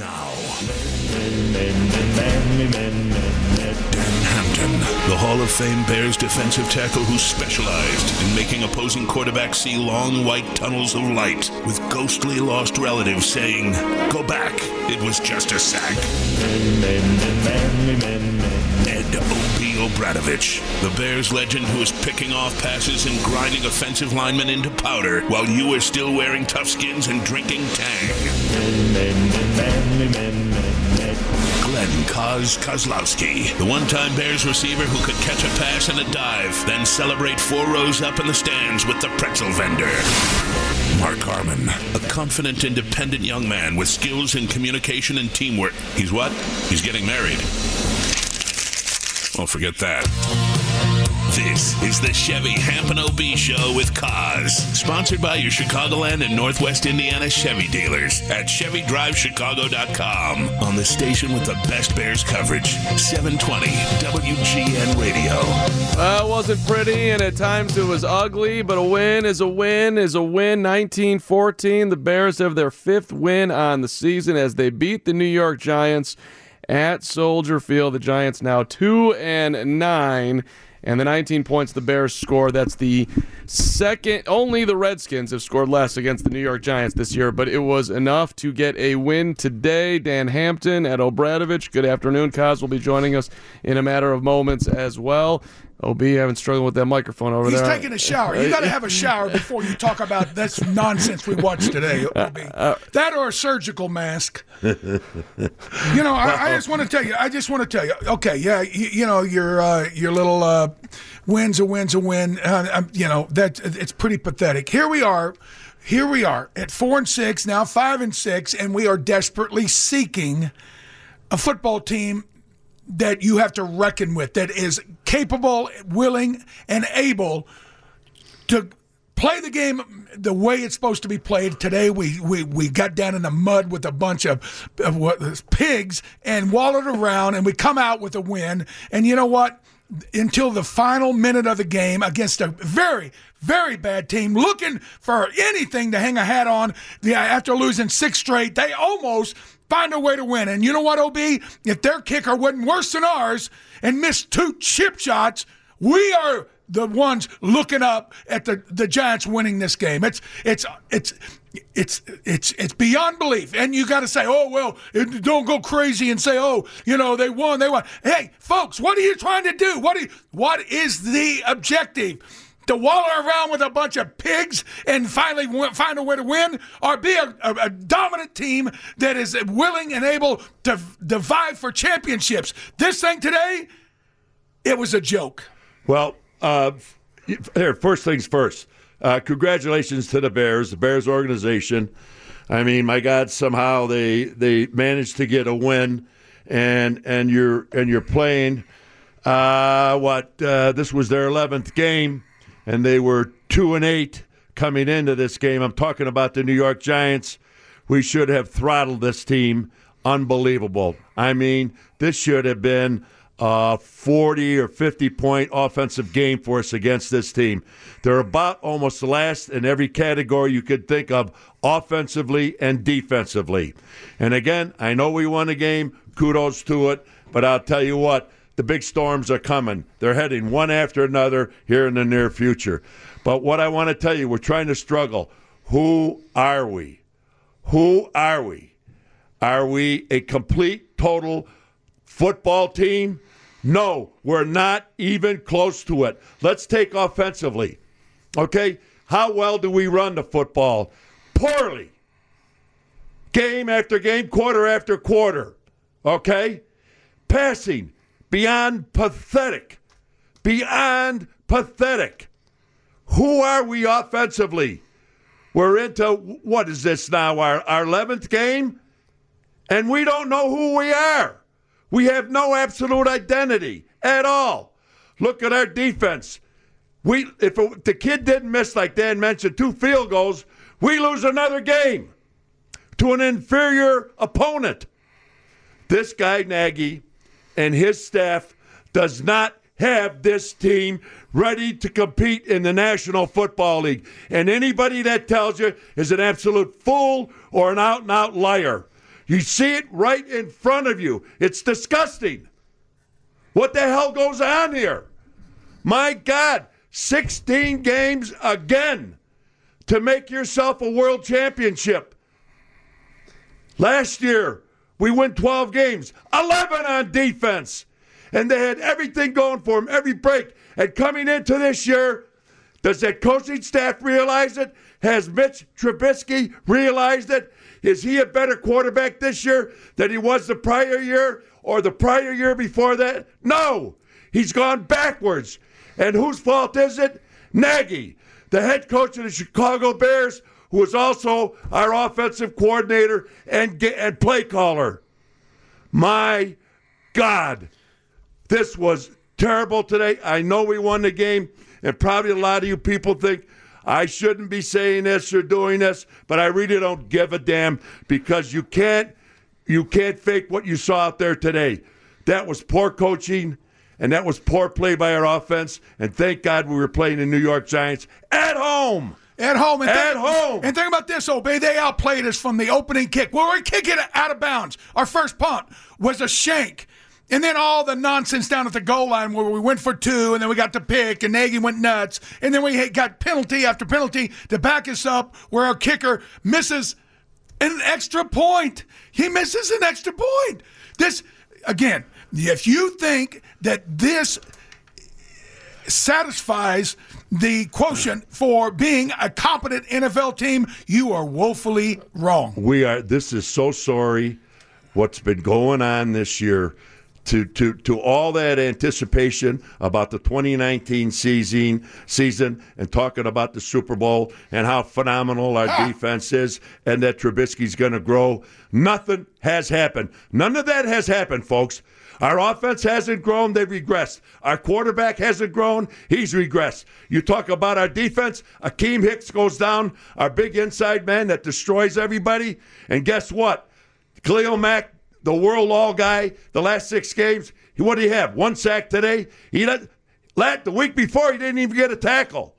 Now, Dan Hampton, the Hall of Fame Bears defensive tackle who specialized in making opposing quarterbacks see long white tunnels of light, with ghostly lost relatives saying, "Go back, it was just a sack." O'Bradovich, the Bears legend who is picking off passes and grinding offensive linemen into powder while you are still wearing tough skins and drinking Tang. Glenn Kozlowski, the one-time Bears receiver who could catch a pass and a dive, then celebrate four rows up in the stands with the pretzel vendor. Mark Harmon, a confident, independent young man with skills in communication and teamwork. He's what? He's getting married. Oh, forget that. This is the Chevy Hampton OB Show with Coz, sponsored by your Chicagoland and Northwest Indiana Chevy dealers at ChevyDriveChicago.com. On the station with the best Bears coverage, 720 WGN Radio. It wasn't pretty, and at times it was ugly, but a win is a win is a win. 19-14, the Bears have their fifth win on the season as they beat the New York Giants at Soldier Field. The Giants now 2-9, and the 19 points the Bears score. That's the second. Only the Redskins have scored less against the New York Giants this year, but it was enough to get a win today. Dan Hampton, Ed O'Bradovich, good afternoon. Coz will be joining us in a matter of moments as well. OB, I haven't struggled with that microphone over there. He's taking a shower. You got to have a shower before you talk about this nonsense we watched today, OB. That or a surgical mask. I just want to tell you. Okay, yeah, your little win's a win's a win. That it's pretty pathetic. Here we are at 4-6 now, 5-6, and we are desperately seeking a football team that you have to reckon with, that is capable, willing, and able to play the game the way it's supposed to be played. Today we got down in the mud with a bunch of pigs and wallowed around, and we come out with a win. And you know what? Until the final minute of the game against a very, very bad team looking for anything to hang a hat on, after losing 6 straight, they almost find a way to win. And you know what, OB? If their kicker wasn't worse than ours and missed 2 chip shots, we are the ones looking up at the Giants winning this game. It's beyond belief. And you got to say, oh, well, don't go crazy and say, oh, they won, they won. Hey, folks, what are you trying to do? What is the objective? To wallow around with a bunch of pigs and finally find a way to win, or be a dominant team that is willing and able to vie for championships? This thing today, it was a joke. Well, here, first things first. Congratulations to the Bears organization. I mean, my God, somehow they managed to get a win, and you're playing. This was their 11th game. And they were 2-8 coming into this game. I'm talking about the New York Giants. We should have throttled this team. Unbelievable. I mean, this should have been a 40 or 50-point offensive game for us against this team. They're about almost last in every category you could think of, offensively and defensively. And again, I know we won a game. Kudos to it. But I'll tell you what. The big storms are coming. They're heading one after another here in the near future. But what I want to tell you, we're trying to struggle. Who are we? Who are we? Are we a complete, total football team? No, we're not even close to it. Let's take offensively. Okay? How well do we run the football? Poorly. Game after game, quarter after quarter. Okay? Passing. Beyond pathetic. Beyond pathetic. Who are we offensively? We're into, what is this now, our 11th game? And we don't know who we are. We have no absolute identity at all. Look at our defense. If the kid didn't miss, like Dan mentioned, 2 field goals, we lose another game to an inferior opponent. This guy, Nagy, and his staff does not have this team ready to compete in the National Football League. And anybody that tells you is an absolute fool or an out-and-out liar. You see it right in front of you. It's disgusting. What the hell goes on here? My God, 16 games again to make yourself a world championship. Last year, we win 12 games, 11 on defense. And they had everything going for them, every break. And coming into this year, does that coaching staff realize it? Has Mitch Trubisky realized it? Is he a better quarterback this year than he was the prior year or the prior year before that? No, he's gone backwards. And whose fault is it? Nagy, the head coach of the Chicago Bears, who is also our offensive coordinator and play caller. My God, this was terrible today. I know we won the game, and probably a lot of you people think I shouldn't be saying this or doing this, but I really don't give a damn, because you can't fake what you saw out there today. That was poor coaching, and that was poor play by our offense, and thank God we were playing the New York Giants at home. At home. And think about this, Obey. They outplayed us from the opening kick. We were kicking out of bounds. Our first punt was a shank. And then all the nonsense down at the goal line where we went for two, and then we got the pick, and Nagy went nuts. And then we got penalty after penalty to back us up, where our kicker misses an extra point. He misses an extra point. This, again, if you think that this satisfies the quotient for being a competent NFL team, you are woefully wrong. This is so sorry what's been going on this year. To all that anticipation about the 2019 season and talking about the Super Bowl and how phenomenal our defense is and that Trubisky's going to grow, nothing has happened. None of that has happened, folks. Our offense hasn't grown. They've regressed. Our quarterback hasn't grown. He's regressed. You talk about our defense, Akiem Hicks goes down, our big inside man that destroys everybody. And guess what? Khalil Mack, the world all guy, the last 6 games, what did he have? 1 sack today? The week before, he didn't even get a tackle.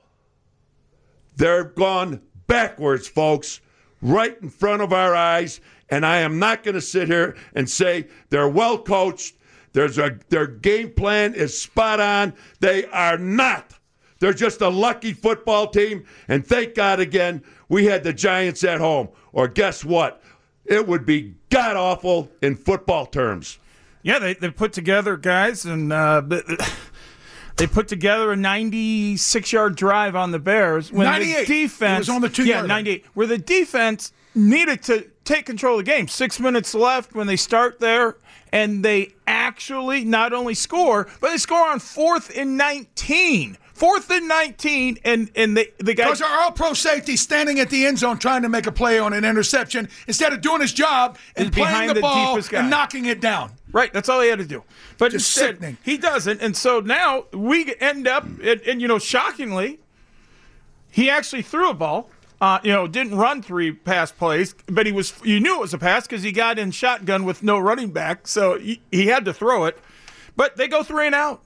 They're gone backwards, folks, right in front of our eyes, and I am not going to sit here and say they're well coached, their game plan is spot on. They are not. They're just a lucky football team, and thank God again we had the Giants at home. Or guess what? It would be god-awful in football terms. Yeah, they put together, guys, and they put together a 96-yard drive on the Bears. When 98. The defense, it was on the 2-yard. Yeah, 98. Where the defense needed to take control of the game. 6 minutes left when they start there, and they actually not only score, but they score on 4th and 19. And the guy. Because our all-pro safety standing at the end zone trying to make a play on an interception instead of doing his job and playing the ball and knocking it down. Right, that's all he had to do. But just instead, sickening. He doesn't, and so now we end up, and shockingly, he actually threw a ball. Didn't run 3 pass plays, but he was. You knew it was a pass because he got in shotgun with no running back, so he had to throw it. But they go 3 and out,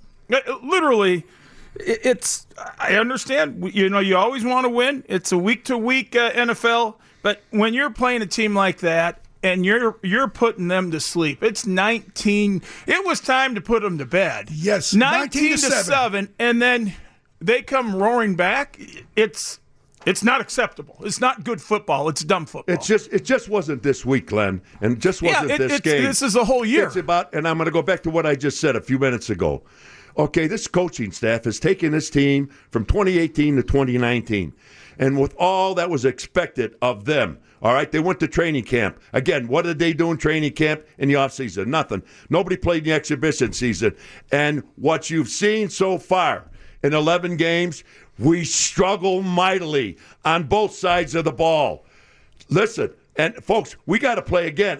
literally. It's. I understand. You always want to win. It's a week-to-week NFL, but when you're playing a team like that and you're putting them to sleep, it's 19. It was time to put them to bed. Yes, 19 to 7, and then they come roaring back. It's not acceptable. It's not good football. It's dumb football. It just wasn't this week, Glenn, and just wasn't this game. This is a whole year. It's about. And I'm going to go back to what I just said a few minutes ago. Okay, this coaching staff has taken this team from 2018 to 2019, and with all that was expected of them, all right, they went to training camp. Again, what did they do in training camp in the offseason? Nothing. Nobody played in the exhibition season. And what you've seen so far in 11 games, we struggle mightily on both sides of the ball. Listen, and folks, we got to play again.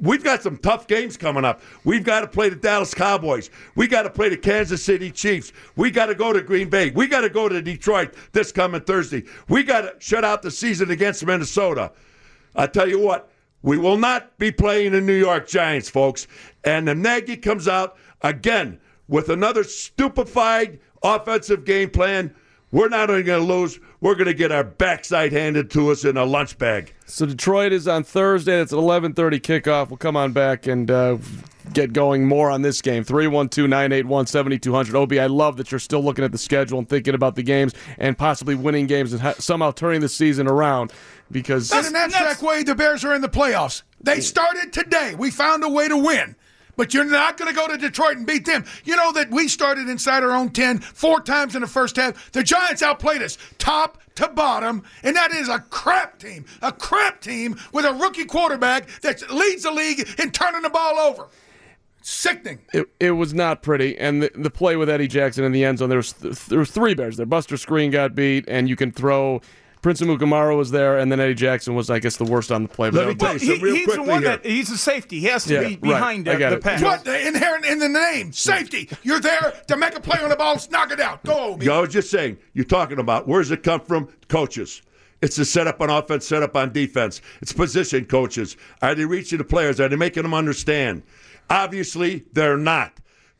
We've got some tough games coming up. We've got to play the Dallas Cowboys. We got to play the Kansas City Chiefs. We got to go to Green Bay. We got to go to Detroit this coming Thursday. We got to shut out the season against Minnesota. I tell you what, we will not be playing the New York Giants, folks. And the Nagy comes out again with another stupefied offensive game plan We're not only going to lose, we're going to get our backside handed to us in a lunch bag. So Detroit is on Thursday. That's an 11:30 kickoff. We'll come on back and get going more on this game. 312-981-7200. Obi, I love that you're still looking at the schedule and thinking about the games and possibly winning games and somehow turning the season around. Because in that exact way, the Bears are in the playoffs. They started today. We found a way to win. But you're not going to go to Detroit and beat them. You know that we started inside our own 10 four times in the first half. The Giants outplayed us top to bottom, and that is a crap team with a rookie quarterback that leads the league in turning the ball over. Sickening. It was not pretty, and the play with Eddie Jackson in the end zone, there was three Bears there. Buster Screen got beat, and you can throw – Prince Amukamara was there, and then Eddie Jackson was, I guess, the worst on the play. But he's a safety. He has to be behind the pass. What inherent in the name? Safety. You're there to make a play on the ball, knock it out. Go, Obi. I was just saying, you're talking about where does it come from? Coaches. It's the setup on offense, setup on defense. It's position coaches. Are they reaching the players? Are they making them understand? Obviously, they're not.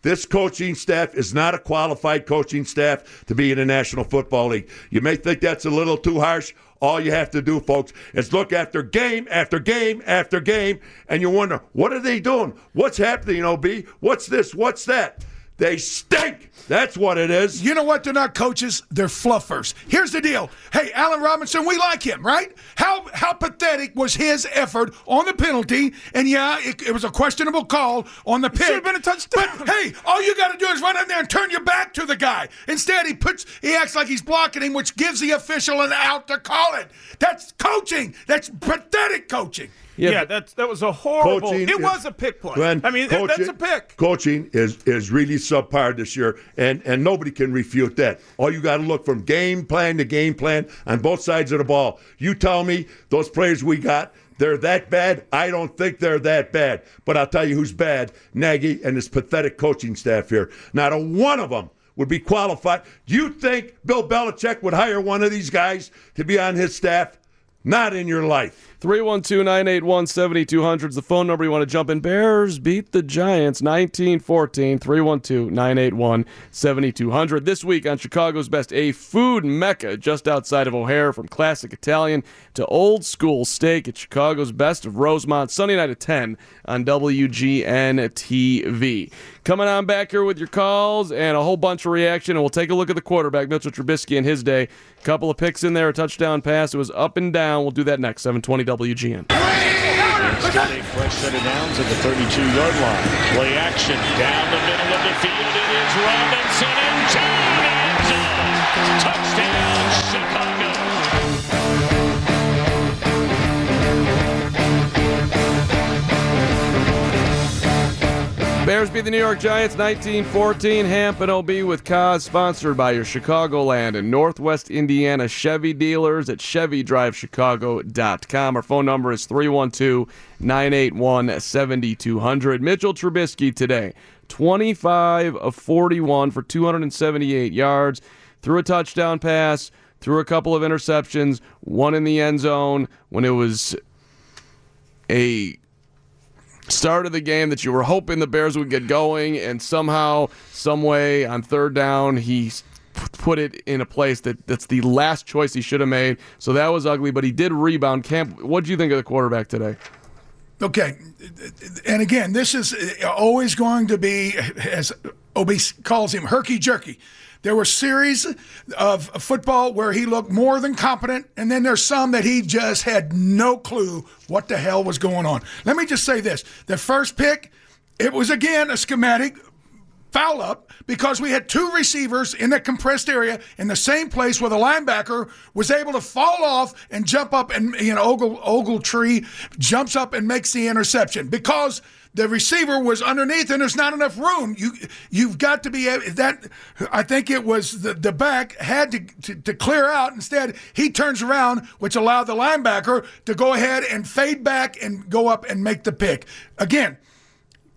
This coaching staff is not a qualified coaching staff to be in the National Football League. You may think that's a little too harsh. All you have to do, folks, is look after game after game after game, and you wonder, what are they doing? What's happening, OB? What's this? What's that? They stink. That's what it is. You know what? They're not coaches. They're fluffers. Here's the deal. Hey, Allen Robinson, we like him, right? How pathetic was his effort on the penalty? And, yeah, it was a questionable call on the pick. It should have been a touchdown. But, hey, all you got to do is run in there and turn your back to the guy. Instead, he acts like he's blocking him, which gives the official an out to call it. That's coaching. That's pathetic coaching. Yeah, that was a horrible. It was a pick play. Glenn, that's a pick. Coaching is really subpar this year, and nobody can refute that. All you got to look from game plan to game plan on both sides of the ball. You tell me those players we got, they're that bad? I don't think they're that bad. But I'll tell you who's bad, Nagy and his pathetic coaching staff here. Not a one of them would be qualified. Do you think Bill Belichick would hire one of these guys to be on his staff? Not in your life. 312-981-7200 is the phone number you want to jump in. Bears beat the Giants 19-14, 312-981-7200. This week on Chicago's Best, a food mecca just outside of O'Hare, from classic Italian to old school steak at Chicago's Best of Rosemont, Sunday night at 10 on WGN-TV. Coming on back here with your calls and a whole bunch of reaction, and we'll take a look at the quarterback, Mitchell Trubisky, in his day. A couple of picks in there, a touchdown pass. It was up and down. We'll do that next, 720 WGN. It's got a fresh set of downs at the 32-yard line. Play action down the middle of the field. It is Robinson into the end zone. Touchdown, Chicago. Bears beat the New York Giants 19-14. Hamp and OB with Kaz, sponsored by your Chicagoland and Northwest Indiana Chevy dealers at Chevy DriveChicago.com. Our phone number is 312-981-7200. Mitchell Trubisky today, 25 of 41 for 278 yards, threw a touchdown pass, threw a couple of interceptions, one in the end zone when it was a start of the game that you were hoping the Bears would get going, and somehow, some way, on third down, he put it in a place that's the last choice he should have made. So that was ugly, but he did rebound. Camp, what do you think of the quarterback today? Okay, and again, this is always going to be, as OB calls him, herky-jerky. There were series of football where he looked more than competent, and then there's some that he just had no clue what the hell was going on. Let me just say this. The first pick, it was, again, a schematic foul up because we had two receivers in the compressed area in the same place where the linebacker was able to fall off and jump up, and Ogletree jumps up and makes the interception because the receiver was underneath and there's not enough room. You've got to be that. I think it was the back had to clear out. Instead, he turns around, which allowed the linebacker to go ahead and fade back and go up and make the pick. Again,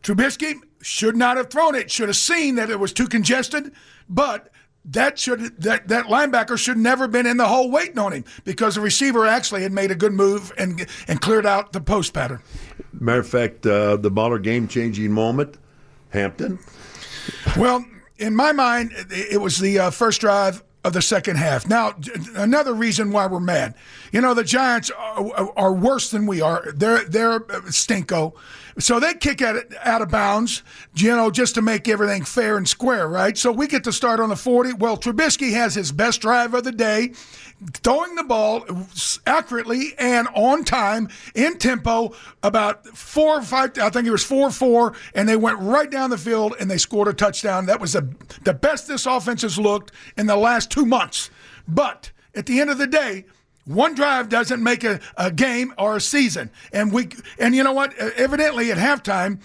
Trubisky should not have thrown it. Should have seen that it was too congested, but that linebacker should never have been in the hole waiting on him because the receiver actually had made a good move and cleared out the post pattern. Matter of fact, the Baller game-changing moment, Hampton. Well, in my mind, it was the first drive of the second half. Now, another reason why we're mad. You know, the Giants are worse than we are. They're stinko. So they kick it out of bounds, you know, just to make everything fair and square, right? So we get to start on the 40. Well, Trubisky has his best drive of the day, throwing the ball accurately and on time, in tempo, about 4 or 5, I think it was 4-4, and they went right down the field and they scored a touchdown. That was the best this offense has looked in the last 2 months. But at the end of the day, one drive doesn't make a game or a season. And you know what? Evidently at halftime,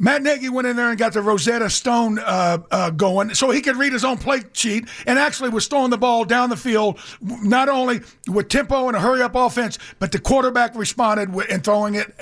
Matt Nagy went in there and got the Rosetta Stone going so he could read his own play sheet and actually was throwing the ball down the field, not only with tempo and a hurry-up offense, but the quarterback responded and throwing it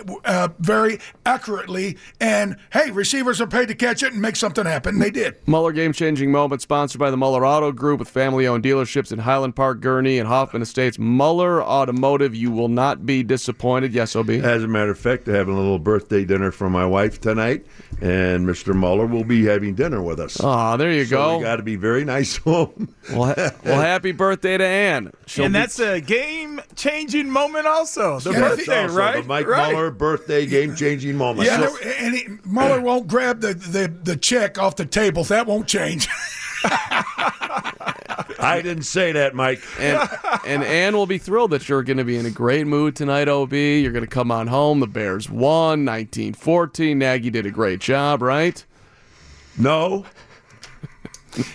very accurately. And, hey, receivers are paid to catch it and make something happen, and they did. Muller Game-Changing Moment, sponsored by the Muller Auto Group with family-owned dealerships in Highland Park, Gurnee, and Hoffman Estates. Muller Automotive, you will not be disappointed. Yes, OB? As a matter of fact, I have a little birthday dinner for my wife tonight. And Mr. Muller will be having dinner with us. Oh, there you go. We got to be very nice to him. Well, happy birthday to Ann. That's a game-changing moment also. The birthday, also right? The Mike Muller birthday game-changing moment. Yeah, so, Muller won't grab the check off the table. That won't change. I didn't say that, Mike. And Ann will be thrilled that you're going to be in a great mood tonight, OB. You're going to come on home. The Bears won 19-14. Nagy did a great job, right? No.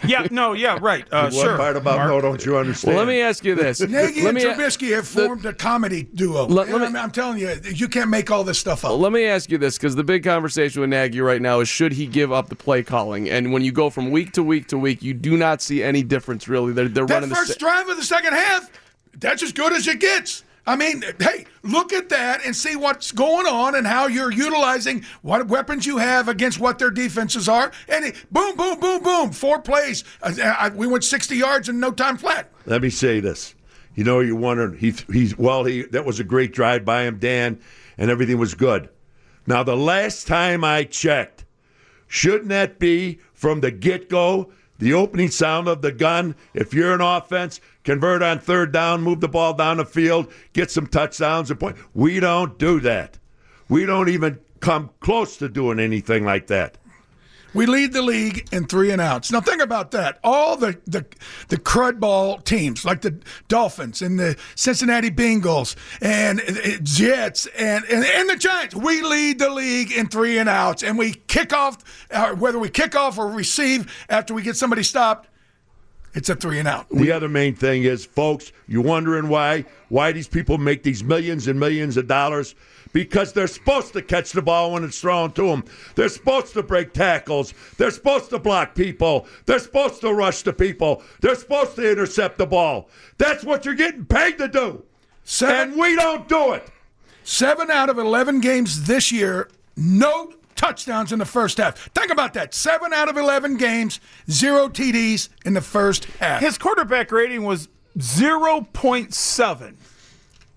Right. What sure. part about Mark? No, don't you understand? Well, let me ask you this. Nagy and Trubisky have formed a comedy duo. I'm telling you, you can't make all this stuff up. Well, let me ask you this, because the big conversation with Nagy right now is should he give up the play calling? And when you go from week to week to week, you do not see any difference, really. They're running the first drive of the second half, that's as good as it gets. I mean, hey, look at that and see what's going on and how you're utilizing what weapons you have against what their defenses are. And boom, boom, boom, boom, 4 plays. We went 60 yards in no time flat. Let me say this. You know, you wondered, that was a great drive by him, Dan, and everything was good. Now, the last time I checked, shouldn't that be from the get-go? The opening sound of the gun, if you're an offense, convert on third down, move the ball down the field, get some touchdowns. We don't do that. We don't even come close to doing anything like that. We lead the league in 3-and-outs. Now, think about that. All the crud ball teams, like the Dolphins and the Cincinnati Bengals and Jets and the Giants, we lead the league in 3-and-outs. And we kick off, whether we kick off or receive after we get somebody stopped, it's a 3-and-out. The other main thing is, folks, you're wondering why these people make these millions and millions of dollars. Because they're supposed to catch the ball when it's thrown to them. They're supposed to break tackles. They're supposed to block people. They're supposed to rush the people. They're supposed to intercept the ball. That's what you're getting paid to do. And we don't do it. 7 out of 11 games this year, no touchdowns in the first half. Think about that. 7 out of 11 games, 0 TDs in the first half. His quarterback rating was 0.7.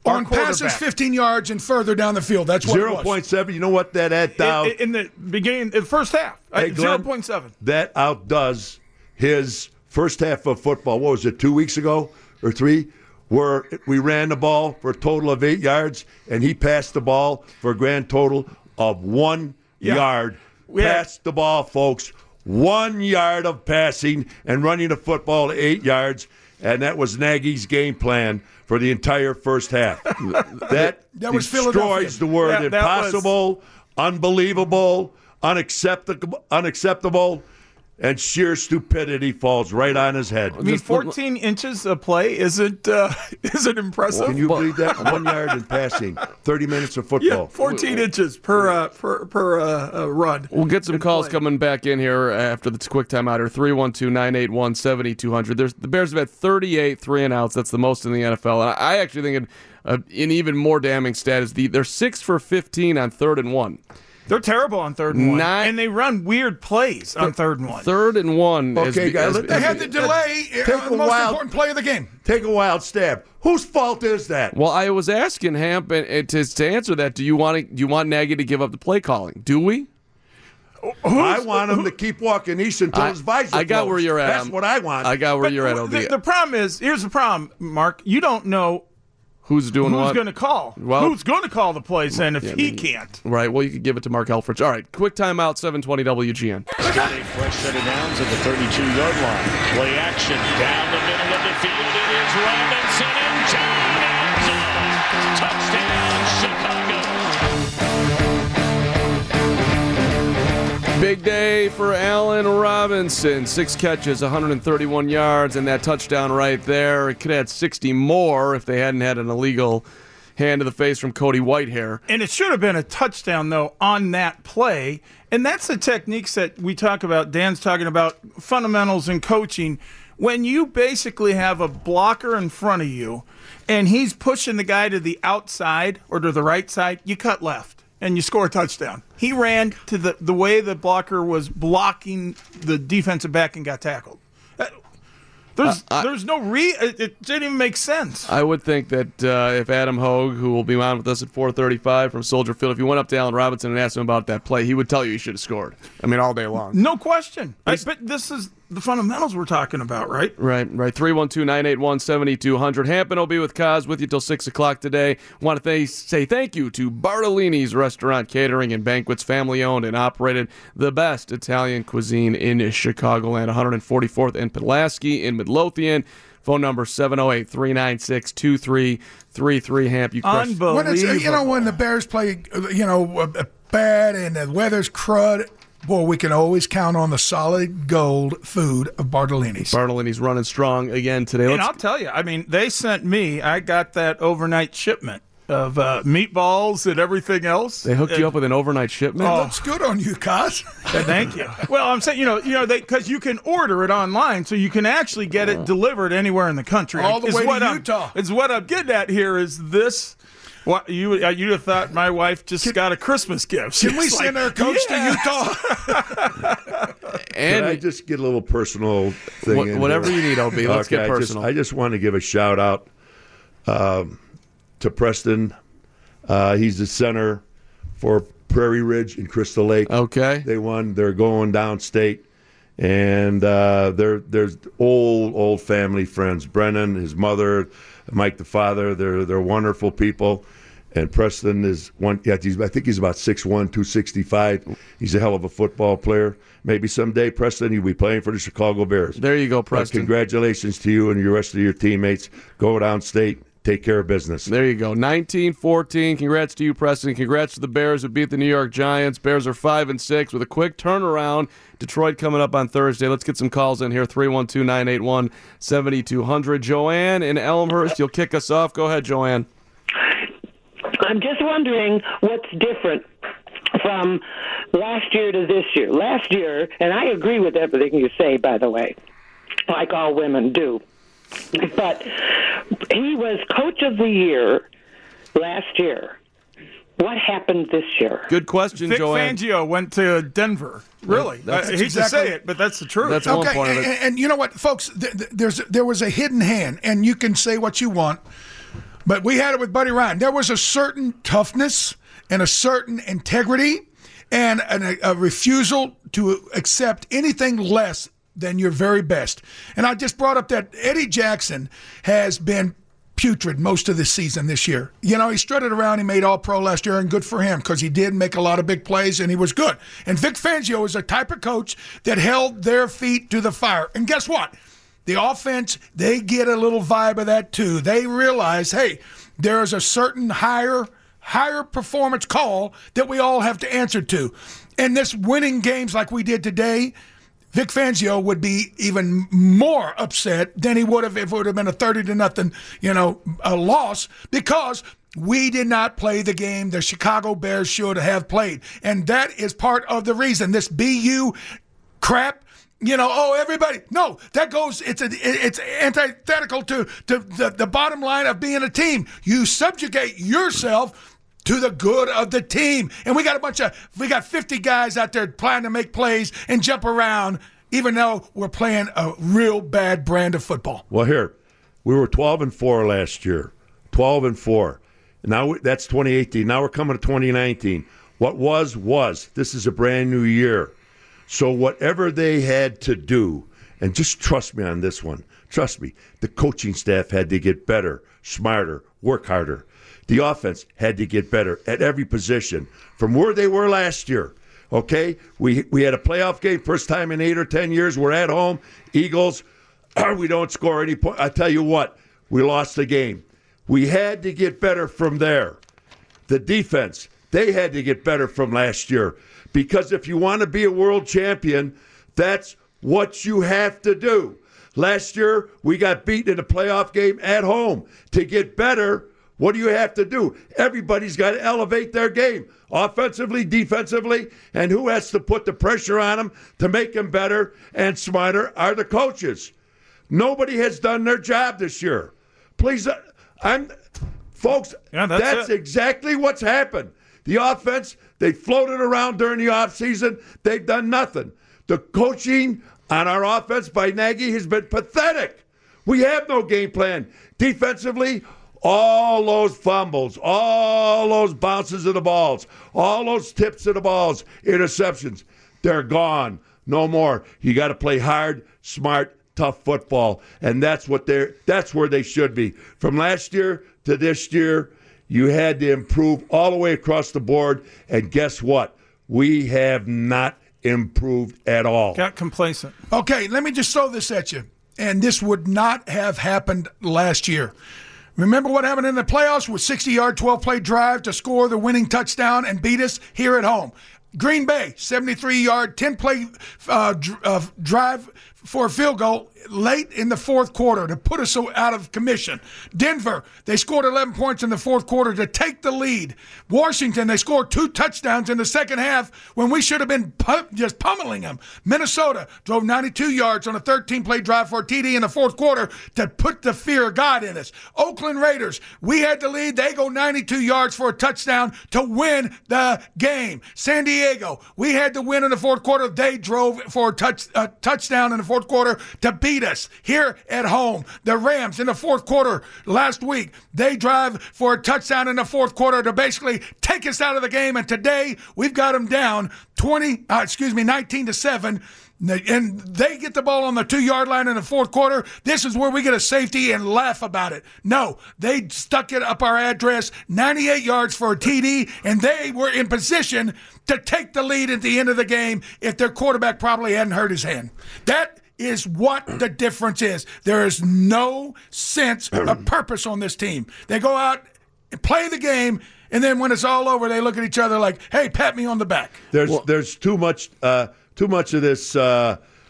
On passes 15 yards and further down the field. That's what 0.7. You know what that at down? In the beginning, the first half, 0.7. That outdoes his first half of football. What was it, 2 weeks ago or 3, where we ran the ball for a total of 8 yards, and he passed the ball for a grand total of 1 yard. Passed the ball, folks. 1 yard of passing and running the football 8 yards, and that was Nagy's game plan for the entire first half. That destroys the word impossible, unbelievable, unacceptable, and sheer stupidity falls right on his head. I mean, 14 inches a play isn't impressive. Well, can you believe that? 1 yard in passing, 30 minutes of football. Yeah, 14 inches per run. We'll get some calls coming back in here after this quick timeout. 312-981-7200. The Bears have had 38 3-and-outs. That's the most in the NFL. And I actually think an even more damning stat is they're 6-for-15 on 3rd and 1. They're terrible on 3rd and 1, and they run weird plays on 3rd and 1. 3rd and 1. Okay, guys, they had the delay on the most important play of the game. Take a wild stab. Whose fault is that? Well, I was asking Hamp to answer that. Do you want Nagy to give up the play calling? Do we? I want him to keep walking east until his visor blows. Where you're at. That's what I want. I got where you're at. The problem is, here's the problem, Mark. You don't know who's going to call. Well, who's going to call the plays, and if he can't. Right, well, you could give it to Mark Helfrich. All right, quick timeout, 720 WGN. Got a fresh set of downs at the 32-yard line. Play action down the middle of the field. It is Robinson and Jones. Touchdown, Chicago. Big day for Allen Robinson. 6 catches, 131 yards, and that touchdown right there. It could have had 60 more if they hadn't had an illegal hand to the face from Cody Whitehair. And it should have been a touchdown, though, on that play. And that's the techniques that we talk about. Dan's talking about fundamentals in coaching. When you basically have a blocker in front of you and he's pushing the guy to the outside or to the right side, you cut left and you score a touchdown. He ran to the way the blocker was blocking the defensive back and got tackled. There's no it didn't even make sense. I would think that if Adam Hoge, who will be on with us at 4:35 from Soldier Field, if you went up to Allen Robinson and asked him about that play, he would tell you he should have scored. I mean, all day long. No question. But this is the fundamentals we're talking about, right? Right. 312-981-7200. Hampton will be with Coz with you till 6 o'clock today. Want to say thank you to Bartolini's Restaurant Catering and Banquets, family-owned and operated, the best Italian cuisine in Chicagoland, 144th and Pulaski in Midlothian. Phone number 708-396-2333. Hamp, you crushed. Unbelievable. When the Bears play, bad and the weather's crud, boy, we can always count on the solid gold food of Bartolini's. Bartolini's running strong again today. And I'll tell you, I mean, they sent me, I got that overnight shipment of meatballs and everything else. They hooked you up with an overnight shipment? That looks good on you, Coz. Thank you. Well, I'm saying, because you can order it online, so you can actually get it delivered anywhere in the country. All the way to Utah. It's what I'm getting at here is this. What, you'd have thought my wife got a Christmas gift. Can we send our coach to Utah? And can I just get a little personal thing? Whatever you need, OB. Let's get personal. I just want to give a shout-out to Preston. He's the center for Prairie Ridge and Crystal Lake. Okay. They won. They're going downstate. And there's old family friends. Brennan, his mother, Mike the father, they're wonderful people. And Preston is I think he's about 6'1", 265. He's a hell of a football player. Maybe someday, Preston, you'll be playing for the Chicago Bears. There you go, Preston. But congratulations to you and the rest of your teammates. Go downstate. Take care of business. There you go. 19-14. Congrats to you, Preston. Congrats to the Bears who beat the New York Giants. Bears are 5-6 with a quick turnaround. Detroit coming up on Thursday. Let's get some calls in here. 312-981-7200. Joanne in Elmhurst, you'll kick us off. Go ahead, Joanne. I'm just wondering what's different from last year to this year. Last year, and I agree with everything you say, by the way, like all women do. But he was coach of the year last year. What happened this year? Good question, Joanne. Vic Fangio went to Denver. Really? He should say it, but that's the truth. That's one part of it. And you know what, folks? There was a hidden hand, and you can say what you want, but we had it with Buddy Ryan. There was a certain toughness and a certain integrity and a refusal to accept anything less than your very best. And I just brought up that Eddie Jackson has been putrid most of the season this year. He strutted around, he made all-pro last year, and good for him because he did make a lot of big plays and he was good. And Vic Fangio is a type of coach that held their feet to the fire. And guess what? The offense, they get a little vibe of that too. They realize, hey, there is a certain higher performance call that we all have to answer to. And this winning games like we did today, Vic Fangio would be even more upset than he would have if it would have been a 30-0, a loss, because we did not play the game the Chicago Bears should have played. And that is part of the reason. This BU crap, everybody. No, that goes, it's antithetical to the bottom line of being a team. You subjugate yourself to the good of the team. And we got 50 guys out there trying to make plays and jump around, even though we're playing a real bad brand of football. Well, here, we were 12-4 last year. Now that's 2018. Now we're coming to 2019. What was. This is a brand new year. So whatever they had to do, and just trust me on this one, trust me, the coaching staff had to get better, smarter, work harder. The offense had to get better at every position from where they were last year. Okay, we had a playoff game, first time in 8 or 10 years. We're at home, Eagles. We don't score any point. I tell you what, we lost the game. We had to get better from there. The defense, they had to get better from last year, because if you want to be a world champion, that's what you have to do. Last year, we got beaten in a playoff game at home. To get better, what do you have to do? Everybody's got to elevate their game, offensively, defensively, and who has to put the pressure on them to make them better and smarter are the coaches. Nobody has done their job this year. Please, folks, that's exactly what's happened. The offense, they floated around during the offseason. They've done nothing. The coaching on our offense by Nagy has been pathetic. We have no game plan. Defensively, all those fumbles, all those bounces of the balls, all those tips of the balls, interceptions, they're gone. No more. You got to play hard, smart, tough football, and that's where they should be. From last year to this year, you had to improve all the way across the board, and guess what? We have not improved at all. Got complacent. Okay, let me just throw this at you, and this would not have happened last year. Remember what happened in the playoffs with 60-yard, 12-play drive to score the winning touchdown and beat us here at home? Green Bay, 73-yard, 10-play drive for a field goal late in the fourth quarter to put us out of commission. Denver, they scored 11 points in the fourth quarter to take the lead. Washington, they scored 2 touchdowns in the second half when we should have been just pummeling them. Minnesota drove 92 yards on a 13-play drive for a TD in the fourth quarter to put the fear of God in us. Oakland Raiders, we had the lead. They go 92 yards for a touchdown to win the game. San Diego, we had the win in the fourth quarter. They drove for a touchdown in the fourth quarter to beat us here at home. The Rams in the fourth quarter last week, they drive for a touchdown in the fourth quarter to basically take us out of the game, and today we've got them down 19-7, and they get the ball on the 2-yard line in the fourth quarter. This is where we get a safety and laugh about it. No, they stuck it up our address, 98 yards for a TD, and they were in position to take the lead at the end of the game if their quarterback probably hadn't hurt his hand. That is what the difference is. There is no sense of purpose on this team. They go out and play the game, and then when it's all over, they look at each other like, hey, pat me on the back. There's too much of this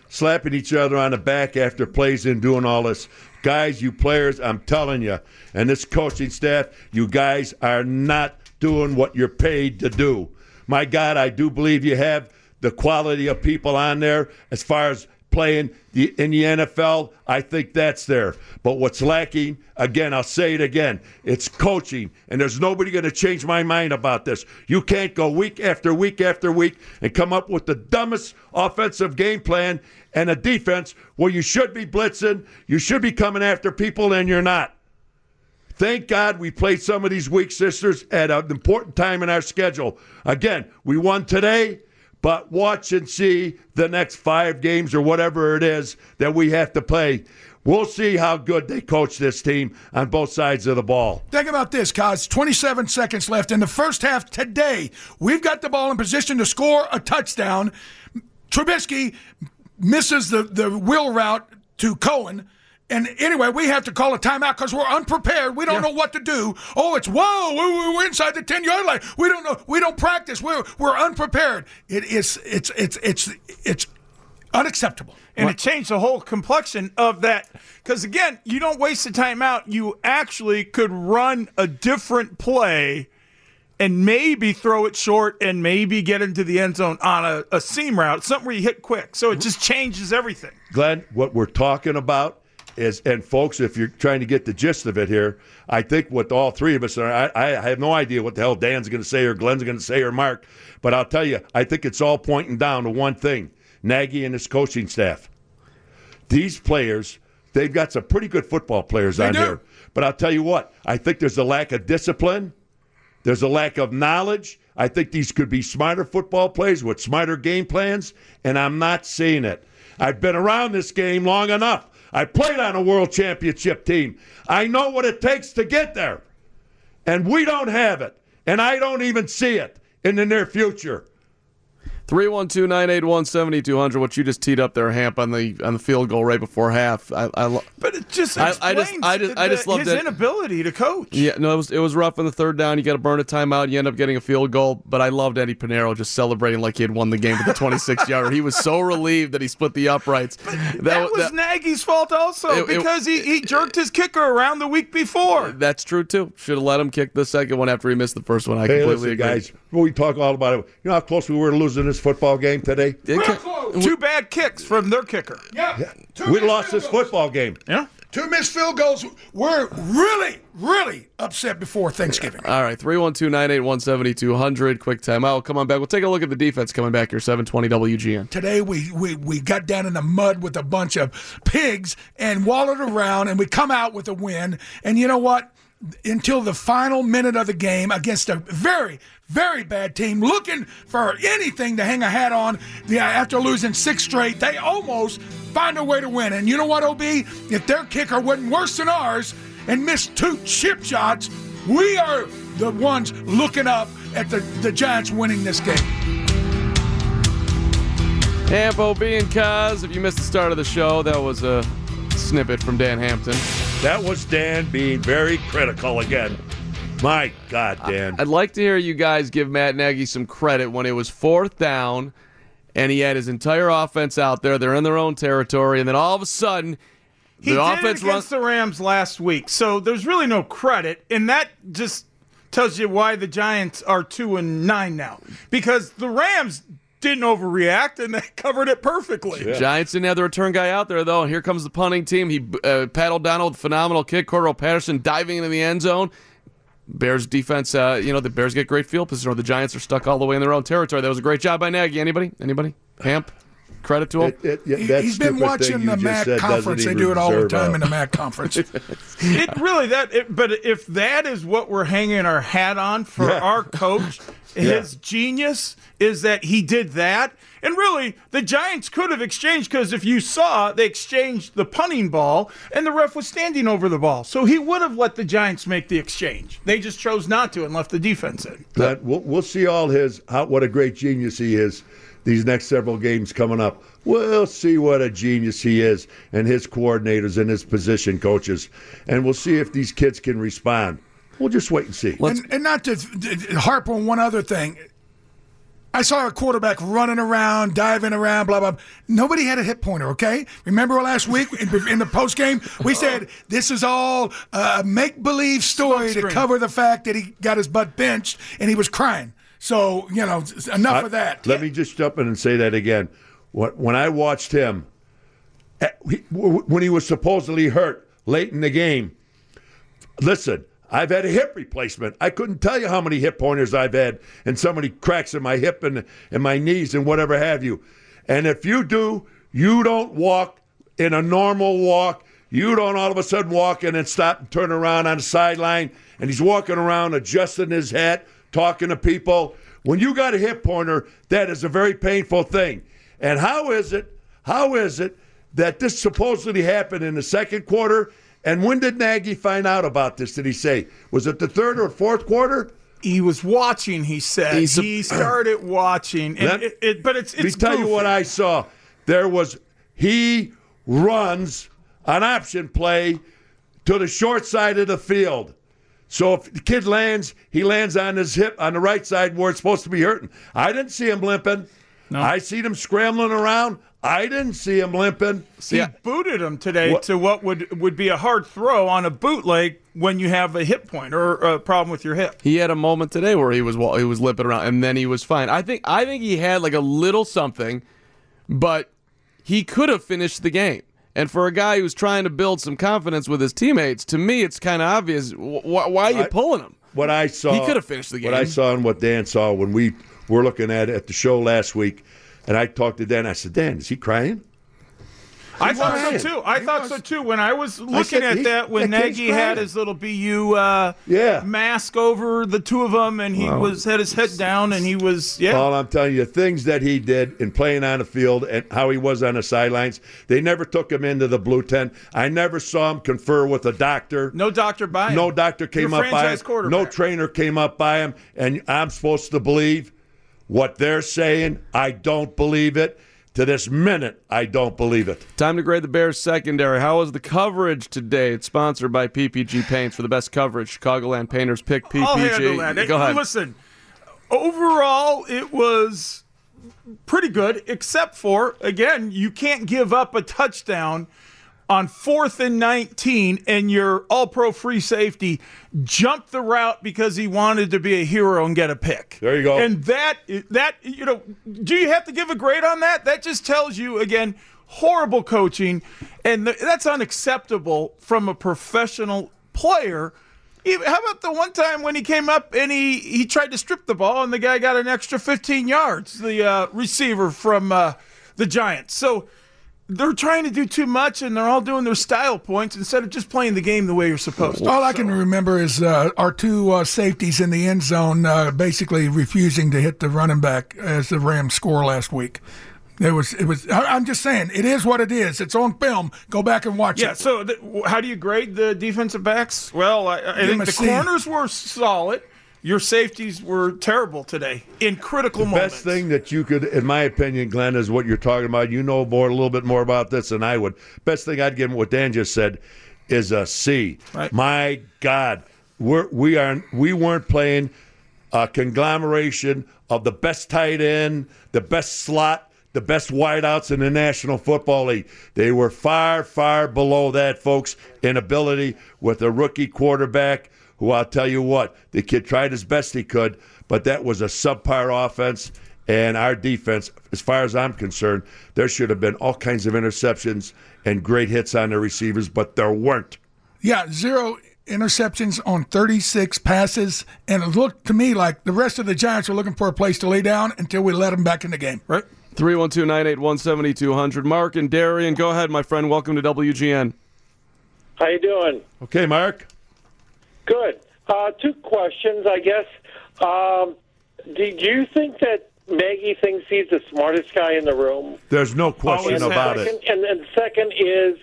slapping each other on the back after plays and doing all this. Guys, you players, I'm telling you, and this coaching staff, you guys are not doing what you're paid to do. My God, I do believe you have the quality of people on there as far as playing in the NFL, I think that's there. But what's lacking, again, I'll say it again, it's coaching, and there's nobody going to change my mind about this. You can't go week after week after week and come up with the dumbest offensive game plan and a defense where you should be blitzing, you should be coming after people, and you're not. Thank God we played some of these weak sisters at an important time in our schedule. Again, we won today. But watch and see the next 5 games or whatever it is that we have to play. We'll see how good they coach this team on both sides of the ball. Think about this, Coz. 27 seconds left in the first half today. We've got the ball in position to score a touchdown. Trubisky misses the wheel route to Cohen. And anyway, we have to call a timeout because we're unprepared. We don't know what to do. Oh, it's, we're inside the 10-yard line. We don't know. We don't practice. We're unprepared. It's unacceptable. And it changed the whole complexion of that. Because, again, you don't waste the timeout. You actually could run a different play and maybe throw it short and maybe get into the end zone on a seam route, something where you hit quick. So it just changes everything. Glenn, what we're talking about is, and folks, if you're trying to get the gist of it here, I think what all three of us are, I have no idea what the hell Dan's going to say or Glenn's going to say or Mark, but I'll tell you, I think it's all pointing down to one thing, Nagy and his coaching staff. These players, they've got some pretty good football players on here, but I'll tell you what, I think there's a lack of discipline There's a lack of knowledge. I think these could be smarter football plays with smarter game plans, and I'm not seeing it. I've been around this game long enough. I played on a world championship team. I know what it takes to get there. And we don't have it. And I don't even see it in the near future. 312-981-7200. What you just teed up there, Hamp, on the field goal right before half. But it just explains his inability to coach. Yeah, no, it was rough on the third down. You got to burn a timeout. You end up getting a field goal. But I loved Eddie Pinheiro just celebrating like he had won the game with the 26-yarder. He was so relieved that he split the uprights. That was Nagy's fault also because he jerked his kicker around the week before. That's true too. Should have let him kick the second one after he missed the first one. I completely agree, guys. We talk all about it. You know how close we were to losing this football game today? Two bad kicks from their kicker. Yeah. We lost this football game. Yeah. Two missed field goals. We're really, really upset before Thanksgiving. All right, 312-981-7200. Quick timeout. Come on back. We'll take a look at the defense coming back here, 720 WGN. Today we got down in the mud with a bunch of pigs and wallowed around, and we come out with a win. And you know what? Until the final minute of the game against a very, very bad team looking for anything to hang a hat on. Yeah, after losing six straight, they almost find a way to win. And you know what, OB? If their kicker wasn't worse than ours and missed two chip shots, we are the ones looking up at the Giants winning this game. Hamp, OB, and Coz, if you missed the start of the show, that was a snippet from Dan Hampton. That was Dan being very critical again. My God, Dan. I'd like to hear you guys give Matt Nagy some credit when it was fourth down and he had his entire offense out there. They're in their own territory, and then all of a sudden the offense did it against the Rams last week. So there's really no credit, and that just tells you why the Giants are 2-9 now, because the Rams didn't overreact, and they covered it perfectly. Yeah. Giants didn't have the return guy out there, though. And here comes the punting team. He paddled Donald, phenomenal kick. Cordero Patterson diving into the end zone. Bears defense, the Bears get great field position, or the Giants are stuck all the way in their own territory. That was a great job by Nagy. Anybody? Hamp? Credit to him. He's been watching the Matt Conference. They do it all the time in the Matt Conference. But if that is what we're hanging our hat on for our coach, his genius is that he did that. And really, the Giants could have exchanged, because if you saw, they exchanged the punting ball, and the ref was standing over the ball. So he would have let the Giants make the exchange. They just chose not to and left the defense in. We'll see what a great genius he is these next several games coming up. We'll see what a genius he is, and his coordinators and his position coaches. And we'll see if these kids can respond. We'll just wait and see. And not to harp on one other thing, I saw a quarterback running around, diving around, blah, blah. Nobody had a hit pointer, okay? Remember last week in the postgame, we said this is all a make-believe story to cover the fact that he got his butt benched and he was crying. So, enough of that. Let me just jump in and say that again. When I watched him, when he was supposedly hurt late in the game, listen, I've had a hip replacement. I couldn't tell you how many hip pointers I've had and so many cracks in my hip and my knees and whatever have you. And if you do, you don't walk in a normal walk. You don't all of a sudden walk and then stop and turn around on the sideline. And he's walking around adjusting his hat, talking to people. When you got a hip pointer, that is a very painful thing. And how is it that this supposedly happened in the second quarter? And when did Nagy find out about this? Did he say, was it the third or fourth quarter? He was watching, he said. He started watching. And let me tell you what I saw. He runs an option play to the short side of the field. So if the kid lands, he lands on his hip, on the right side where it's supposed to be hurting. I didn't see him limping. No. I see him scrambling around. I didn't see him limping. He booted him today to what would be a hard throw on a bootleg when you have a hip point or a problem with your hip. He had a moment today where he was limping around, and then he was fine. I think he had like a little something, but he could have finished the game. And for a guy who's trying to build some confidence with his teammates, to me, it's kind of obvious. Why are you pulling him? What I saw, he could have finished the game. What I saw and what Dan saw when we were looking at the show last week, and I talked to Dan. I said, Dan, is he crying? I thought so too. When I was looking when Nagy had his little BU mask over the two of them, and he had his head down, and he was Paul, I'm telling you, things that he did in playing on the field and how he was on the sidelines. They never took him into the blue tent. I never saw him confer with a doctor. No doctor by him. No doctor came up by him. No trainer came up by him. And I'm supposed to believe what they're saying. I don't believe it. To this minute, I don't believe it. Time to grade the Bears secondary. How was the coverage today? It's sponsored by PPG Paints. For the best coverage, Chicagoland Painters pick PPG. I'll handle that. Go ahead. Listen, overall, it was pretty good, except for, again, you can't give up a touchdown on 4th and 19, and your all-pro free safety jumped the route because he wanted to be a hero and get a pick. There you go. And that you know, do you have to give a grade on that? That just tells you, again, horrible coaching, and that's unacceptable from a professional player. How about the one time when he came up and he tried to strip the ball, and the guy got an extra 15 yards, the receiver from the Giants. So they're trying to do too much, and they're all doing their style points instead of just playing the game the way you're supposed to. All I can remember is our two safeties in the end zone basically refusing to hit the running back as the Rams score last week. I'm just saying, it is what it is. It's on film. Go back and watch it. Yeah, so how do you grade the defensive backs? Well, I think the corners were solid. Your safeties were terrible today in critical moments. The best thing that you could, in my opinion, Glenn, is what you're talking about. You know a little bit more about this than I would. Best thing I'd give him, what Dan just said, is a C. Right. My God, we weren't playing a conglomeration of the best tight end, the best slot, the best wideouts in the National Football League. They were far, far below that, folks, in ability with a rookie quarterback. Who I'll tell you what, the kid tried as best he could, but that was a subpar offense, and our defense, as far as I'm concerned, there should have been all kinds of interceptions and great hits on the receivers, but there weren't. Yeah, 0 interceptions on 36 passes, and it looked to me like the rest of the Giants were looking for a place to lay down until we let them back in the game. Right? 312-981-7200. Mark and Darian, go ahead, my friend. Welcome to WGN. How you doing? Okay, Mark. Good. Two questions, I guess. Do you think that Maggie thinks he's the smartest guy in the room? There's no question about it. And second is,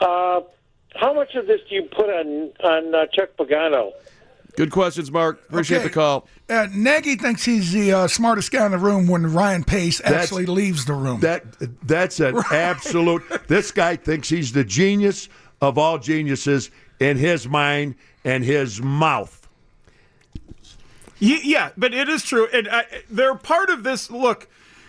how much of this do you put on Chuck Pagano? Good questions, Mark. Appreciate the call. Nagy thinks he's the smartest guy in the room when Ryan Pace actually leaves the room. That's an absolute. This guy thinks he's the genius of all geniuses in his mind and his mouth. Yeah, but it is true. And they're part of this. Look,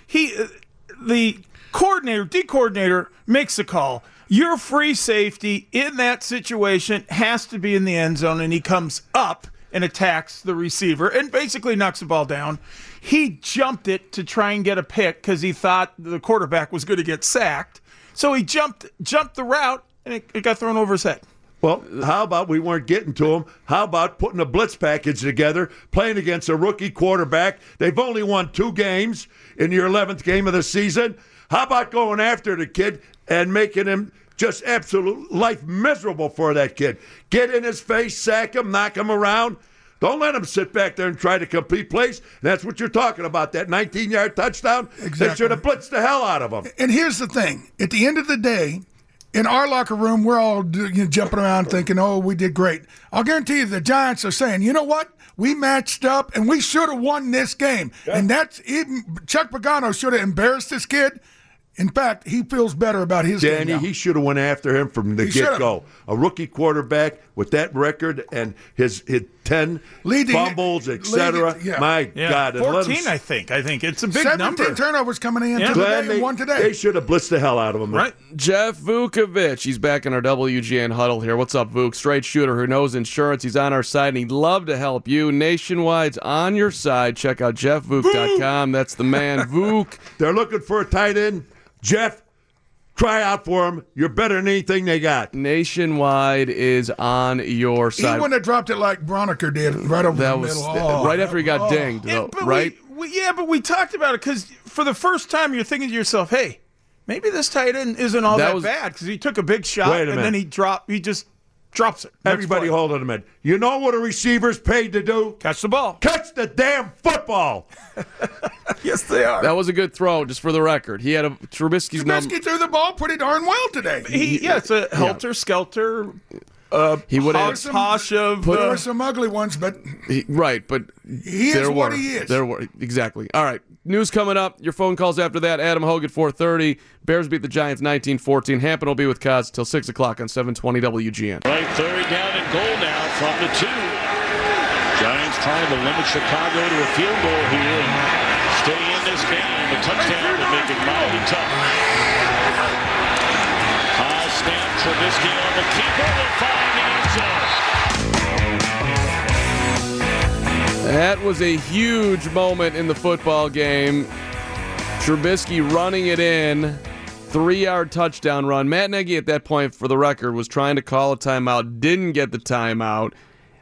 the coordinator, D coordinator, makes a call. Your free safety in that situation has to be in the end zone, and he comes up and attacks the receiver and basically knocks the ball down. He jumped it to try and get a pick because he thought the quarterback was going to get sacked. So he jumped the route, and it got thrown over his head. Well, how about we weren't getting to him? How about putting a blitz package together, playing against a rookie quarterback? They've only won 2 games in your 11th game of the season. How about going after the kid and making him just absolute life miserable for that kid? Get in his face, sack him, knock him around. Don't let him sit back there and try to complete plays. That's what you're talking about, that 19-yard touchdown. Exactly. They should have blitzed the hell out of him. And here's the thing. At the end of the day, in our locker room, we're all jumping around thinking, oh, we did great. I'll guarantee you the Giants are saying, you know what? We matched up, and we should have won this game. Yeah. And that's even Chuck Pagano should have embarrassed this kid. In fact, he feels better about his game now. He should have went after him from the get-go. A rookie quarterback with that record and his 10 fumbles, et cetera. My God. 14, I think. It's a big 17 number. 17 turnovers coming in today and 1 today. They should have blitzed the hell out of him. Right. Jeff Vukovich, he's back in our WGN huddle here. What's up, Vuk? Straight shooter who knows insurance. He's on our side, and he'd love to help you. Nationwide's on your side. Check out jeffvuk.com. That's the man, Vuk. They're looking for a tight end. Jeff, try out for him. You're better than anything they got. Nationwide is on your side. He wouldn't have dropped it like Braunecker did right over that the middle. After he got dinged, though, right? We talked about it because for the first time you're thinking to yourself, hey, maybe this tight end isn't all that bad, because he took a big shot and then he just drops it. Everybody holding him in. You know what a receiver's paid to do? Catch the ball. Catch the damn football. Yes, they are. That was a good throw, just for the record. He had a Trubisky's number. Trubisky threw the ball pretty darn well today. It's a helter-skelter. He would have there were some ugly ones, but he is what he is. There were exactly. All right, news coming up. Your phone calls after that. Adam Hoge at 4:30. Bears beat the Giants 19-14. Hampton will be with Coz till 6 o'clock on 720 WGN. Right, third down and goal now from the 2. Giants trying to limit Chicago to a field goal here and stay in this game. A touchdown to make it mighty tough. Trubisky on the keeper and find the end zone. That was a huge moment in the football game. Trubisky running it in, 3-yard touchdown run. Matt Nagy at that point, for the record, was trying to call a timeout, didn't get the timeout.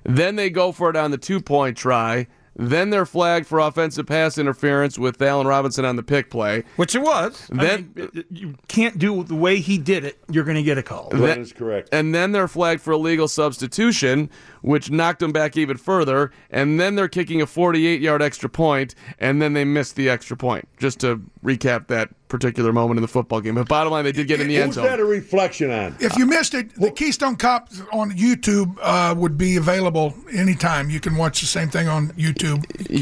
Then they go for it on the 2-point try. Then they're flagged for offensive pass interference with Allen Robinson on the pick play. Which it was. Then, I mean, you can't do the way he did it. You're going to get a call. That is correct. And then they're flagged for illegal substitution, which knocked them back even further. And then they're kicking a 48-yard extra point, and then they missed the extra point. Just to recap that particular moment in the football game. But bottom line, they did get in the end zone. Who's that a reflection on? If you missed it, the Keystone Cops on YouTube would be available anytime. You can watch the same thing on YouTube.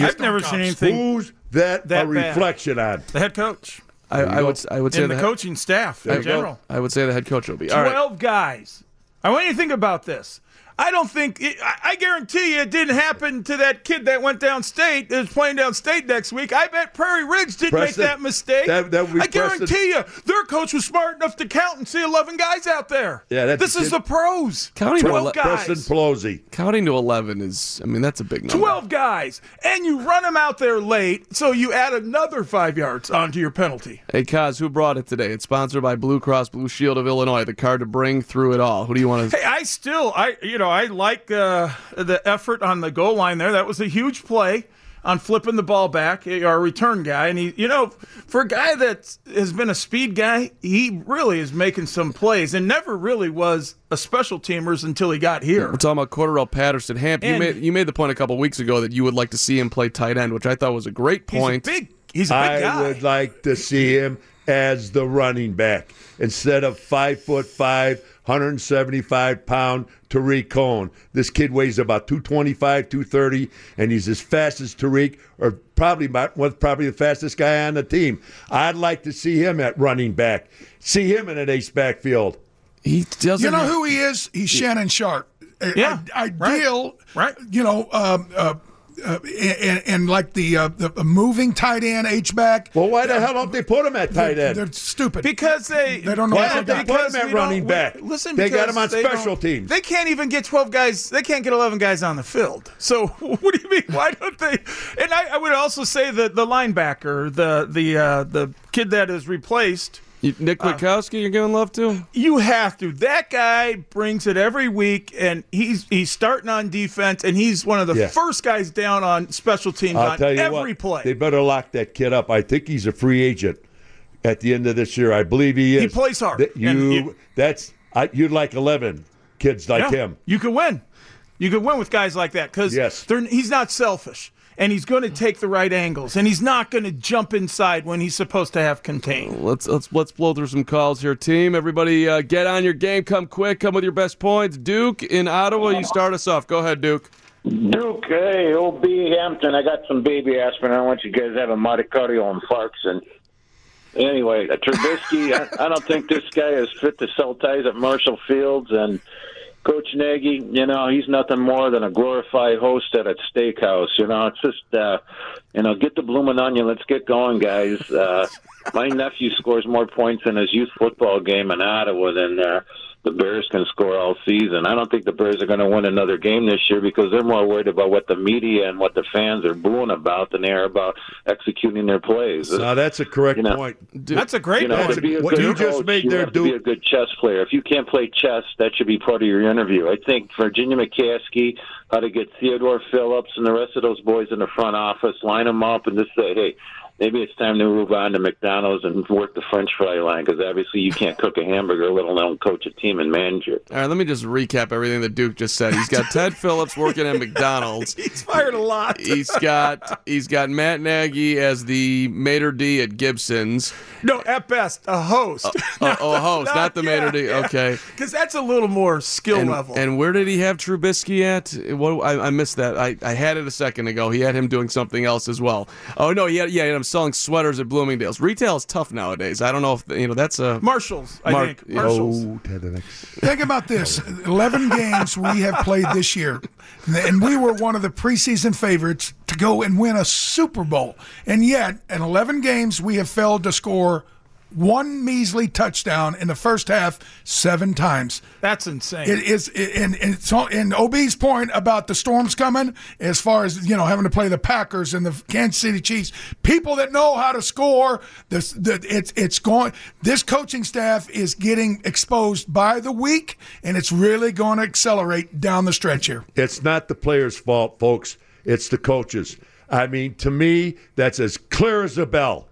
I've never seen anything. Who's that a reflection on? The head coach. I would say and the coaching staff in general. I would say the head coach will be. 12 right. Guys. I want you to think about this. I don't think I guarantee you it didn't happen to that kid that went downstate, that is playing downstate next week. I bet Prairie Ridge didn't make that mistake. I guarantee you their coach was smart enough to count and see 11 guys out there. Yeah, this is the pros. Counting 12 guys. Preston Pelosi. Counting to 11 is, I mean, that's a big number. 12 guys, and you run them out there late, so you add another 5 yards onto your penalty. Hey, Coz, who brought it today? It's sponsored by Blue Cross Blue Shield of Illinois, the car to bring through it all. Who do you want to... Hey, I like the effort on the goal line there. That was a huge play on flipping the ball back, our return guy. And, for a guy that has been a speed guy, he really is making some plays and never really was a special teamers until he got here. Yeah, we're talking about Cordarrelle Patterson. Hamp, you made the point a couple weeks ago that you would like to see him play tight end, which I thought was a great point. He's a big guy. I would like to see him as the running back instead of 5'5", 175-pound Tariq Cohen. This kid weighs about 225, 230, and he's as fast as Tariq, or probably the fastest guy on the team. I'd like to see him at running back. See him in an ace backfield. He doesn't. You know who he is? He's Shannon Sharp. Yeah, ideal. Right. And like the moving tight end, H-back. Well, why the hell don't they put him at tight end? They're stupid. Because they don't know what to do. Why don't they put him at running back? Listen, they got him on special teams. They can't even get 12 guys. They can't get 11 guys on the field. So what do you mean? Why don't they? And I would also say that the linebacker, the kid that is replaced. Nick Kwiatkowski, you're giving love to? You have to. That guy brings it every week, and he's starting on defense, and he's one of the first guys down on special teams play. They better lock that kid up. I think he's a free agent at the end of this year. I believe he is. He plays hard. You'd like 11 kids like him. You could win. You could win with guys like that because he's not selfish. And he's going to take the right angles, and he's not going to jump inside when he's supposed to have contained. Let's blow through some calls here, team. Everybody, get on your game. Come quick. Come with your best points. Duke in Ottawa, you start us off. Go ahead, Duke. Duke, hey, old B. Hampton. I got some baby aspirin. I want you guys to have a mitochondrial infarction. Anyway, Trubisky, I don't think this guy is fit to sell ties at Marshall Fields, and Coach Nagy, he's nothing more than a glorified host at a steakhouse. It's just, get the blooming onion. Let's get going, guys. My nephew scores more points in his youth football game in Ottawa than the Bears can score all season. I don't think the Bears are going to win another game this year because they're more worried about what the media and what the fans are booing about than they are about executing their plays. No, that's a correct point. Dude, that's a great point. You have to be a good chess player. If you can't play chess, that should be part of your interview. I think Virginia McCaskey how to get Theodore Phillips and the rest of those boys in the front office, line them up, and just say, hey, maybe it's time to move on to McDonald's and work the French fry line, because obviously you can't cook a hamburger, let alone coach a team and manage it. All right, let me just recap everything that Duke just said. He's got Ted Phillips working at McDonald's. He's fired a lot. He's got Matt Nagy as the maitre d' at Gibson's. No, at best, a host. Not the maitre d'. Yeah. Okay. Because that's a little more skill level. And where did he have Trubisky at? I missed that. I had it a second ago. He had him doing something else as well. Oh, no, he had him selling sweaters at Bloomingdale's. Retail is tough nowadays. I don't know if, that's a... Marshalls, I think. Marshalls. Oh, think about this. 11 games we have played this year, and we were one of the preseason favorites to go and win a Super Bowl. And yet, in 11 games, we have failed to score one measly touchdown in the first half 7 times. That's insane. It is, and OB's point about the storms coming, as far as having to play the Packers and the Kansas City Chiefs, people that know how to score. This coaching staff is getting exposed by the week, and it's really going to accelerate down the stretch here. It's not the players' fault, folks. It's the coaches. I mean, to me, that's as clear as a bell.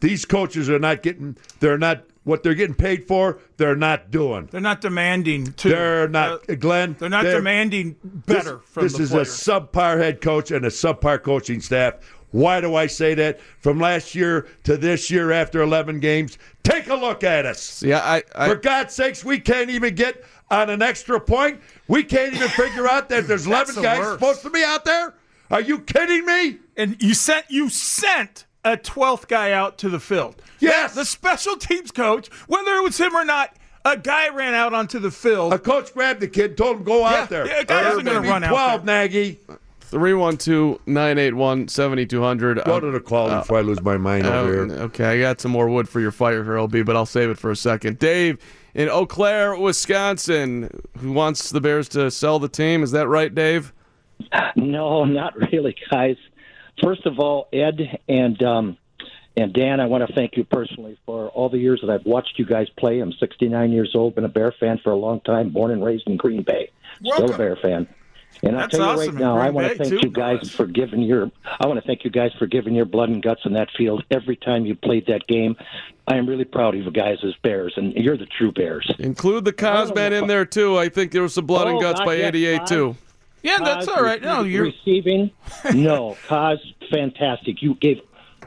These coaches are not getting – they're not – what they're getting paid for, they're not doing. They're not demanding to – They're not – Glenn – They're not demanding better from the players. This is a subpar head coach and a subpar coaching staff. Why do I say that? From last year to this year after 11 games, take a look at us. Yeah, for God's sakes, we can't even get on an extra point. We can't even figure out that there's 11 guys supposed to be out there. Are you kidding me? And you sent a 12th guy out to the field. Yes. The special teams coach, whether it was him or not, a guy ran out onto the field. A coach grabbed the kid, told him, go out there. Yeah, a guy wasn't going to run out 12, there. Nagy. 312-981-7200. Go to the call before I lose my mind over here. Okay, I got some more wood for your fire here, LB, but I'll save it for a second. Dave in Eau Claire, Wisconsin, who wants the Bears to sell the team. Is that right, Dave? No, not really, guys. First of all, Ed and Dan, I want to thank you personally for all the years that I've watched you guys play. I'm 69 years old, been a Bear fan for a long time, born and raised in Green Bay. Welcome. Still a Bear fan. And I'll tell you right now, I want to thank you guys for giving your blood and guts in that field every time you played that game. I am really proud of you guys as Bears, and you're the true Bears. Include the Cosman in there, too. I think there was some blood and guts by 88, too. Yeah, that's all right. No, you're receiving. No, Kaz, fantastic. You gave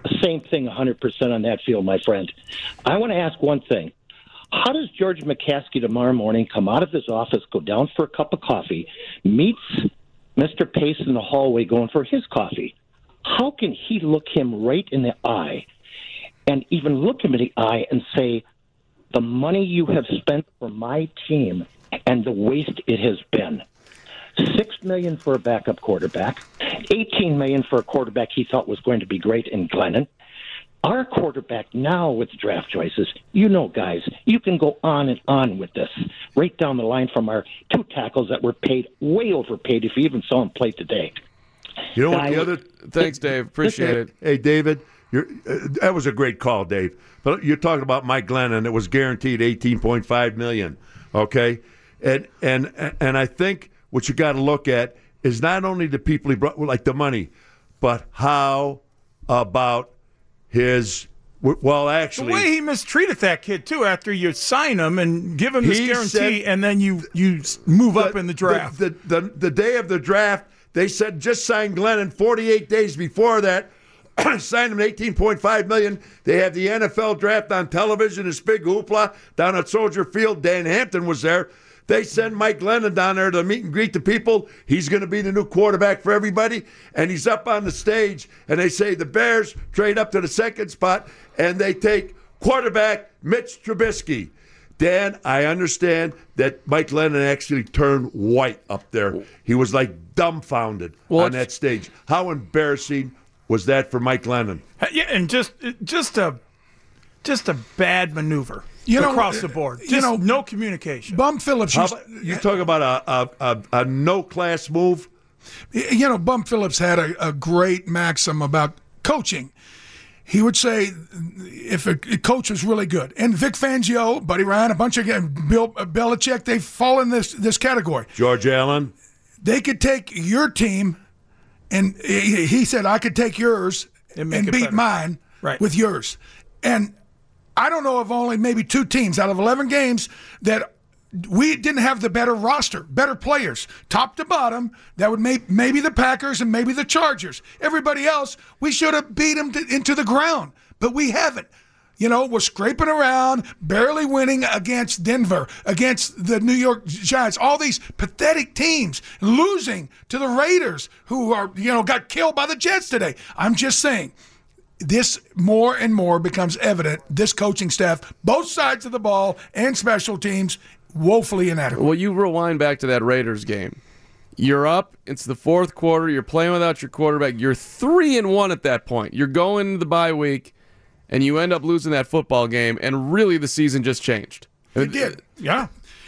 the same thing 100% on that field, my friend. I want to ask one thing. How does George McCaskey tomorrow morning come out of his office, go down for a cup of coffee, meets Mr. Pace in the hallway going for his coffee? How can he look him right in the eye and even look him in the eye and say, the money you have spent for my team and the waste it has been? $6 million for a backup quarterback, $18 million for a quarterback he thought was going to be great in Glennon. Our quarterback now with draft choices, guys, you can go on and on with this. Right down the line from our two tackles that were paid, way overpaid if you even saw him play today. You know what? Thanks, Dave. Appreciate it. Hey, David, that was a great call, Dave. But you're talking about Mike Glennon. It was guaranteed $18.5 million. Okay, and I think. What you got to look at is not only the people he brought, like the money, but how about his, well, actually. The way he mistreated that kid, too, after you sign him and give him this guarantee, and then you move up in the draft. The day of the draft, they said just sign Glennon 48 days before that. Signed him at $18.5 million. They have the NFL draft on television. This big hoopla down at Soldier Field. Dan Hampton was there. They send Mike Glennon down there to meet and greet the people. He's going to be the new quarterback for everybody. And he's up on the stage, and they say the Bears trade up to the second spot, and they take quarterback Mitch Trubisky. Dan, I understand that Mike Glennon actually turned white up there. He was like dumbfounded on that stage. How embarrassing was that for Mike Glennon? Yeah, and just a bad maneuver. Across the board. No communication. Bum Phillips. You talk about a no-class move. Bum Phillips had a great maxim about coaching. He would say if a coach was really good, and Vic Fangio, Buddy Ryan, a bunch of Bill Belichick, they fall in this category. George Allen. They could take your team, and he said, I could take yours, and beat mine with yours. And I don't know of only maybe two teams out of 11 games that we didn't have the better roster, better players, top to bottom. That would make maybe the Packers and maybe the Chargers. Everybody else, we should have beat them into the ground, but we haven't. You know, we're scraping around, barely winning against Denver, against the New York Giants, all these pathetic teams, losing to the Raiders, who are, you know, got killed by the Jets today. I'm just saying, this more and more becomes evident, this coaching staff, both sides of the ball and special teams, woefully inadequate. Well, you rewind back to that Raiders game. You're up. It's the fourth quarter. You're playing without your quarterback. You're 3-1 at that point. You're going into the bye week. And you end up losing that football game, and really the season just changed. It did, yeah.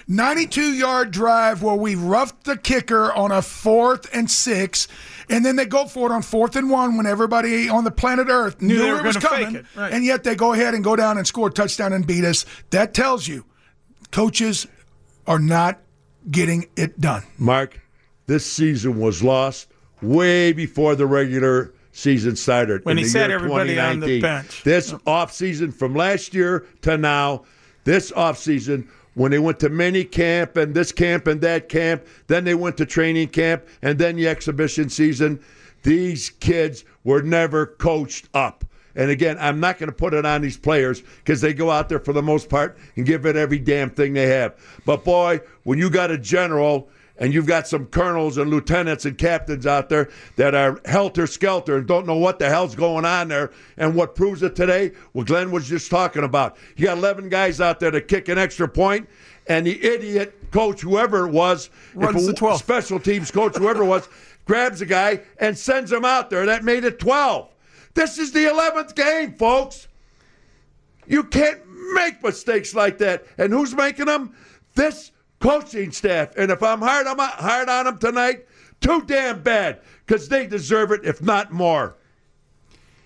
92-yard drive where we roughed the kicker on a 4th and 6, and then they go for it on 4th and 1 when everybody on the planet Earth knew it was coming, and yet they go ahead and go down and score a touchdown and beat us. That tells you coaches are not getting it done. Mark, this season was lost way before the regular season started when he said everybody on the bench. This offseason from last year to now, this offseason when they went to mini camp and this camp and that camp, then they went to training camp and then the exhibition season, these kids were never coached up. And again, I'm not going to put it on these players because they go out there for the most part and give it every damn thing they have. But boy, when you got a general and you've got some colonels and lieutenants and captains out there that are helter-skelter and don't know what the hell's going on there. And what proves it today? Well, Glenn was just talking about. You got 11 guys out there to kick an extra point, and the idiot coach, whoever it was, special teams coach, whoever it was, grabs a guy and sends him out there. That made it 12. This is the 11th game, folks. You can't make mistakes like that. And who's making them? This coaching staff, and if I'm hard, I'm hard on them tonight, too damn bad, because they deserve it, if not more.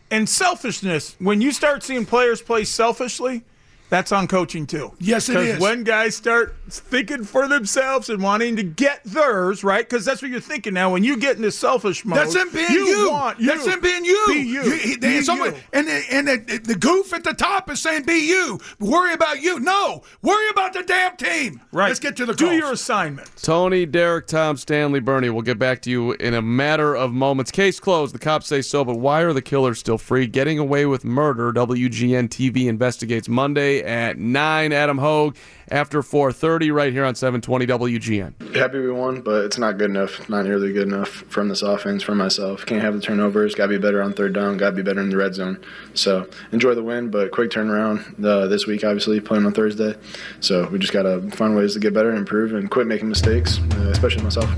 And selfishness, when you start seeing players play selfishly, that's on coaching too. Yes, it is. Because when guys start thinking for themselves and wanting to get theirs, right? Because that's what you're thinking now. When you get into selfish mode, that's him being you. Want you. That's him being you. Be you. You. And the goof at the top is saying, be you. Worry about you. No. Worry about the damn team. Right. Let's get to the goals. Do your assignment. Tony, Derek, Tom, Stanley, Bernie, we'll get back to you in a matter of moments. Case closed. The cops say so, but why are the killers still free? Getting away with murder. WGN TV investigates Monday at 9, Adam Hoge after 4:30 right here on 720 WGN. Happy we won, but it's not good enough, not nearly good enough from this offense, for myself. Can't have the turnovers, got to be better on third down, got to be better in the red zone. So enjoy the win, but quick turnaround this week, obviously, playing on Thursday. So we just got to find ways to get better and improve and quit making mistakes, especially myself.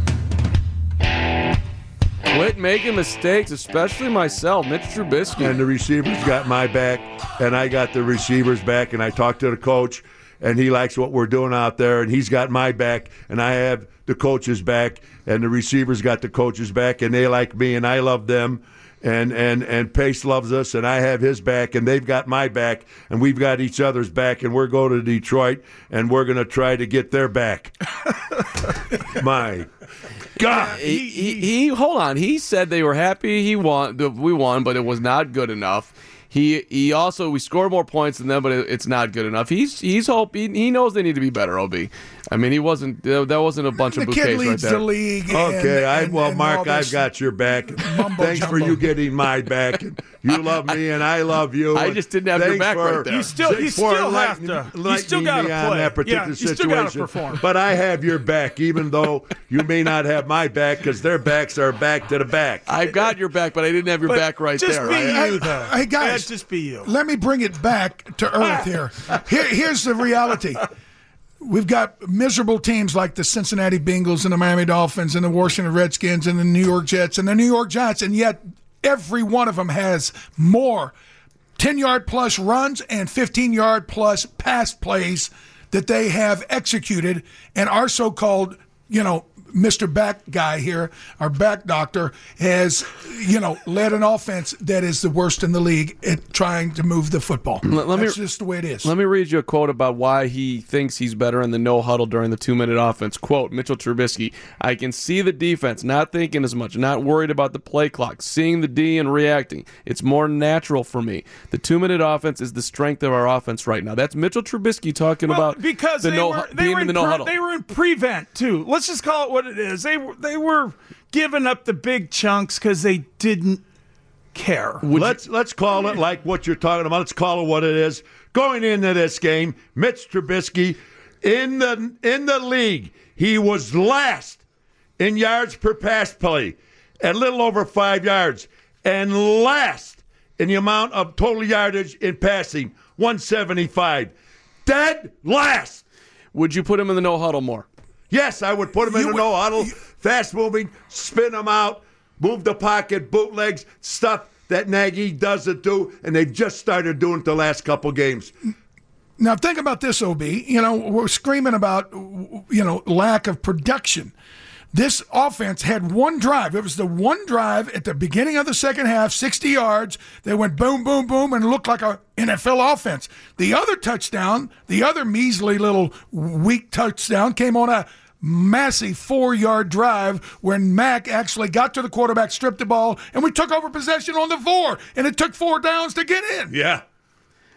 Quit making mistakes, especially myself, Mitch Trubisky. And the receivers got my back, and I got the receivers back, and I talked to the coach, and he likes what we're doing out there, and he's got my back, and I have the coach's back, and the receivers got the coach's back, and they like me, and I love them, and Pace loves us, and I have his back, and they've got my back, and we've got each other's back, and we're going to Detroit, and we're going to try to get their back. My God, he hold on. He said they were happy we won, but it was not good enough. He also, we scored more points than them, but it's not good enough. He's hoping, he knows they need to be better, OB. I mean, that wasn't a bunch of bouquets right there. The kid leads the league. Okay, Mark, I've got your back. Thanks for you getting my back. You love me and I love you. I just didn't have your back right there. You still have to. You still got to play. That particular situation. Still got to perform. But I have your back, even though you may not have my back, because their backs are back to the back. I've got your back, but I didn't have your back right there. Just be you, though. Hey, guys. Just be you. Let me bring it back to earth here. Here's the reality. We've got miserable teams like the Cincinnati Bengals and the Miami Dolphins and the Washington Redskins and the New York Jets and the New York Giants, and yet every one of them has more 10-yard-plus runs and 15-yard-plus pass plays that they have executed, and our so-called, Mr. Back guy here, our back doctor, has, you know, led an offense that is the worst in the league at trying to move the football. That's just the way it is. Let me read you a quote about why he thinks he's better in the no huddle during the two-minute offense. Quote, Mitchell Trubisky, I can see the defense not thinking as much, not worried about the play clock, seeing the D and reacting. It's more natural for me. The two-minute offense is the strength of our offense right now. That's Mitchell Trubisky talking about the no huddle. They were in prevent, too. Let's just call it what it is. They were giving up the big chunks because they didn't care. Let's call it like what you're talking about. Let's call it what it is. Going into this game, Mitch Trubisky, in the league, he was last in yards per pass play at a little over 5 yards, and last in the amount of total yardage in passing, 175. Dead last. Would you put him in the no huddle more? Yes, I would put him in the no huddle. Fast moving, spin him out, move the pocket, bootlegs, stuff that Nagy doesn't do, and they've just started doing it the last couple games. Now think about this, OB. You know, we're screaming about, you know, lack of production. This offense had one drive. It was the one drive at the beginning of the second half, 60 yards. They went boom, boom, boom, and looked like an NFL offense. The other touchdown, the other measly little weak touchdown, came on a massive 4-yard drive when Mack actually got to the quarterback, stripped the ball, and we took over possession on the 4, and it took 4 downs to get in. Yeah.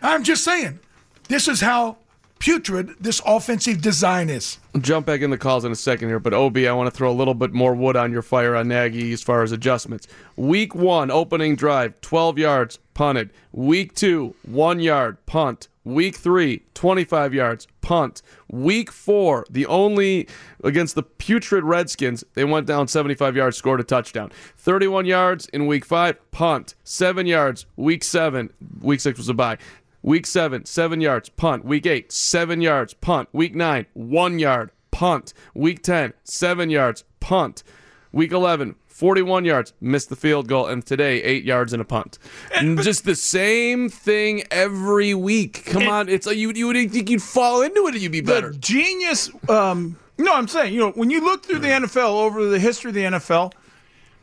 I'm just saying, this is how putrid this offensive design is. I'll jump back in the calls in a second here, but OB, I want to throw a little bit more wood on your fire on Nagy as far as adjustments. Week 1, opening drive, 12 yards, punted. Week 2, 1 yard, punt. Week 3, 25 yards, punt. Week 4, the only against the putrid Redskins, they went down 75 yards, scored a touchdown. 31 yards in week 5, punt. 7 yards, week 7. Week 6 was a bye. Week 7, 7 yards, punt. Week 8, 7 yards, punt. Week 9, 1 yard, punt. Week 10, 7 yards, punt. Week 11, 41 yards, missed the field goal, and today, 8 yards and a punt. And just the same thing every week. Come on, it's like you would think you'd fall into it and you'd be better. The genius, no, I'm saying, you know, when you look through the NFL, over the history of the NFL,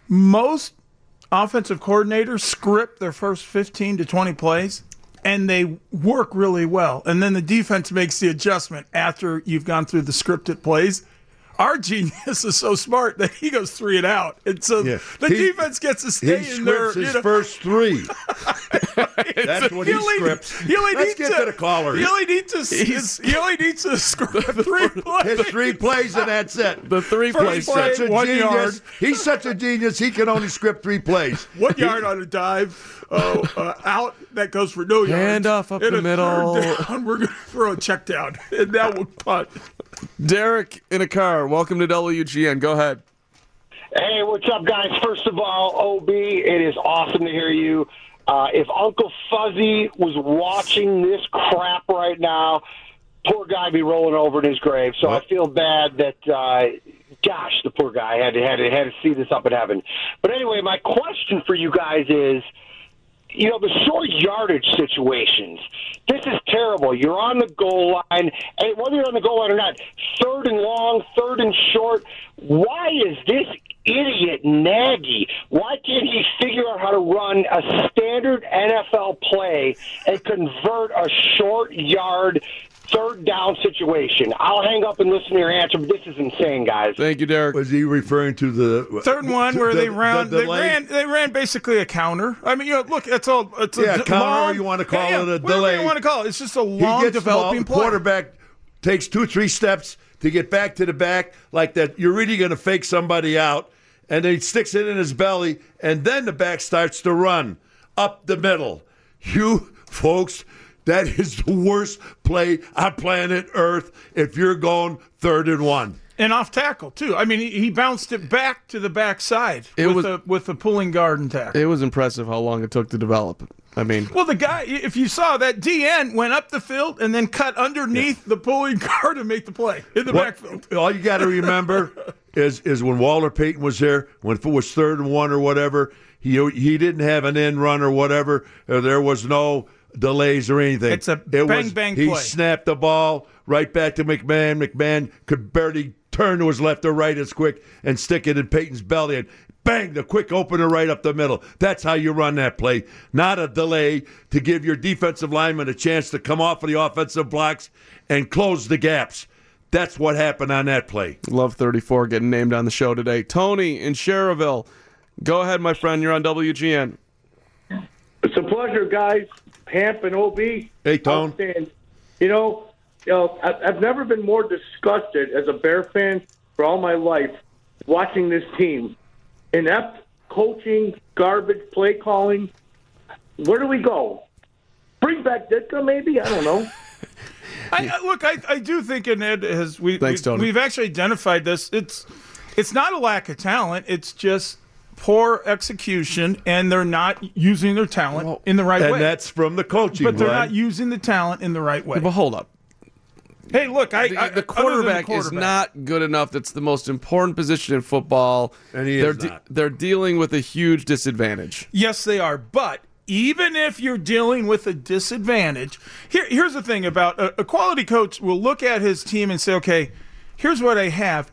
most offensive coordinators script their first 15 to 20 plays. And they work really well. And then the defense makes the adjustment after you've gone through the scripted plays. Our genius is so smart that he goes three and out. And so the defense gets to stay in there. He scripts his first three. That's what he scripts. Let's get to the callers. He only needs to script three plays. His three plays and that's it. The three plays. Such a 1 yard. He's such a genius, he can only script three plays. 1 yard on a dive. Out, that goes for no yards. Hand off up the middle. Down, we're going to throw a check down, and that will punt. Derek in a car, welcome to WGN. Go ahead. Hey, what's up, guys? First of all, OB, it is awesome to hear you. If Uncle Fuzzy was watching this crap right now, poor guy would be rolling over in his grave. So what? I feel bad that, gosh, the poor guy had to see this up in heaven. But anyway, my question for you guys is, you know, the short yardage situations, this is terrible. You're on the goal line, and whether you're on the goal line or not, third and long, third and short. Why is this idiot Nagy? Why can't he figure out how to run a standard NFL play and convert a short yard third down situation? I'll hang up and listen to your answer, but this is insane, guys. Thank you, Derek. Was he referring to the third one where they ran basically a counter? I mean, you know, look, it's a counter. Long, or you want to call it a delay? You want to call it? It's just a long developing play. Quarterback takes 2-3 steps to get back to the back like that. You're really going to fake somebody out, and then he sticks it in his belly, and then the back starts to run up the middle. You folks. That is the worst play on planet Earth if you're going 3rd and 1. And off tackle, too. I mean, he bounced it back to the backside with a pulling guard and tackle. It was impressive how long it took to develop. I mean, well, the guy, if you saw that DN went up the field and then cut underneath the pulling guard to make the play in the backfield. All you got to remember is when Walter Payton was there, when if it was 3rd and 1 or whatever, he didn't have an end run or whatever. Or there was no delays or anything. It's a bang play. He snapped the ball right back to McMahon. McMahon could barely turn to his left or right as quick and stick it in Peyton's belly and bang, the quick opener right up the middle. That's how you run that play. Not a delay to give your defensive lineman a chance to come off of the offensive blocks and close the gaps. That's what happened on that play. Love 34 getting named on the show today. Tony in Cherville. Go ahead, my friend. You're on WGN. It's a pleasure, guys. Hamp and OB. Hey, Tone. You know, I've never been more disgusted as a Bear fan for all my life watching this team. Inept coaching, garbage play calling. Where do we go? Bring back Ditka, maybe? I don't know. I do think, and Ed, we've actually identified this. It's not a lack of talent. It's just poor execution, and they're not using their talent in the right way. And that's from the coaching, but they're not using the talent in the right way. But hold up. Hey, look, the quarterback is not good enough. That's the most important position in football. And they're dealing with a huge disadvantage. Yes, they are. But even if you're dealing with a disadvantage, here's the thing about a quality coach will look at his team and say, okay, here's what I have.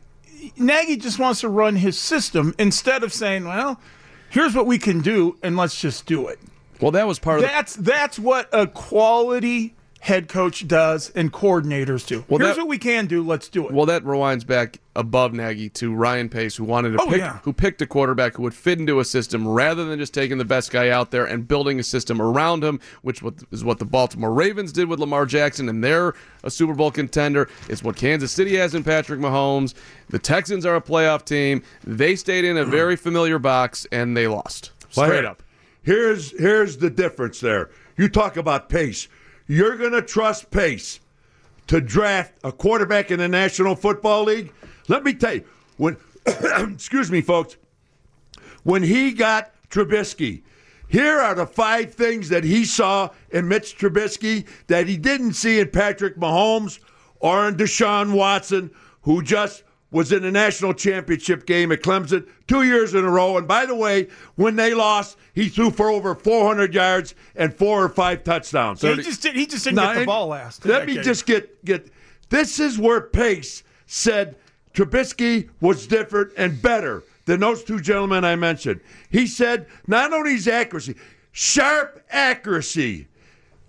Nagy just wants to run his system instead of saying, well, here's what we can do, and let's just do it. Well, that was part of That's what a quality head coach does and coordinators do. Well, here's what we can do, let's do it. Well, that rewinds back above Nagy to Ryan Pace, who wanted to who picked a quarterback who would fit into a system rather than just taking the best guy out there and building a system around him, which is what the Baltimore Ravens did with Lamar Jackson, and they're a Super Bowl contender. It's what Kansas City has in Patrick Mahomes. The Texans are a playoff team. They stayed in a very familiar box, and they lost. Straight up. Here's the difference there. You talk about Pace. You're going to trust Pace to draft a quarterback in the National Football League? Let me tell you, when excuse me, folks, when he got Trubisky, here are the 5 things that he saw in Mitch Trubisky that he didn't see in Patrick Mahomes or in Deshaun Watson, who just was in the national championship game at Clemson 2 years in a row. And by the way, when they lost, he threw for over 400 yards and 4 or 5 touchdowns. Yeah, he just didn't get the ball last. This is where Pace said Trubisky was different and better than those two gentlemen I mentioned. He said not only his accuracy, sharp accuracy,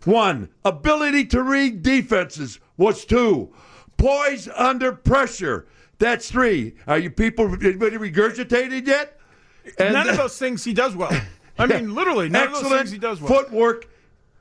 1. Ability to read defenses was 2. Poise under pressure, that's 3. Are you people regurgitated yet? And none of those things he does well. I mean, literally, none of those things he does well. Footwork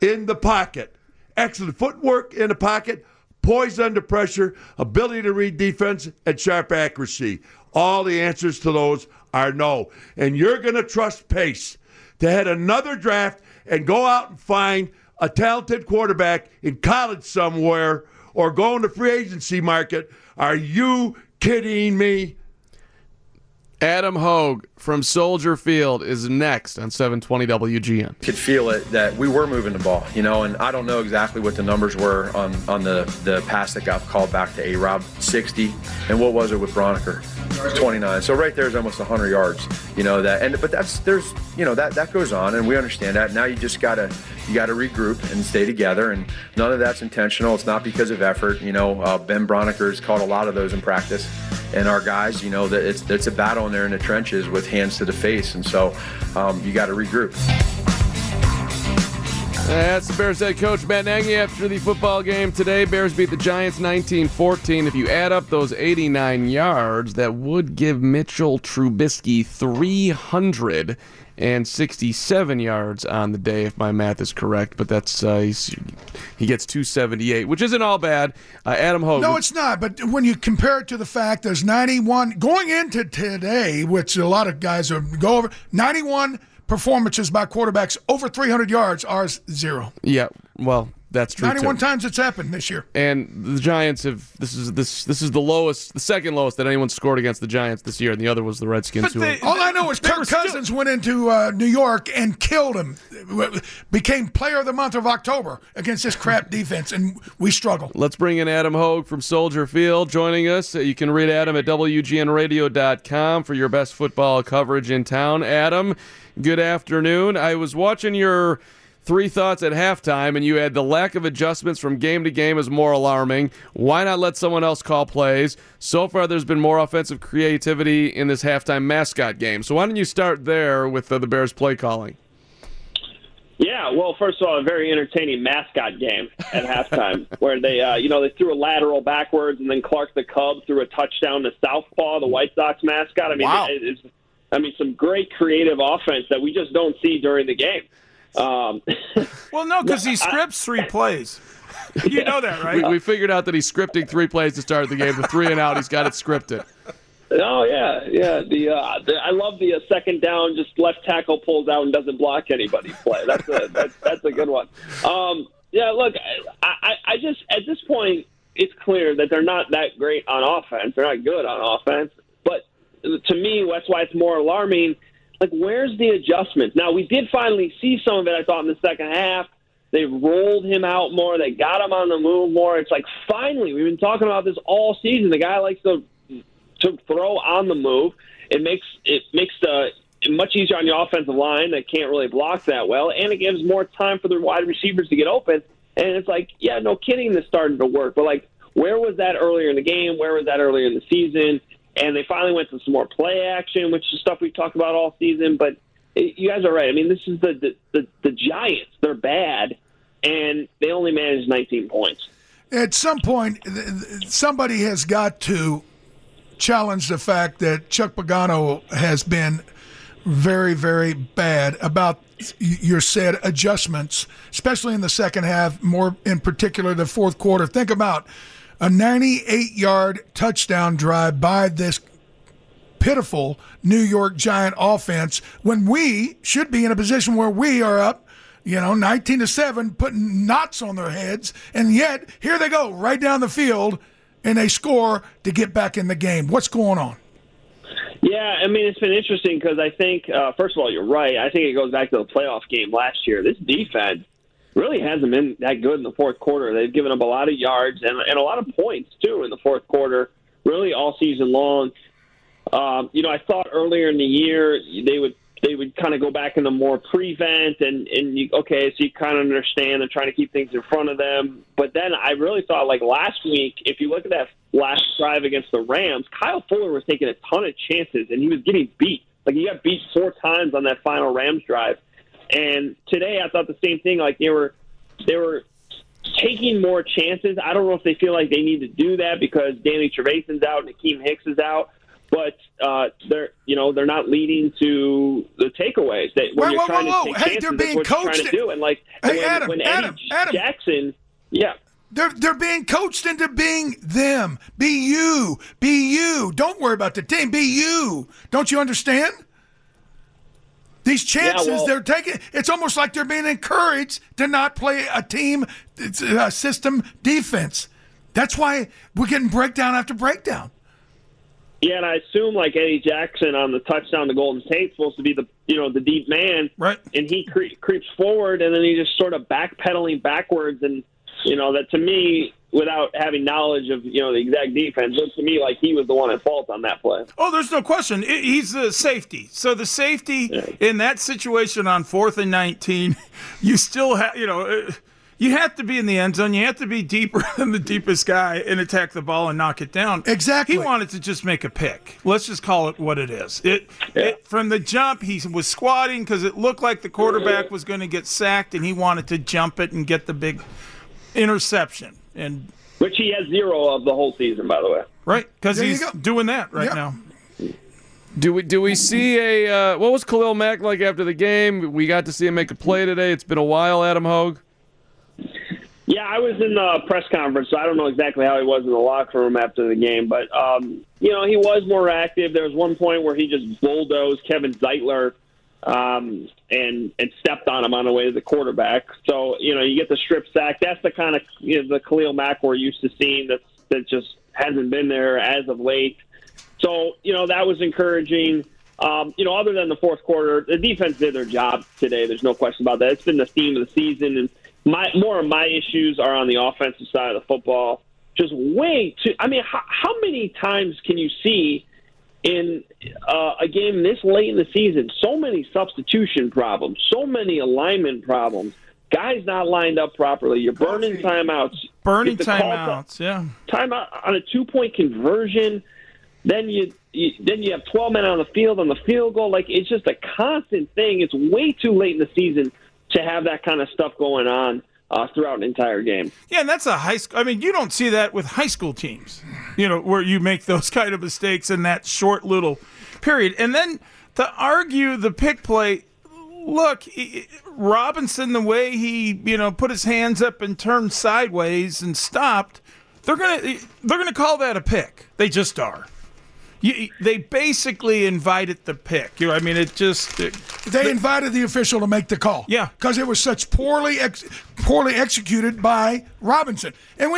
in the pocket. Excellent footwork in the pocket, poise under pressure, ability to read defense, and sharp accuracy. All the answers to those are no. And you're going to trust Pace to head another draft and go out and find a talented quarterback in college somewhere or go in the free agency market. Are you kidding me? Adam Hoge from Soldier Field is next on 720 WGN. Could feel it that we were moving the ball, you know, and I don't know exactly what the numbers were on the pass that got called back to A-Rob, 60, and what was it with Braunecker? 29. So right there is almost 100 yards, you know that. And but that goes on, and we understand that. Now you just gotta regroup and stay together, and none of that's intentional. It's not because of effort, you know. Ben Braunecker has caught a lot of those in practice, and our guys, you know, that it's a battle in there in the trenches with hands to the face, and so you got to regroup. That's the Bears head coach, Matt Nagy, after the football game today. Bears beat the Giants 19-14. If you add up those 89 yards, that would give Mitchell Trubisky 367 yards on the day, if my math is correct. But that's he gets 278, which isn't all bad. Adam Hoge. No, it's not. But when you compare it to the fact there's 91 going into today, which a lot of guys are go over, 91 performances by quarterbacks over 300 yards, ours 0. Yeah, well, that's true. 91 times it's happened this year. And the Giants have this is the lowest, the second lowest that anyone scored against the Giants this year, and the other was the Redskins. All I know is Kirk Cousins went into New York and killed him. Became Player of the Month of October against this crap defense, and we struggled. Let's bring in Adam Hoge from Soldier Field joining us. You can read Adam at WGNRadio.com for your best football coverage in town. Adam, good afternoon. I was watching your Three thoughts at halftime, and you had the lack of adjustments from game to game is more alarming. Why not let someone else call plays? So far, there's been more offensive creativity in this halftime mascot game. So why don't you start there with the Bears play calling? Yeah, well, first of all, a very entertaining mascot game at halftime where they threw a lateral backwards, and then Clark the Cub threw a touchdown to Southpaw, the White Sox mascot. I mean, wow. It's some great creative offense that we just don't see during the game. Well, no, because he scripts three plays. You know that, right? We figured out that he's scripting three plays to start the game. The three and out, he's got it scripted. Oh, yeah. I love the second down, just left tackle pulls out and doesn't block anybody play. That's a good one. Look, I just, at this point, it's clear that they're not that great on offense. They're not good on offense. But to me, that's why it's more alarming. Like, where's the adjustment? Now, we did finally see some of it, I thought, in the second half. They rolled him out more. They got him on the move more. It's like, finally, we've been talking about this all season. The guy likes to throw on the move. It makes it much easier on your offensive line. They can't really block that well. And it gives more time for the wide receivers to get open. And it's like, yeah, no kidding, this started to work. But, like, where was that earlier in the game? Where was that earlier in the season? And they finally went to some more play action, which is stuff we've talked about all season. But you guys are right. I mean, this is the Giants. They're bad, and they only managed 19 points. At some point, somebody has got to challenge the fact that Chuck Pagano has been very, very bad about your said adjustments, especially in the second half, more in particular the fourth quarter. Think about a 98-yard touchdown drive by this pitiful New York Giant offense when we should be in a position where we are up, 19-7, putting knots on their heads, and yet here they go right down the field, and they score to get back in the game. What's going on? Yeah, I mean, it's been interesting because I think, first of all, you're right. I think it goes back to the playoff game last year. This defense really hasn't been that good in the fourth quarter. They've given up a lot of yards and a lot of points, too, in the fourth quarter, really all season long. I thought earlier in the year they would kind of go back into more prevent, so you kind of understand they're trying to keep things in front of them. But then I really thought, like last week, if you look at that last drive against the Rams, Kyle Fuller was taking a ton of chances, and he was getting beat. Like, he got beat four times on that final Rams drive. And today, I thought the same thing. Like, they were taking more chances. I don't know if they feel like they need to do that because Danny Trevathan's out and Akiem Hicks is out, but they're not leading to the takeaways. They're trying to take chances. They're being coached. Adam Jackson, yeah. They're being coached into being them. Be you. Be you. Don't worry about the team. Be you. Don't you understand? These chances they're taking, it's almost like they're being encouraged to not play a team system defense. That's why we're getting breakdown after breakdown. Yeah, and I assume like Eddie Jackson on the touchdown to Golden State's supposed to be the deep man, right? And he creeps forward, and then he just sort of backpedaling backwards, and that to me, without having knowledge of the exact defense, looks to me like he was the one at fault on that play. Oh, there's no question. He's the safety. So the safety in that situation on 4th and 19, you still have you have to be in the end zone. You have to be deeper than the deepest guy and attack the ball and knock it down. Exactly. He wanted to just make a pick. Let's just call it what it is. It from the jump, he was squatting because it looked like the quarterback was going to get sacked, and he wanted to jump it and get the big interception. Which he has zero of the whole season, by the way. Right, because he's doing that right now. Do we see a what was Khalil Mack like after the game? We got to see him make a play today. It's been a while, Adam Hoge. Yeah, I was in the press conference, so I don't know exactly how he was in the locker room after the game. But, he was more active. There was one point where he just bulldozed Kevin Zeitler and stepped on him on the way to the quarterback. So, you get the strip sack. That's the kind of the Khalil Mack we're used to seeing that just hasn't been there as of late. So, that was encouraging. Other than the fourth quarter, the defense did their job today. There's no question about that. It's been the theme of the season. And more of my issues are on the offensive side of the football. Just way too – I mean, how many times can you see – in a game this late in the season, so many substitution problems, so many alignment problems, Guys not lined up properly. You're burning timeouts. Burning timeouts, yeah. Timeout on a two-point conversion. Then you have 12 men on the field goal. Like, it's just a constant thing. It's way too late in the season to have that kind of stuff going on throughout an entire game. Yeah, and that's a high school. I mean, you don't see that with high school teams, you know, where you make those kind of mistakes in that short little period. And then to argue the pick play, look, Robinson, the way he, you know, put his hands up and turned sideways and stopped, they're gonna call that a pick. They just are. They basically invited the pick. You know, I mean, it just they invited the official to make the call. Yeah, because it was such poorly executed by Robinson. And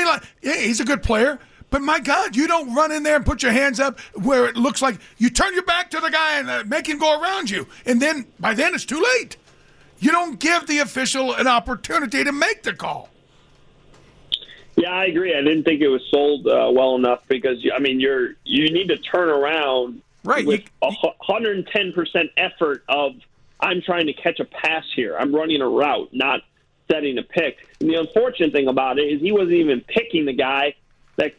he's a good player, but my God, you don't run in there and put your hands up where it looks like you turn your back to the guy and make him go around you, and then by then it's too late. You don't give the official an opportunity to make the call. Yeah, I agree. I didn't think it was sold well enough because, I mean, you need to turn around right, with 110% effort of I'm trying to catch a pass here. I'm running a route, not setting a pick. And the unfortunate thing about it is he wasn't even picking the guy that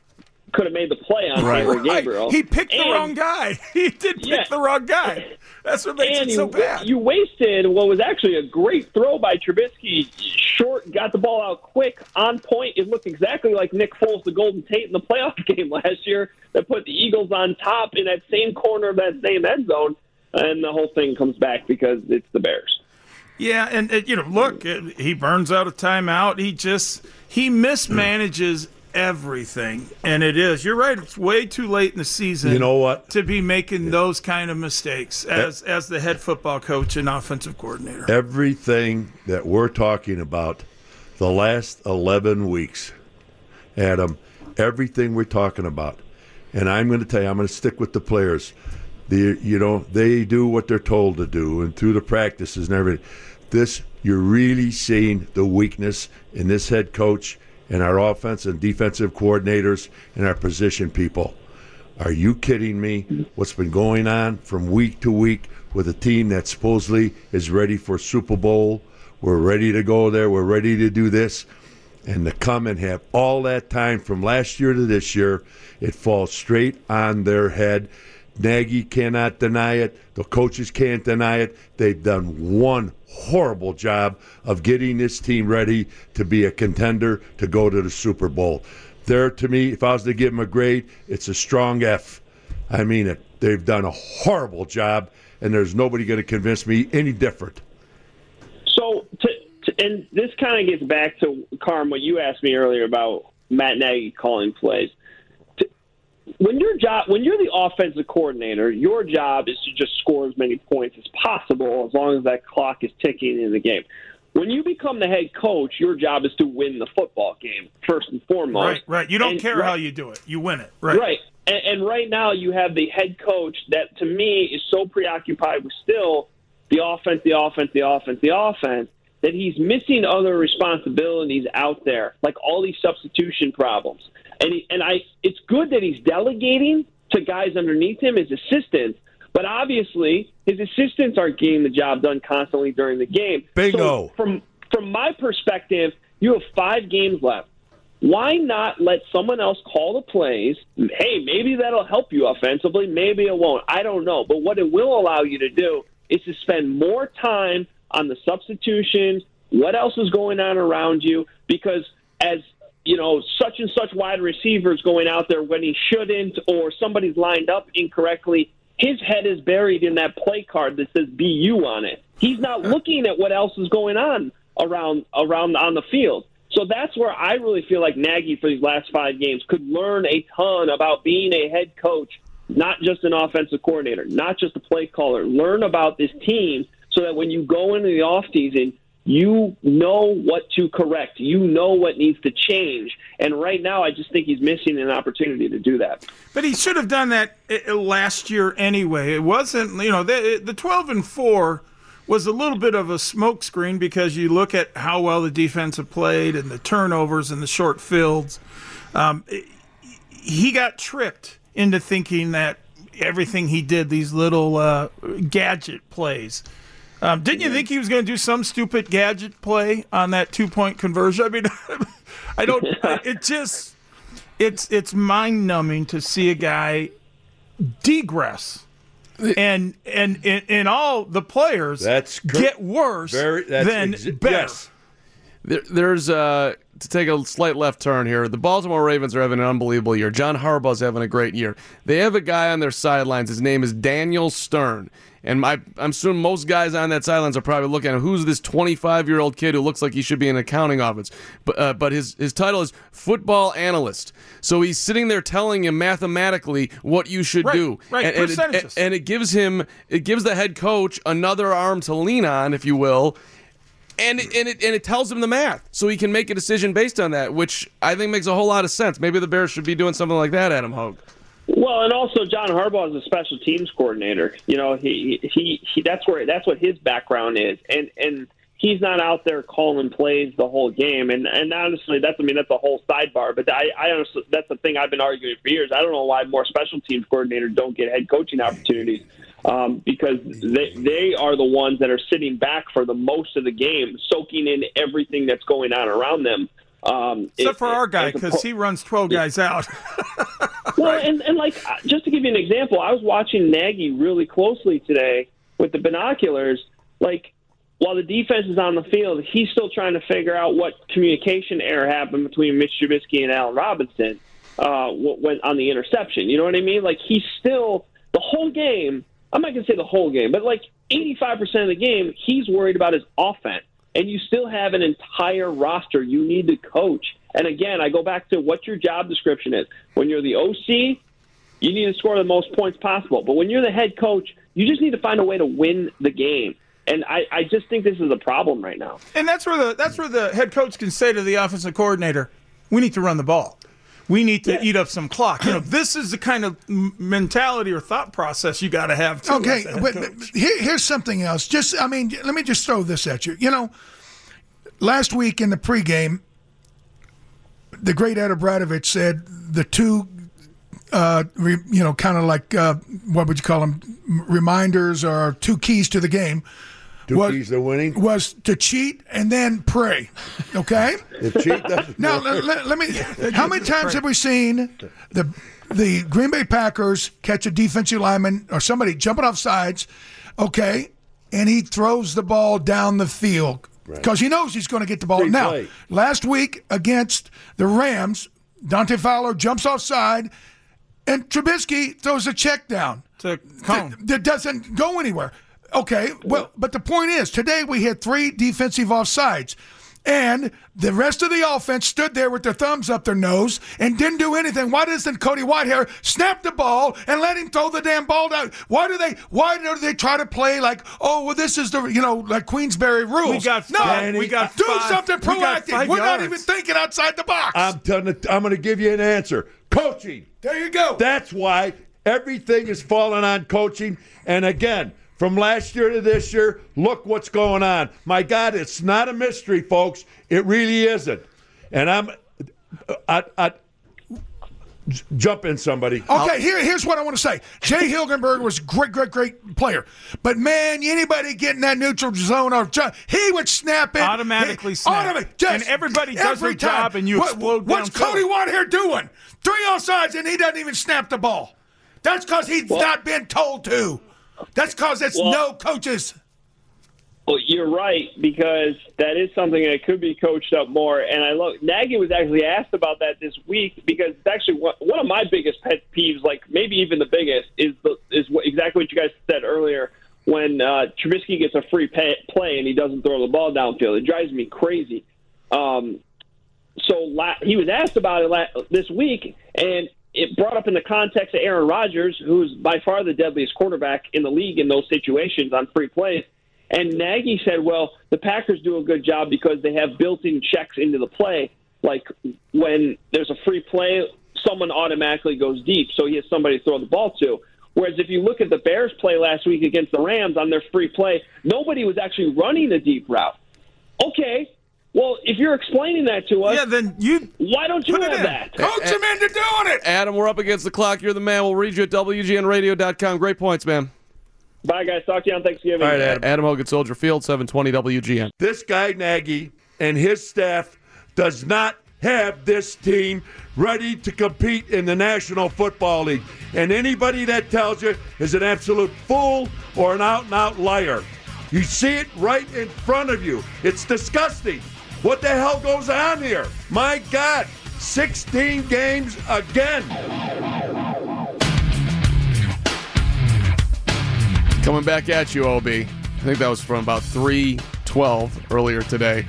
could have made the play on Taylor Gabriel. He picked the wrong guy. He did pick the wrong guy. That's what makes it so bad. You wasted what was actually a great throw by Trubisky. Short, got the ball out quick, on point. It looked exactly like Nick Foles, the Golden Tate, in the playoff game last year that put the Eagles on top in that same corner of that same end zone, and the whole thing comes back because it's the Bears. Yeah, and, you know, look, he burns out a timeout. He mismanages everything, and it is. You're right, it's way too late in the season, you know what, to be making those kind of mistakes as the head football coach and offensive coordinator. Everything that we're talking about the last 11 weeks, Adam, everything we're talking about, and I'm going to tell you, I'm going to stick with the players. You know, they do what they're told to do and through the practices and everything. You're really seeing the weakness in this head coach and our offense and defensive coordinators and our position people. Are you kidding me? What's been going on from week to week with a team that supposedly is ready for Super Bowl? We're ready to go there. We're ready to do this. And to come and have all that time from last year to this year, it falls straight on their head. Nagy cannot deny it. The coaches can't deny it. They've done one horrible job of getting this team ready to be a contender to go to the Super Bowl. There, to me, if I was to give them a grade, it's a strong F. I mean it. They've done a horrible job, and there's nobody going to convince me any different. So, and this kind of gets back to, Carm, what you asked me earlier about Matt Nagy calling plays. When you're the offensive coordinator, your job is to just score as many points as possible as long as that clock is ticking in the game. When you become the head coach, your job is to win the football game, first and foremost. Right. You don't care how you do it. You win it. Right. And right now you have the head coach that, to me, is so preoccupied with still the offense, that he's missing other responsibilities out there, like all these substitution problems. It's good that he's delegating to guys underneath him, his assistants, but obviously his assistants aren't getting the job done constantly during the game. Bingo. So from my perspective, you have 5 games left. Why not let someone else call the plays? Hey, maybe that'll help you offensively. Maybe it won't. I don't know. But what it will allow you to do is to spend more time on the substitutions, what else is going on around you, because as you know, such and such wide receivers going out there when he shouldn't, or somebody's lined up incorrectly, his head is buried in that play card that says BU on it. He's not looking at what else is going on around on the field. So that's where I really feel like Nagy for these last 5 games could learn a ton about being a head coach, not just an offensive coordinator, not just a play caller. Learn about this team so that when you go into the offseason, you know what to correct. You know what needs to change. And right now, I just think he's missing an opportunity to do that. But he should have done that last year anyway. It wasn't, you know, the 12-4 was a little bit of a smokescreen because you look at how well the defense had played and the turnovers and the short fields. He got tricked into thinking that everything he did, these little gadget plays, Didn't you think he was going to do some stupid gadget play on that two-point conversion? I mean, I don't. It just it's mind-numbing to see a guy degress and all the players get worse better. Yes. There's to take a slight left turn here. The Baltimore Ravens are having an unbelievable year. John Harbaugh's having a great year. They have a guy on their sidelines. His name is Daniel Stern. And I'm assuming most guys on that sidelines are probably looking at who's this 25-year-old kid who looks like he should be in an accounting office. But his title is football analyst. So he's sitting there telling him mathematically what you should do. Right, percentages. And it gives the head coach another arm to lean on, if you will. And it tells him the math, so he can make a decision based on that, which I think makes a whole lot of sense. Maybe the Bears should be doing something like that, Adam Hoge. Well, and also John Harbaugh is a special teams coordinator. You know, he that's what his background is, and he's not out there calling plays the whole game. And honestly, that's a whole sidebar. But I honestly, that's the thing I've been arguing for years. I don't know why more special teams coordinators don't get head coaching opportunities. Because they are the ones that are sitting back for the most of the game, soaking in everything that's going on around them. Except for our guy, because he runs 12 guys out. Well, right. and like, just to give you an example, I was watching Nagy really closely today with the binoculars. Like, while the defense is on the field, he's still trying to figure out what communication error happened between Mitch Trubisky and Allen Robinson when on the interception. You know what I mean? Like, he's still, the whole game, I'm not going to say the whole game, but like 85% of the game, he's worried about his offense. And you still have an entire roster you need to coach. And again, I go back to what your job description is. When you're the OC, you need to score the most points possible. But when you're the head coach, you just need to find a way to win the game. And I just think this is a problem right now. And that's where the head coach can say to the offensive coordinator, we need to run the ball. We need to eat up some clock. You know, this is the kind of mentality or thought process you got to have. Too, okay, but here's something else. Let me just throw this at you. You know, last week in the pregame, the great Ed O'Bradovich said the two, kind of like what would you call them, reminders or two keys to the game. Two keys to winning? Was to cheat and then pray, okay? The cheat doesn't now, let me – how many times have we seen the Green Bay Packers catch a defensive lineman or somebody jumping off sides, okay, and he throws the ball down the field because he knows he's going to get the ball. Great now, play. Last week against the Rams, Dante Fowler jumps offside, and Trubisky throws a check down. It's a cone. That doesn't go anywhere. Okay, well, but the point is, today we had three defensive offsides, and the rest of the offense stood there with their thumbs up their nose and didn't do anything. Why doesn't Cody Whitehair snap the ball and let him throw the damn ball down? Why do they try to play like, oh, well, this is the, you know, like Queensberry rules? We got do something proactive. We're not even thinking outside the box. I'm going to give you an answer. Coaching. There you go. That's why everything is falling on coaching, and again, from last year to this year, look what's going on. My God, it's not a mystery, folks. It really isn't. And I jump in somebody. Okay, here's what I want to say. Jay Hilgenberg was a great player. But, man, anybody get in that neutral zone, or he would snap it. Automatically snap. And everybody does their job, and you explode down. What's Cody Whitehair doing? Three offsides, and he doesn't even snap the ball. That's because he's not been told to. That's because it's no coaches. Well, you're right, because that is something that could be coached up more. And I love Nagy was actually asked about that this week, because it's actually one of my biggest pet peeves, like maybe even the biggest, is exactly what you guys said earlier when Trubisky gets a free play and he doesn't throw the ball downfield. It drives me crazy. So he was asked about it this week, and it brought up in the context of Aaron Rodgers, who's by far the deadliest quarterback in the league in those situations on free plays. And Nagy said, well, the Packers do a good job because they have built-in checks into the play. Like when there's a free play, someone automatically goes deep, so he has somebody to throw the ball to. Whereas if you look at the Bears play last week against the Rams on their free play, nobody was actually running a deep route. Okay. Well, if you're explaining that to us, then why don't you have that? Coach him into doing it! Adam, we're up against the clock. You're the man. We'll read you at WGNRadio.com. Great points, man. Bye, guys. Talk to you on Thanksgiving. All right, Adam Hoge at Soldier Field, 720 WGN. This guy, Nagy, and his staff does not have this team ready to compete in the National Football League. And anybody that tells you is an absolute fool or an out-and-out liar. You see it right in front of you. It's disgusting. What the hell goes on here? My God, 16 games again. Coming back at you, OB. I think that was from about 3:12 earlier today.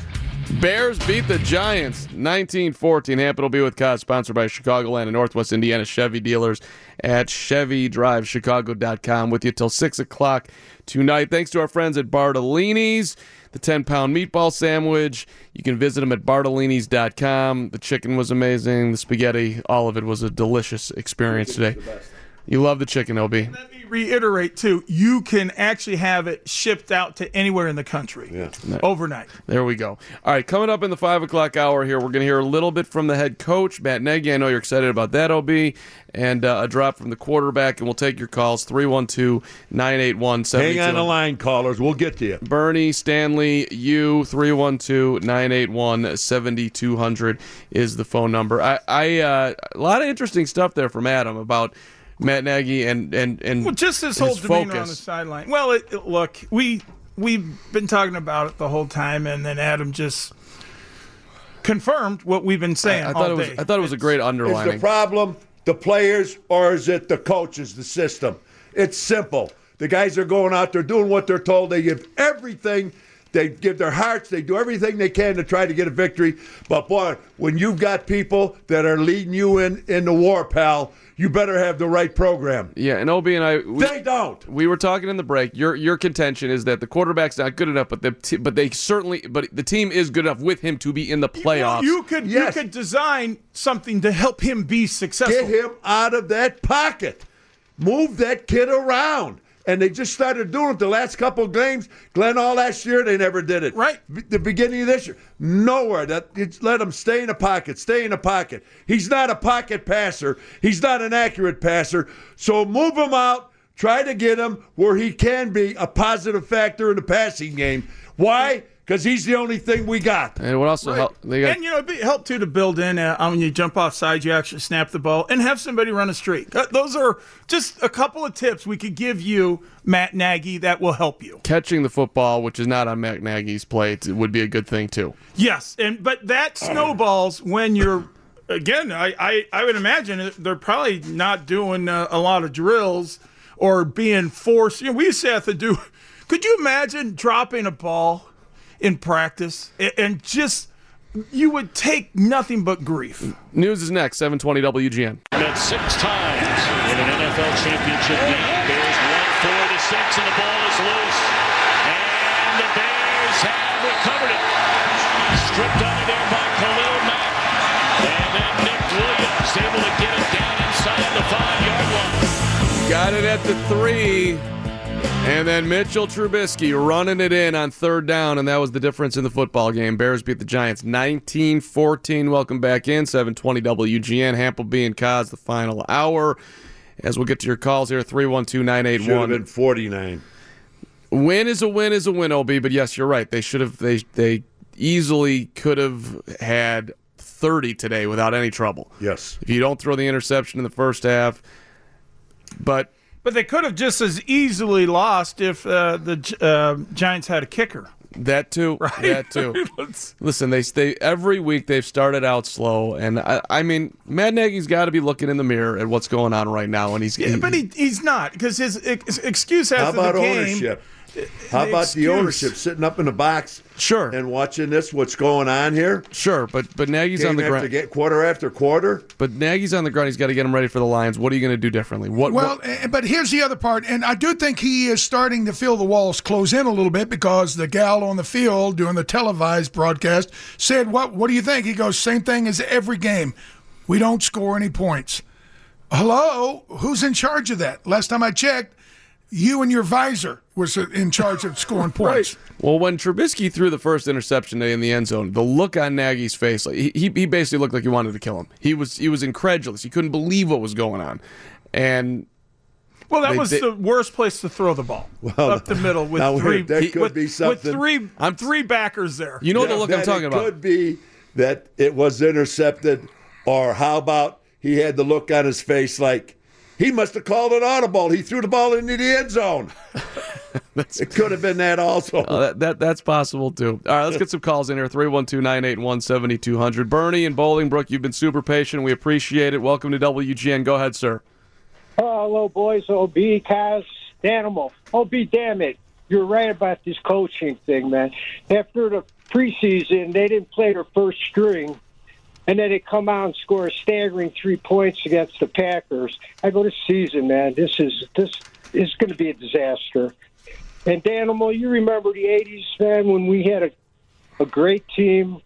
Bears beat the Giants 19-14. Hampton will be with Cos, sponsored by Chicagoland and Northwest Indiana Chevy dealers at Chevy DriveChicago.com. With you till 6 o'clock tonight. Thanks to our friends at Bartolini's, the 10-pound meatball sandwich. You can visit them at Bartolini's.com. The chicken was amazing. The spaghetti, all of it was a delicious experience today. You love the chicken, OB. Let me reiterate, too, you can actually have it shipped out to anywhere in the country overnight. There we go. All right, coming up in the 5 o'clock hour here, we're going to hear a little bit from the head coach, Matt Nagy. I know you're excited about that, OB, and a drop from the quarterback, and we'll take your calls, 312-981-72. Hang on the line, callers. We'll get to you. Bernie, Stanley, you, 312-981-7200 is the phone number. I a lot of interesting stuff there from Adam about Matt Nagy and well, just this whole demeanor focus on the sideline. Well, look, we've been talking about it the whole time, and then Adam just confirmed what we've been saying all day. I thought it was a great underlining. Is the problem the players, or is it the coaches, the system? It's simple. The guys are going out, they're doing what they're told. They give everything. They give their hearts. They do everything they can to try to get a victory. But, boy, when you've got people that are leading you in the war, pal, you better have the right program. Yeah, and Obi and I... they don't. We were talking in the break. Your contention is that the quarterback's not good enough, but the team is good enough with him to be in the playoffs. You could design something to help him be successful. Get him out of that pocket. Move that kid around. And they just started doing it the last couple of games. Glenn, all last year, they never did it. Right. The beginning of this year. Nowhere. Let him stay in the pocket. Stay in the pocket. He's not a pocket passer. He's not an accurate passer. So move him out. Try to get him where he can be a positive factor in the passing game. Why? Because he's the only thing we got. And what also help? And, it helped, too, to build in when you jump offside, you actually snap the ball and have somebody run a streak. Those are just a couple of tips we could give you, Matt Nagy, that will help you. Catching the football, which is not on Matt Nagy's plate, would be a good thing, too. Yes, but that snowballs when you're, again, I would imagine they're probably not doing a lot of drills or being forced. We used to have to do, could you imagine dropping a ball in practice, and just you would take nothing but grief. News is next, 720 WGN. Met 6 times in an NFL championship game. Bears 1-4-6, and the ball is loose. And the Bears have recovered it. Stripped out of there by Khalil Mack. And then Nick Williams able to get it down inside the 5-yard line. Got it at the 3. And then Mitchell Trubisky running it in on 3rd down, and that was the difference in the football game. Bears beat the Giants 19-14. Welcome back in, 720 WGN. Hampleby and Cos, the final hour. As we'll get to your calls here, 312-981. Should have been 49. Win is a win, OB, but yes, you're right. They should have. They easily could have had 30 today without any trouble. Yes. If you don't throw the interception in the first half, But they could have just as easily lost if the Giants had a kicker. That too. Right? That too. Listen, they every week they've started out slow, and I mean, Matt Nagy's got to be looking in the mirror at what's going on right now, and he's not, because his excuse after the game. How about ownership? How about the ownership sitting up in the box? Sure. And watching this, what's going on here? Sure, but Nagy's on the ground. Quarter after quarter? But Nagy's on the ground. He's got to get them ready for the Lions. What are you going to do differently? But here's the other part, and I do think he is starting to feel the walls close in a little bit, because the gal on the field doing the televised broadcast said, what do you think? He goes, same thing as every game. We don't score any points. Hello? Who's in charge of that? Last time I checked, you and your visor was in charge of scoring points. Right. Well, when Trubisky threw the first interception in the end zone, the look on Nagy's face, like, he basically looked like he wanted to kill him. He was incredulous. He couldn't believe what was going on. And Well, that was the worst place to throw the ball, up the middle with three. There could be something with three backers there. You know the look I'm talking about. It could be that it was intercepted, or how about he had the look on his face like he must have called an audible. He threw the ball into the end zone. It could have been that also. That's possible, too. All right, let's get some calls in here. 312-981-7200. Bernie in Bolingbrook, you've been super patient. We appreciate it. Welcome to WGN. Go ahead, sir. Oh, hello, boys. OB, Kaz, Danimal. OB, damn it. You're right about this coaching thing, man. After the preseason, they didn't play their first string, and then they come out and score a staggering 3 points against the Packers. I go, this season, man, this is going to be a disaster. And, Danimal, you remember the 80s, man, when we had a great team.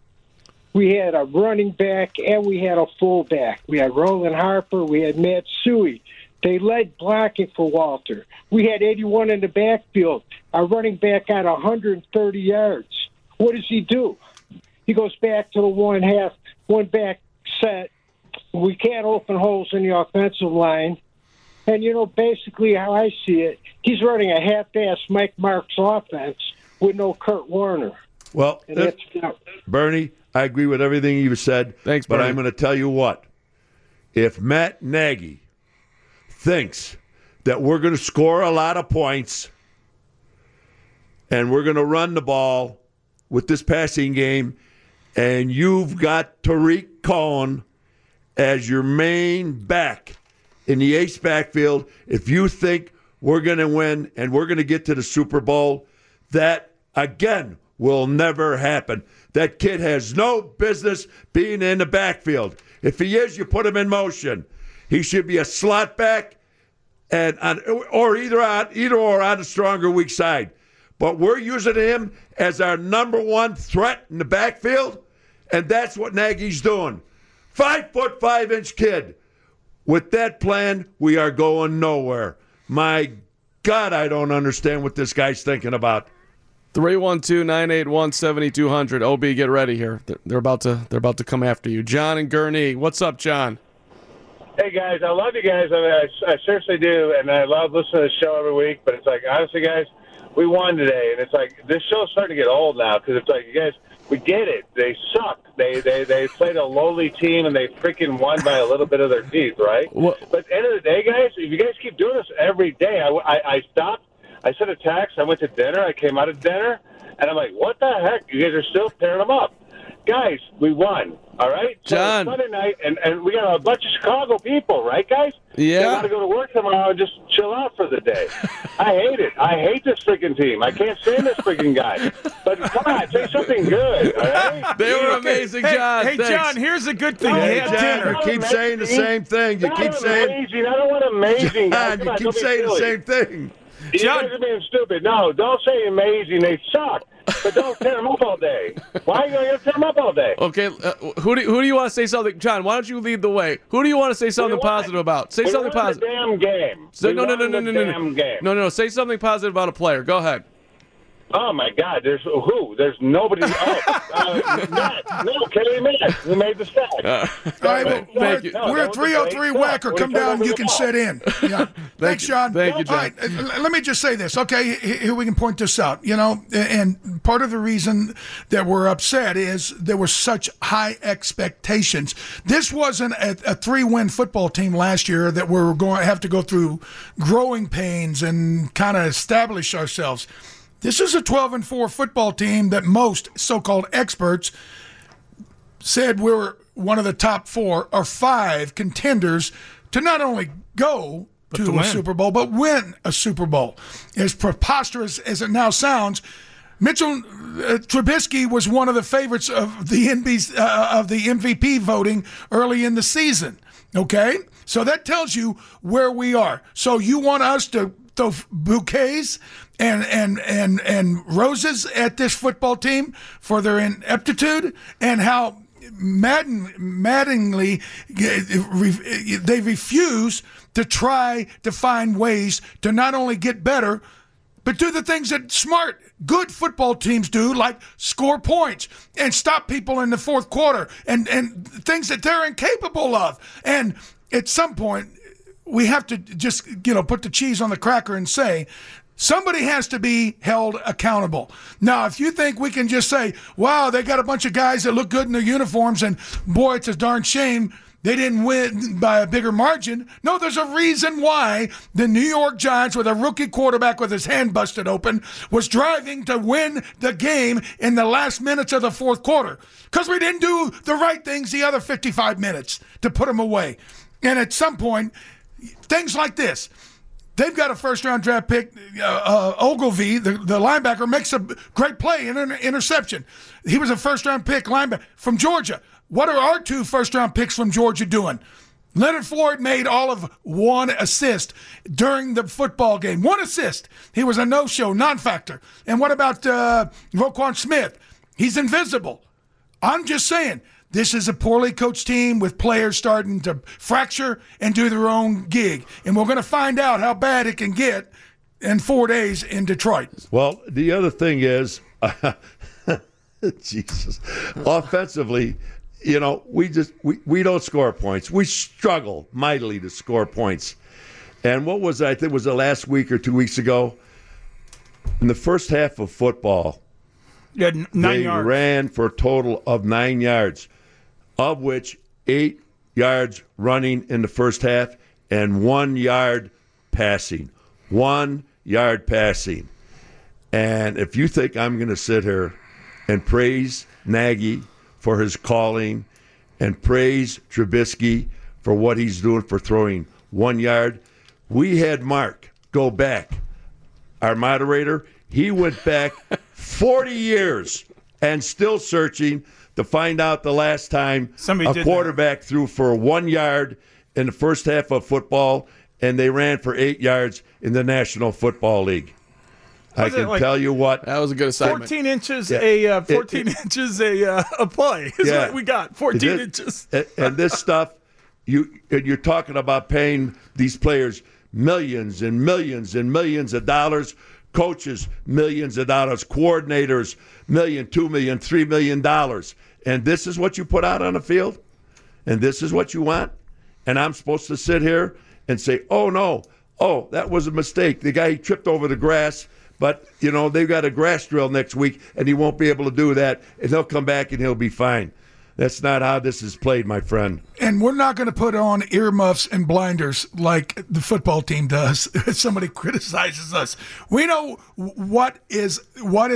We had a running back, and we had a fullback. We had Roland Harper. We had Matt Suey. They led blocking for Walter. We had 81 in the backfield. Our running back got 130 yards. What does he do? He goes back to the one back set. We can't open holes in the offensive line. And, you know, basically how I see it, he's running a half-assed Mike Marks offense with no Kurt Warner. Well, Bernie, I agree with everything you've said. Thanks, Bernie. But I'm going to tell you what. If Matt Nagy thinks that we're going to score a lot of points and we're going to run the ball with this passing game, and you've got Tariq Cohen as your main back in the ace backfield, if you think we're going to win and we're going to get to the Super Bowl, that, again, will never happen. That kid has no business being in the backfield. If he is, you put him in motion. He should be a slot back, or on the stronger weak side. But we're using him as our number one threat in the backfield, and that's what Nagy's doing. 5'5" kid. With that plan, we are going nowhere. My God, I don't understand what this guy's thinking about. 312-981-7200. OB, get ready here. They're about to come after you. John and Gurney, what's up, John? Hey, guys, I love you guys. I seriously do, and I love listening to the show every week. But it's like, honestly, guys, we won today. And it's like, this show's starting to get old now because it's like, you guys, we get it. They suck. They played a lowly team, and they freaking won by a little bit of their teeth, right? What? But at the end of the day, guys, if you guys keep doing this every day, I stopped. I sent a text. I went to dinner. I came out of dinner, and I'm like, what the heck? You guys are still tearing them up. Guys, we won, all right? John. So it's Sunday night, and we got a bunch of Chicago people, right, guys? Yeah. They want to go to work tomorrow and just chill out for the day. I hate it. I hate this freaking team. I can't stand this freaking guy. But come on, say something good, all right? They were amazing, John. Hey, John, here's a good thing. Hey, John, you keep saying the same thing. You keep saying amazing. I don't want amazing. John, you keep saying the same thing. You guys are being stupid. No, don't say amazing. They suck. But don't tear them up all day. Why are you going to tear them up all day? Okay, who do you want to say something? John, why don't you lead the way? Who do you want to say something positive about? Say something positive. We won the damn game. No. Say something positive about a player. Go ahead. Oh, my God. There's who? There's nobody else. Kelly Mack, who made the sack. We're a 303 whacker. Come down. You can sit in. Yeah. Thanks, John. Thank you, John. All right, let me just say this. Okay, here we can point this out. You know, and part of the reason that we're upset is there were such high expectations. This wasn't a three-win football team last year that we're going to have to go through growing pains and kind of establish ourselves. This is a 12-4 football team that most so-called experts said we were one of the top 4 or 5 contenders to not only go to a Super Bowl, but win a Super Bowl. As preposterous as it now sounds, Mitchell Trubisky was one of the favorites of the MVP voting early in the season, okay? So that tells you where we are. So you want us to throw bouquets and roses at this football team for their ineptitude and how maddeningly they refuse to try to find ways to not only get better, but do the things that smart, good football teams do, like score points and stop people in the fourth quarter and things that they're incapable of. And at some point, we have to just, you know, put the cheese on the cracker and say somebody has to be held accountable. Now, if you think we can just say, wow, they got a bunch of guys that look good in their uniforms, and boy, it's a darn shame they didn't win by a bigger margin. No, there's a reason why the New York Giants, with a rookie quarterback with his hand busted open, was driving to win the game in the last minutes of the fourth quarter, because we didn't do the right things the other 55 minutes to put them away. And at some point, things like this. They've got a first-round draft pick. Ogilvie, the linebacker, makes a great play in an interception. He was a first-round pick linebacker from Georgia. What are our two first-round picks from Georgia doing? Leonard Floyd made all of one assist during the football game. One assist. He was a no-show, non-factor. And what about Roquan Smith? He's invisible. I'm just saying, this is a poorly coached team with players starting to fracture and do their own gig. And we're going to find out how bad it can get in 4 days in Detroit. Well, the other thing is, Jesus, offensively, you know, we don't score points. We struggle mightily to score points. And what was, I think, was the last week or 2 weeks ago? In the first half of football, yeah, 9 yards. Ran for a total of 9 yards, of which 8 yards running in the first half and 1 yard passing. 1 yard passing. And if you think I'm going to sit here and praise Nagy for his calling, and praise Trubisky for what he's doing for throwing 1 yard. We had Mark go back, our moderator. He went back 40 years and still searching to find out the last time somebody, a quarterback, threw for 1 yard in the first half of football, and they ran for 8 yards in the National Football League. Was I can like, tell you what. That was a good assignment. 14 inches, yeah. 14 inches a play is what we got. 14 inches. And this stuff, you're talking about paying these players millions and millions and millions of dollars, coaches millions of dollars, coordinators million, $2 million, $3 million. And this is what you put out on the field, and this is what you want. And I'm supposed to sit here and say, oh, no, oh, that was a mistake. The guy, he tripped over the grass. But, you know, they've got a grass drill next week, and he won't be able to do that, and they'll come back and he'll be fine. That's not how this is played, my friend. And we're not going to put on earmuffs and blinders like the football team does if somebody criticizes us. We know what is what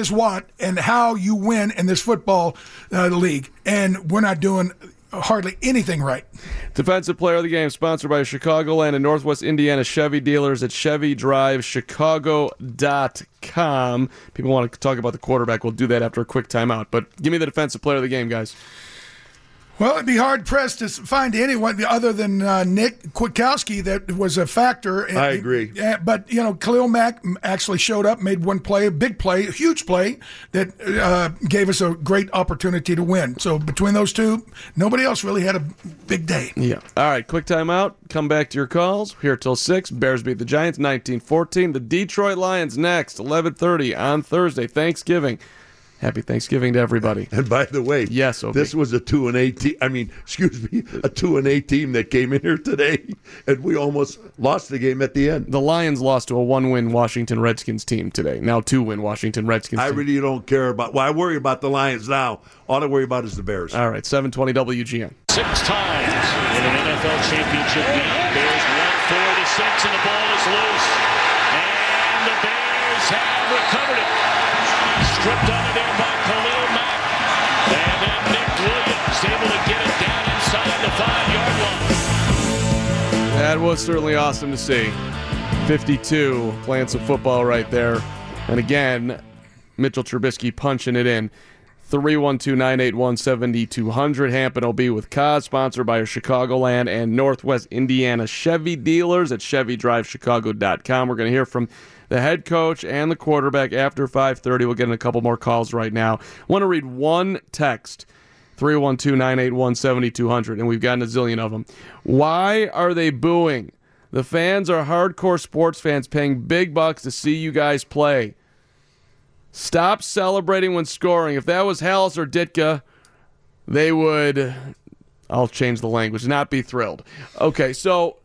and how you win in this football league, and we're not doing hardly anything right. Defensive Player of the Game, sponsored by Chicagoland and Northwest Indiana Chevy dealers at ChevyDriveChicago.com. People want to talk about the quarterback. We'll do that after a quick timeout. But give me the Defensive Player of the Game, guys. Well, it'd be hard-pressed to find anyone other than Nick Kwiatkowski that was a factor. I agree. But, you know, Khalil Mack actually showed up, made one play, a big play, a huge play, that gave us a great opportunity to win. So between those two, nobody else really had a big day. Yeah. All right, quick timeout. Come back to your calls. We're here till 6. Bears beat the Giants 19-14. The Detroit Lions next, 11:30 on Thursday, Thanksgiving. Happy Thanksgiving to everybody. And by the way, yes, OB, this was a 2-8 team. I mean, excuse me, a 2-8 team that came in here today, and we almost lost the game at the end. The Lions lost to a 1-win Washington Redskins team today. Now 2-win Washington Redskins team. I really don't care about, well, I worry about the Lions now. All I worry about is the Bears. All right, 720 WGN. 6 times in an NFL championship game. Bears went 4-6, and the ball is loose. And the Bears have recovered it. Stripped out of there by Khalil Mack. And then Nick Williams able to get it down inside the 5-yard line. That was certainly awesome to see. 52 playing some football right there. And again, Mitchell Trubisky punching it in. 312-981-7200. Hampton OB with Koz, sponsored by your Chicagoland and Northwest Indiana Chevy dealers at ChevyDriveChicago.com. We're going to hear from the head coach and the quarterback after 5:30. We'll get in a couple more calls right now. I want to read one text, 312-981-7200, and we've gotten a zillion of them. Why are they booing? The fans are hardcore sports fans paying big bucks to see you guys play. Stop celebrating when scoring. If that was Halas or Ditka, they would, I'll change the language, not be thrilled. Okay, so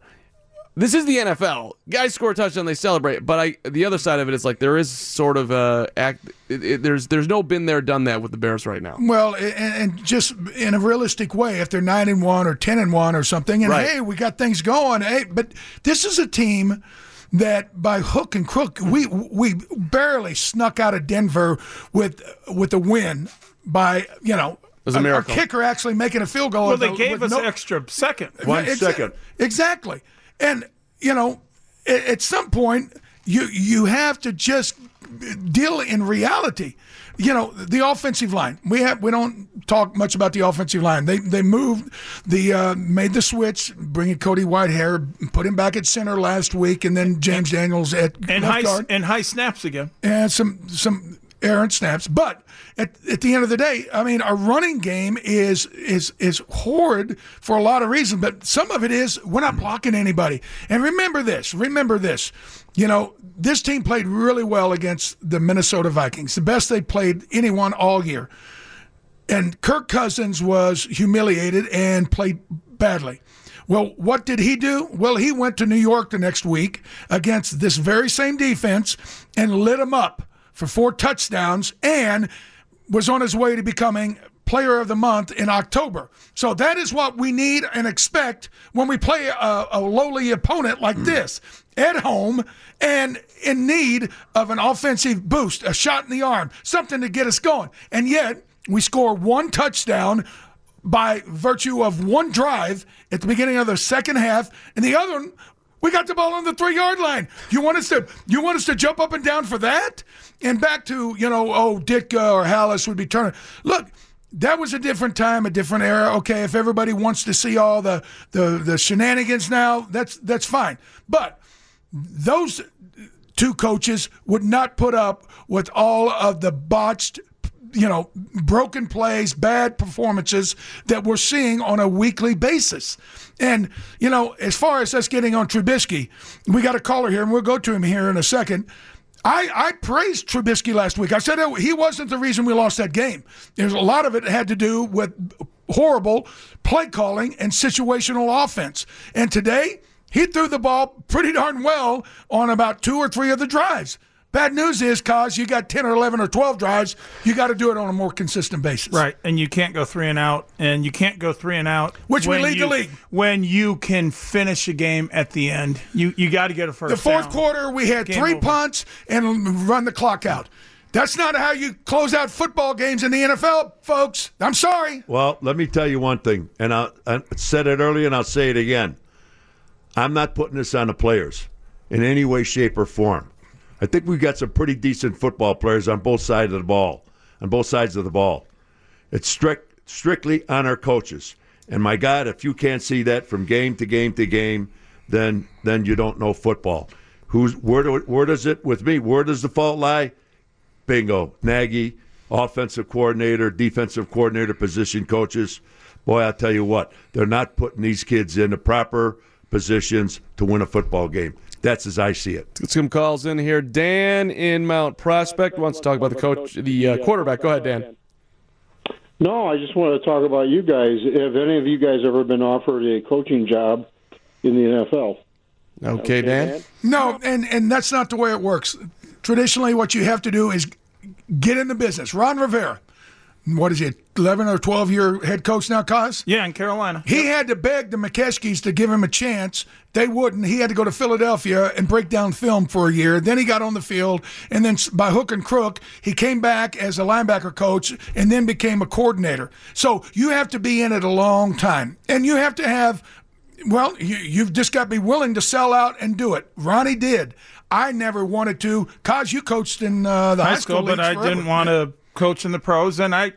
This is the NFL. Guys score a touchdown, they celebrate. But the other side of it is like there is sort of there's no been there, done that with the Bears right now. Well, and just in a realistic way, if they're 9-1 or 10-1 or something, and hey, we got things going. Hey, but this is a team that by hook and crook, we barely snuck out of Denver with a win by our kicker actually making a field goal. Well, they gave us extra second. 1 second. Exactly. And, at some point, you have to just deal in reality. The offensive line. We don't talk much about the offensive line. They moved made the switch, bringing Cody Whitehair, put him back at center last week, and then James Daniels at left guard. And high snaps again. And some errant snaps. But at the end of the day, I mean, our running game is horrid for a lot of reasons, but some of it is we're not blocking anybody. And remember this. This team played really well against the Minnesota Vikings, the best they played anyone all year. And Kirk Cousins was humiliated and played badly. Well, what did he do? Well, he went to New York the next week against this very same defense and lit them up for 4 touchdowns and was on his way to becoming Player of the Month in October. So that is what we need and expect when we play a lowly opponent like this at home and in need of an offensive boost, a shot in the arm, something to get us going. And yet we score 1 touchdown by virtue of 1 drive at the beginning of the second half, and the other one, we got the ball on the 3-yard line. You want us to jump up and down for that? And back to, Ditka or Halas would be turning. Look, that was a different time, a different era. Okay, if everybody wants to see all the shenanigans now, that's fine. But those 2 coaches would not put up with all of the botched, broken plays, bad performances that we're seeing on a weekly basis. And, as far as us getting on Trubisky, we got a caller here, and we'll go to him here in a second. I praised Trubisky last week. I said he wasn't the reason we lost that game. There's a lot of it had to do with horrible play calling and situational offense. And today, he threw the ball pretty darn well on about 2 or 3 of the drives. Bad news is, Coz, you got 10 or 11 or 12 drives. You got to do it on a more consistent basis. Right, and you can't go 3-and-out, and you can't go 3-and-out. Which we lead the league. When you can finish a game at the end, you got to get a first down. The fourth quarter, we had 3 punts and run the clock out. That's not how you close out football games in the NFL, folks. I'm sorry. Well, let me tell you one thing, and I said it earlier, and I'll say it again. I'm not putting this on the players in any way, shape, or form. I think we've got some pretty decent football players on both sides of the ball. It's strictly on our coaches. And my God, if you can't see that from game to game to game, then you don't know football. Where does it with me? Where does the fault lie? Bingo. Nagy, offensive coordinator, defensive coordinator, position coaches. Boy, I'll tell you what, they're not putting these kids in the proper positions to win a football game. That's as I see it. Let's get some calls in here. Dan in Mount Prospect wants to talk about the quarterback. Go ahead, Dan. No, I just wanted to talk about you guys. Have any of you guys ever been offered a coaching job in the NFL? Okay, Dan. No, and that's not the way it works. Traditionally, what you have to do is get in the business. Ron Rivera, what is he, 11 or 12-year head coach now, Coz? Yeah, in Carolina. He had to beg the McKeskes to give him a chance. They wouldn't. He had to go to Philadelphia and break down film for a year. Then he got on the field, and then by hook and crook, he came back as a linebacker coach and then became a coordinator. So you have to be in it a long time, and you have to have – well, you've just got to be willing to sell out and do it. Ronnie did. I never wanted to. Coz, you coached in the high school but I didn't want to – coach in the pros, and I've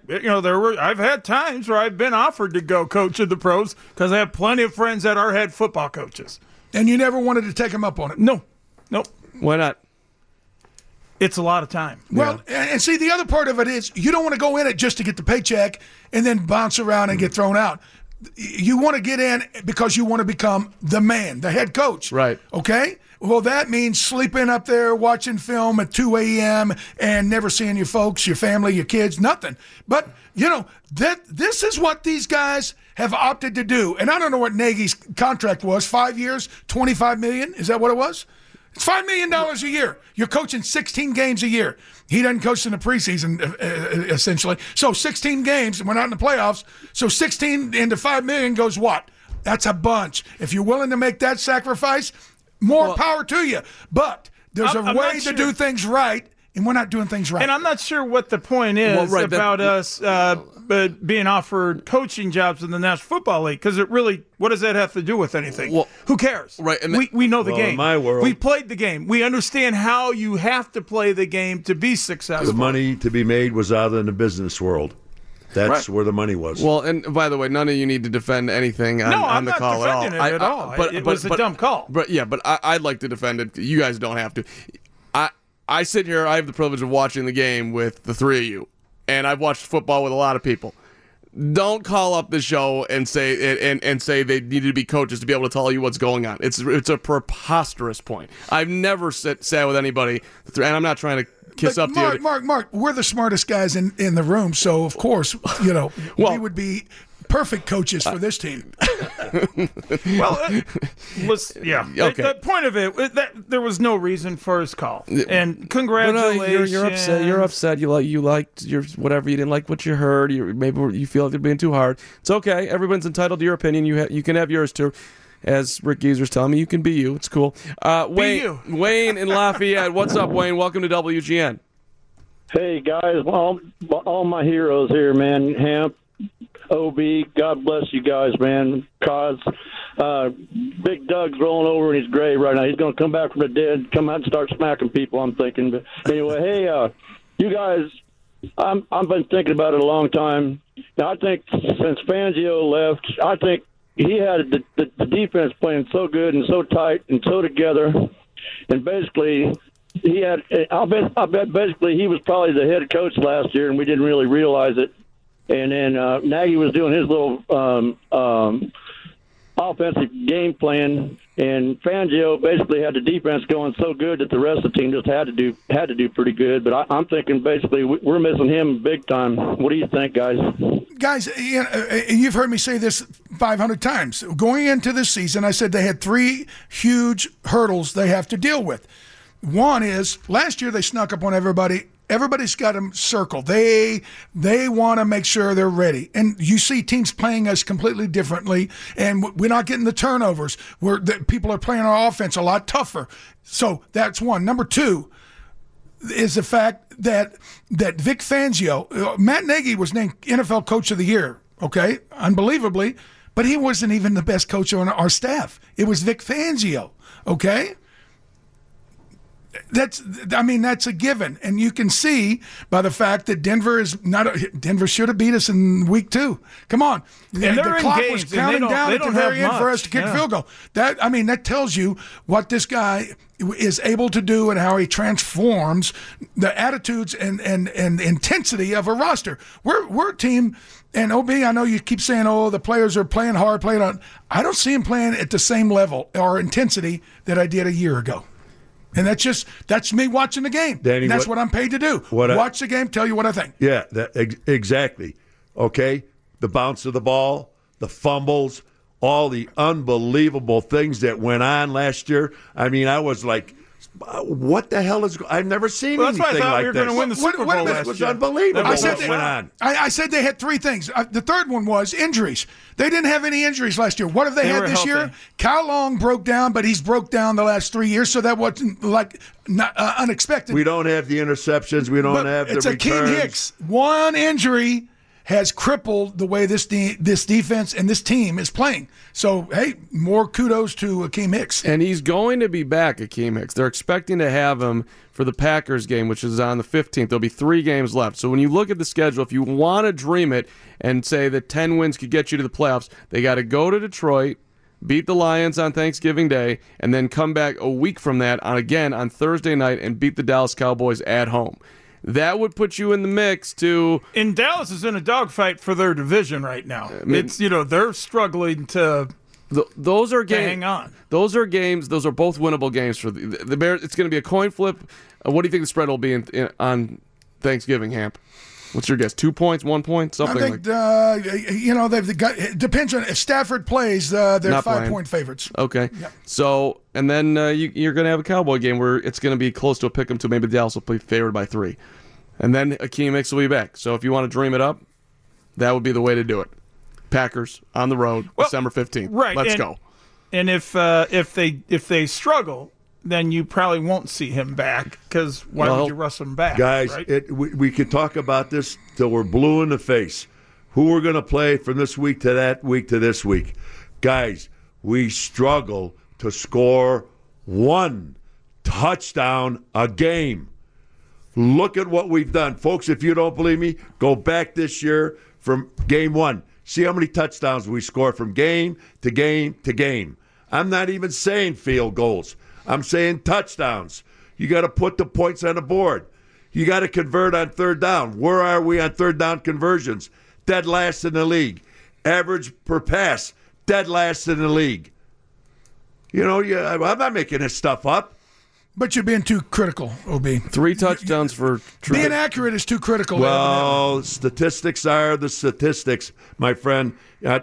had times where I've been offered to go coach in the pros because I have plenty of friends that are head football coaches. And you never wanted to take them up on it? No. Nope. Why not? It's a lot of time. Well, yeah. And see, the other part of it is you don't want to go in it just to get the paycheck and then bounce around and get thrown out. You want to get in because you want to become the man, the head coach. Right. Okay? Well, that means sleeping up there, watching film at 2 a.m., and never seeing your folks, your family, your kids, nothing. But, this is what these guys have opted to do, and I don't know what Nagy's contract was, 5 years, $25 million? Is that what it was? It's $5 million a year. You're coaching 16 games a year. He doesn't coach in the preseason, essentially. So 16 games, we're not in the playoffs. So 16 into $5 million goes what? That's a bunch. If you're willing to make that sacrifice, more power to you. But there's a way to do things right, and we're not doing things right. And I'm not sure what the point is about us being offered coaching jobs in the National Football League, because it really, what does that have to do with anything? Well, who cares? Right, and we know the game. In my world, we played the game. We understand how you have to play the game to be successful. The money to be made was out in the business world. That's right. Where the money was. Well, and by the way, none of you need to defend anything on the call at all. No, I'm not defending it at all. It was a dumb call. But I'd like to defend it. You guys don't have to. I sit here, I have the privilege of watching the game with the three of you, and I've watched football with a lot of people. Don't call up the show and say and say they needed to be coaches to be able to tell you what's going on. It's a preposterous point. I've never sat with anybody, and I'm not trying to kiss up to you. Mark, we're the smartest guys in the room, so of course, we would be perfect coaches for this team. The point of it, there was no reason for his call. And congratulations. No, you're upset. You're upset. You didn't like what you heard. Maybe you feel like they're being too hard. It's okay. Everyone's entitled to your opinion. You can have yours too. As Rick Geeser's telling me, you can be you. It's cool. Wayne in Lafayette. What's up, Wayne? Welcome to WGN. Hey, guys. All my heroes here, man. Hamp, OB, God bless you guys, man. Cause, Big Doug's rolling over in his grave right now. He's going to come back from the dead, come out and start smacking people, I'm thinking. But anyway, hey, you guys, I've been thinking about it a long time. Now, I think since Fangio left, I think he had the defense playing so good and so tight and so together, and basically he had. I bet basically he was probably the head coach last year, and we didn't really realize it. And then Nagy was doing his little offensive game plan, and Fangio basically had the defense going so good that the rest of the team just had to do pretty good. But I'm thinking basically we're missing him big time. What do you think, guys? Guys, you've heard me say this 500 times. Going into this season, I said they had three huge hurdles they have to deal with. One is, last year they snuck up on everybody. Everybody's got them circled. They want to make sure they're ready. And you see teams playing us completely differently, and we're not getting the turnovers. People are playing our offense a lot tougher. So that's one. Number two is the fact that Vic Fangio, Matt Nagy was named NFL Coach of the Year, okay, unbelievably, but he wasn't even the best coach on our staff. It was Vic Fangio, okay? That's a given. And you can see by the fact that Denver should have beat us in week two. Come on. And the clock was counting down at the very end for us to kick a field goal. That tells you what this guy is able to do and how he transforms the attitudes and intensity of a roster. We're a team, and OB, I know you keep saying, the players are playing hard, I don't see him playing at the same level or intensity that I did a year ago. And that's me watching the game. Danny, that's what I'm paid to do. Watch the game, tell you what I think. Yeah, exactly. Okay, the bounce of the ball, the fumbles, all the unbelievable things that went on last year. I mean, I was like, what the hell is? I've never seen anything like this. That's why I thought we were going to win the Super Bowl last year. It was unbelievable. I said they had three things. The third one was injuries. They didn't have any injuries last year. What have they had this year? Kyle Long broke down, but he's broke down the last 3 years, so that wasn't unexpected. We don't have the interceptions. We don't have the returns. It's Akiem Hicks. One injury has crippled the way this defense and this team is playing. So, hey, more kudos to Akiem Hicks. And he's going to be back, Akiem Hicks. They're expecting to have him for the Packers game, which is on the 15th. There'll be 3 games left. So when you look at the schedule, if you want to dream it and say that 10 wins could get you to the playoffs, they got to go to Detroit, beat the Lions on Thanksgiving Day, and then come back a week from that on Thursday night and beat the Dallas Cowboys at home. That would put you in the mix too. And Dallas is in a dogfight for their division right now. I mean, it's they're struggling to. Those are games. Hang on. Those are games. Those are both winnable games for the Bears. It's going to be a coin flip. What do you think the spread will be on Thanksgiving, Hamp? What's your guess? 2 points, 1 point, something like that? I think, they've got, it depends on if Stafford plays, they're five-point favorites. Okay. Yep. So, and then you're going to have a Cowboy game where it's going to be close to a pick 'em to maybe Dallas will be favored by 3. And then Akiem Hicks will be back. So if you want to dream it up, that would be the way to do it. Packers on the road, December 15th. Right. Let's go. And if they struggle, then you probably won't see him back because why would you rush him back? Guys, right? we could talk about this till we're blue in the face. Who we're going to play from this week to that week to this week. Guys, we struggle to score one touchdown a game. Look at what we've done. Folks, if you don't believe me, go back this year from game one. See how many touchdowns we score from game to game to game. I'm not even saying field goals. I'm saying touchdowns. You got to put the points on the board. You got to convert on third down. Where are we on third down conversions? Dead last in the league. Average per pass, dead last in the league. I'm not making this stuff up. But you're being too critical, OB. 3 touchdowns for Trubisky. Being accurate is too critical. Well, statistics are the statistics, my friend.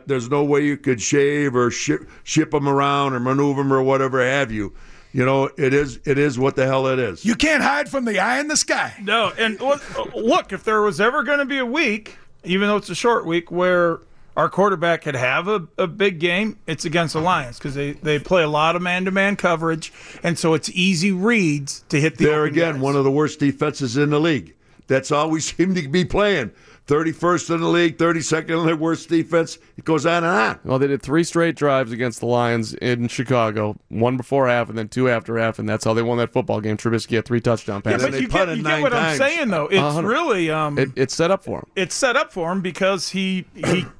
There's no way you could shave or ship them around or maneuver them or whatever have you. It is what the hell it is. You can't hide from the eye in the sky. No, and look, if there was ever going to be a week, even though it's a short week, where our quarterback could have a big game, it's against the Lions because they play a lot of man-to-man coverage, and so it's easy reads to hit the open guys. There again, one of the worst defenses in the league. That's all we seem to be playing. 31st in the league, 32nd in the worst defense. It goes on and on. Well, they did 3 straight drives against the Lions in Chicago, one before half and then 2 after half, and that's how they won that football game. Trubisky had 3 touchdown passes. Yeah, but you get what I'm saying, though. It's 100. Really it's set up for him. It's set up for him because he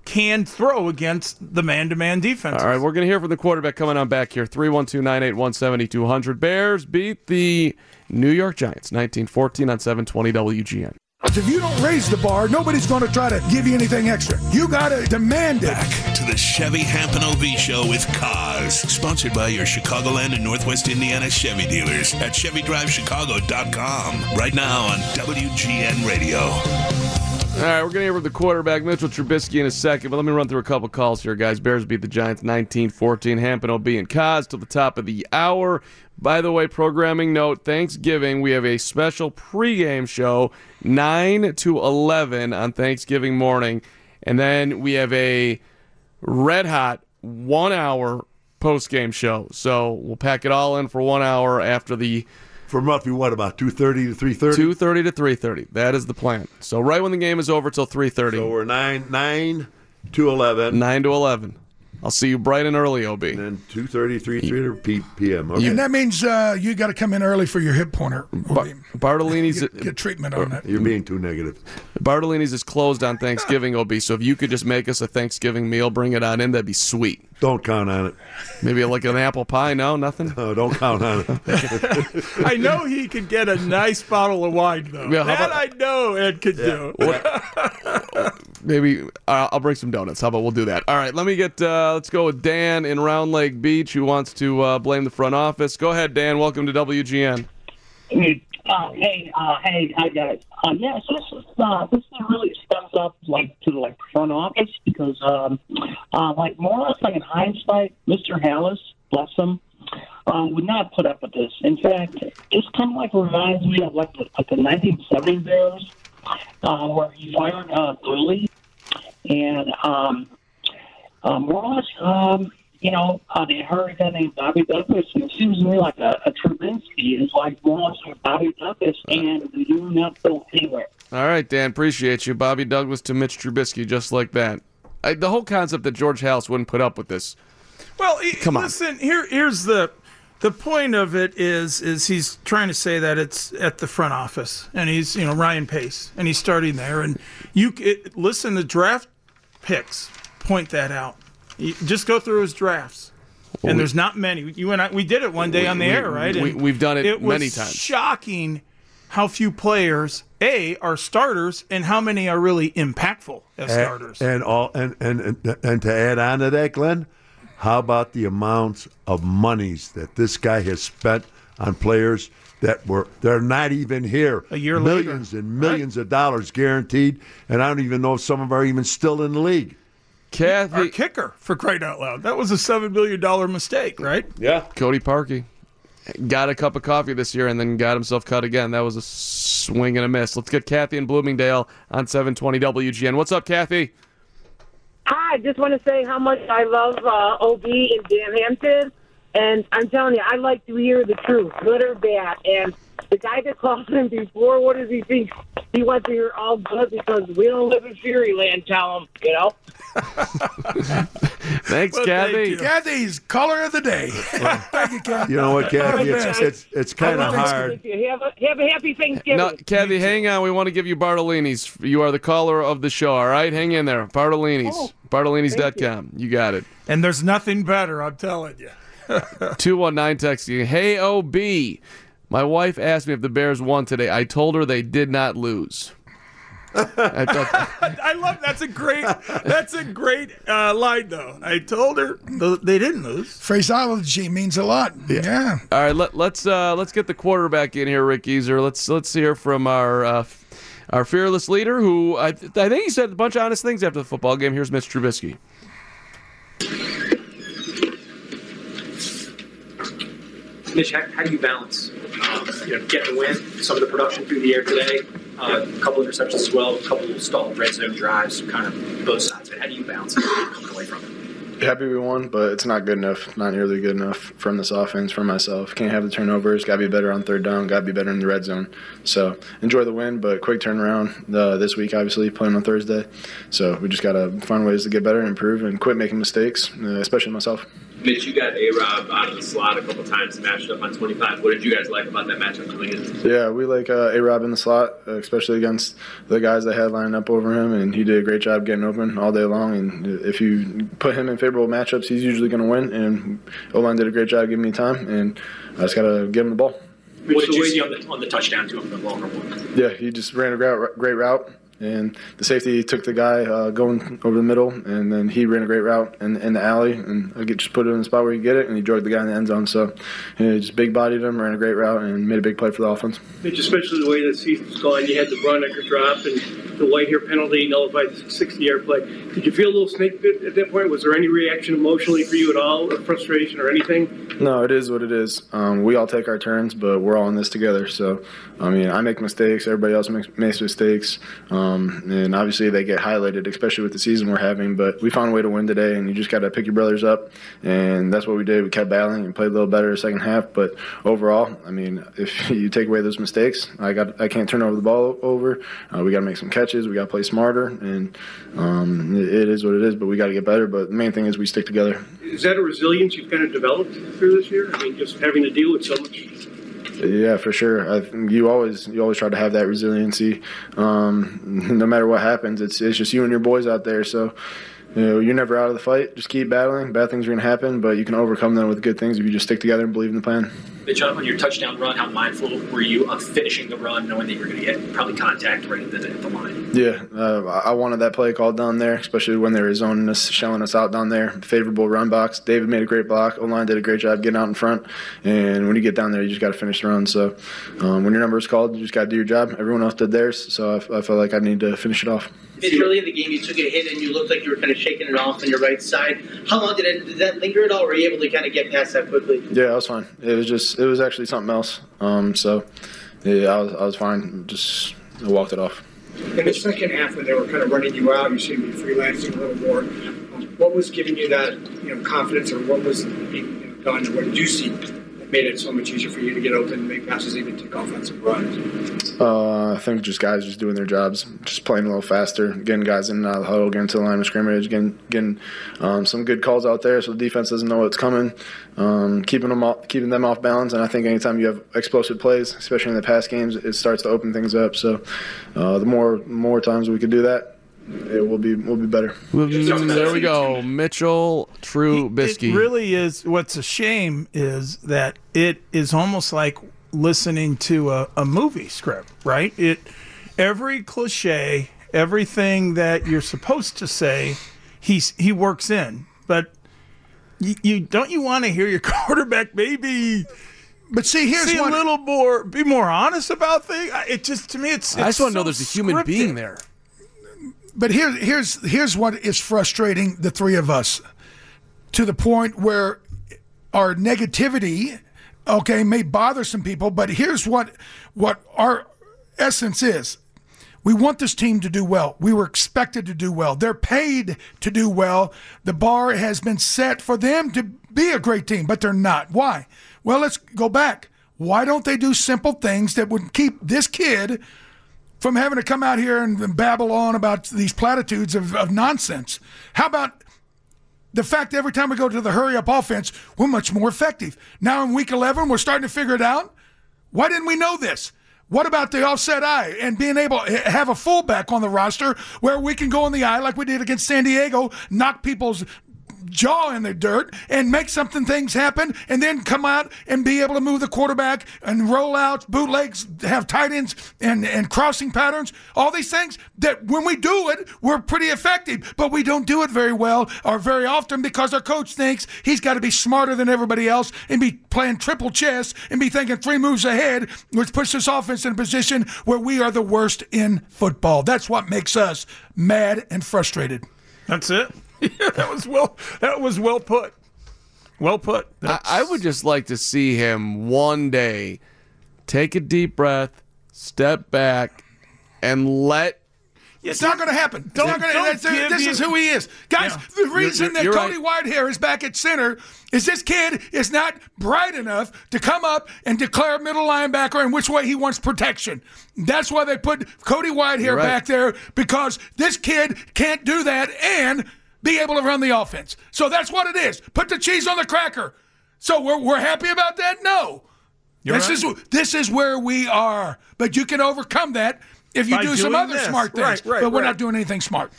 can throw against the man-to-man defense. All right, we're going to hear from the quarterback coming on back here. 312-981-7200. Bears beat the New York Giants, 19-14 on 720 WGN. If you don't raise the bar, nobody's going to try to give you anything extra. You got to demand it. Back to the Chevy Hampton OB Show with Coz, sponsored by your Chicagoland and Northwest Indiana Chevy dealers at ChevyDriveChicago.com. Right now on WGN Radio. All right, we're going to hear from the quarterback, Mitchell Trubisky, in a second, but let me run through a couple calls here, guys. Bears beat the Giants 19-14. Hampton OB and Coz till the top of the hour. By the way, programming note, Thanksgiving, we have a special pregame show, 9 to 11 on Thanksgiving morning. And then we have a red-hot one-hour postgame show. So we'll pack it all in for 1 hour after the... From roughly what, about 2:30 to 3:30? 2:30 to 3:30. That is the plan. So right when the game is over till 3:30. So we're 9 to 11. 9 to 11. I'll see you bright and early, OB. And then 2:30 p.m. Okay. And that means you got to come in early for your hip pointer. Bartolini's get treatment on that. You're being too negative. Bartolini's is closed on Thanksgiving, OB. So if you could just make us a Thanksgiving meal, bring it on in, that'd be sweet. Don't count on it. Maybe like an apple pie? No, nothing. No, don't count on it. I know he could get a nice bottle of wine though. Yeah, I know Ed could do. Well, maybe I'll bring some donuts. How about we'll do that? All right, let me get. Let's go with Dan in Round Lake Beach, who wants to blame the front office. Go ahead, Dan. Welcome to WGN. Hey, I got it. This really stems up to front office because more or less in hindsight, Mr. Halas, bless him, would not put up with this. In fact, it's kind of reminds me of the 1970 Bears, where he fired Dooley and. They heard a guy named Bobby Douglas, and it seems to me like a Trubisky is more or less Bobby Douglas, and we do not go anywhere. All right, Dan, appreciate you. Bobby Douglas to Mitch Trubisky, just like that. The whole concept that George Halas wouldn't put up with this. Well, come on. Listen, here's the point of it is he's trying to say that it's at the front office, and he's Ryan Pace, and he's starting there, and listen to draft picks. Point that out. You just go through his drafts, and there's not many. You and I, we did it one day on the air, right? We've done it many times. It was shocking how few players are starters, and how many are really impactful as starters. And to add on to that, Glenn, how about the amounts of monies that this guy has spent on players that they're not even here. A year later. Millions and millions of dollars guaranteed, and I don't even know if some of them are even still in the league. Kathy, our kicker, for crying out loud. That was a $7 million mistake, right? Yeah. Cody Parkey got a cup of coffee this year and then got himself cut again. That was a swing and a miss. Let's get Kathy in Bloomingdale on 720 WGN. What's up, Kathy? Hi, I just want to say how much I love OB and Dan Hampton. And I'm telling you, I like to hear the truth, good or bad. And the guy that called him before, what does he think? He wants to hear all good because we don't live in Fury Land, tell him, you know? Thanks, Kathy. Kathy's color of the day. Thank you, Kathy. You know what, Kathy? It's kind of hard. Have a happy Thanksgiving. No, Kathy, hang on. We want to give you Bartolini's. You are the caller of the show, all right? Hang in there. Bartolini's. Oh, Bartolini's.com. You got it. And there's nothing better, I'm telling you. 219 texting. Hey, OB. My wife asked me if the Bears won today. I told her they did not lose. I love that's a great line though. I told her they didn't lose. Phraseology means a lot. Yeah. All right, let's get the quarterback in here, Rick Easer. Let's hear from our fearless leader, who I think he said a bunch of honest things after the football game. Here's Mitch Trubisky. Mitch, how do you balance getting the win, some of the production through the air today, a couple interceptions as well, a couple stalled red zone drives, kind of both sides of it. How do you balance it coming away from it? Happy we won, but it's not good enough, not nearly good enough from this offense, from myself. Can't have the turnovers, got to be better on third down, got to be better in the red zone. So enjoy the win, but quick turnaround this week, obviously, playing on Thursday. So we just got to find ways to get better and improve and quit making mistakes, especially myself. Mitch, you got A-Rob out of the slot a couple times and matched up on 25. What did you guys like about that matchup coming in? Yeah, we like A-Rob in the slot, especially against the guys they had lining up over him, and he did a great job getting open all day long. And if you put him in favorable matchups, he's usually going to win, and O-line did a great job giving me time, and I just got to give him the ball. What did you see on the touchdown to him, the longer one? Yeah, he just ran a great route. And the safety took the guy going over the middle, and then he ran a great route in the alley, and I just put it in the spot where he could get it, and he drove the guy in the end zone. So he just big-bodied him, ran a great route, and made a big play for the offense. Mitch, especially the way the season's gone, you had the Braunecker drop and the Whitehair penalty nullified the 60-yard play. Did you feel a little snake bit at that point? Was there any reaction emotionally for you at all, or frustration or anything? No, it is what it is. We all take our turns, but we're all in this together. So, I mean, I make mistakes. Everybody else makes mistakes. And obviously they get highlighted, especially with the season we're having. But we found a way to win today, and you just got to pick your brothers up. And that's what we did. We kept battling and played a little better the second half. But overall, I mean, if you take away those mistakes, I can't turn over the ball over. We got to make some catches. We got to play smarter. And it is what it is, but we got to get better. But the main thing is we stick together. Is that a resilience you've kind of developed through this year? I mean, just having to deal with so much. Yeah, for sure. You always try to have that resiliency. No matter what happens, it's just you and your boys out there. So, you know, you're never out of the fight. Just keep battling. Bad things are going to happen, but you can overcome them with good things if you just stick together and believe in the plan. Mitch, on your touchdown run, how mindful were you of finishing the run, knowing that you were going to get probably contact right at the line? Yeah, I wanted that play called down there, especially when they were zoning us, shelling us out down there. Favorable run box. David made a great block. O-line did a great job getting out in front. And when you get down there, you just got to finish the run. So when your number is called, you just got to do your job. Everyone else did theirs, so I felt like I need to finish it off. Mitch, early in the game, you took a hit and you looked like you were kind of shaking it off on your right side. How long did that linger at all? Were you able to kind of get past that quickly? Yeah, I was fine. It was actually something else. So, yeah, I was fine. Just I walked it off. In the second half, when they were kind of running you out, you seemed to be freelancing a little more. What was giving you that, you know, confidence, or what was being done, or what did you see that made it so much easier for you to get open and make passes, even take offensive runs? I think just guys just doing their jobs, just playing a little faster, getting guys in and out of the huddle, getting to the line of scrimmage, getting some good calls out there so the defense doesn't know what's coming. Keeping them off balance, and I think anytime you have explosive plays, especially in the pass games, it starts to open things up. So the more times we can do that, it will be better. There we go, Mitchell Trubisky. It really is. What's a shame is that it is almost like listening to a movie script, right? Every cliche, everything that you're supposed to say, he works in, but. You want to hear your quarterback maybe But see, here's one. Be more honest about things. It just, to me, I just want to know there's a human being there. But here's what is frustrating the three of us, to the point where our negativity, may bother some people, but here's what our essence is. We want this team to do well. We were expected to do well. They're paid to do well. The bar has been set for them to be a great team, but they're not. Why? Well, let's go back. Why don't they do simple things that would keep this kid from having to come out here and babble on about these platitudes of nonsense? How about the fact that every time we go to the hurry-up offense, we're much more effective? Now in Week 11, we're starting to figure it out. Why didn't we know this? What about the offset eye and being able to have a fullback on the roster where we can go in the eye like we did against San Diego, knock people's jaw in the dirt and make things happen, and then come out and be able to move the quarterback and roll out bootlegs, have tight ends and crossing patterns, all these things that when we do it, we're pretty effective, but we don't do it very well or very often because our coach thinks he's got to be smarter than everybody else and be playing triple chess and be thinking three moves ahead, which puts this offense in a position where we are the worst in football. That's what makes us mad and frustrated. That's it. Yeah, that was well put. Well put. I would just like to see him one day take a deep breath, step back, and let. It's not going to happen. This is who he is. Guys, yeah. The reason that Cody Whitehair is back at center is this kid is not bright enough to come up and declare middle linebacker in which way he wants protection. That's why they put Cody Whitehair back there, because this kid can't do that and be able to run the offense. So that's what it is. Put the cheese on the cracker. So we're happy about that? No. This is where we are. But you can overcome that if you do some other smart things, but we're not doing anything smart.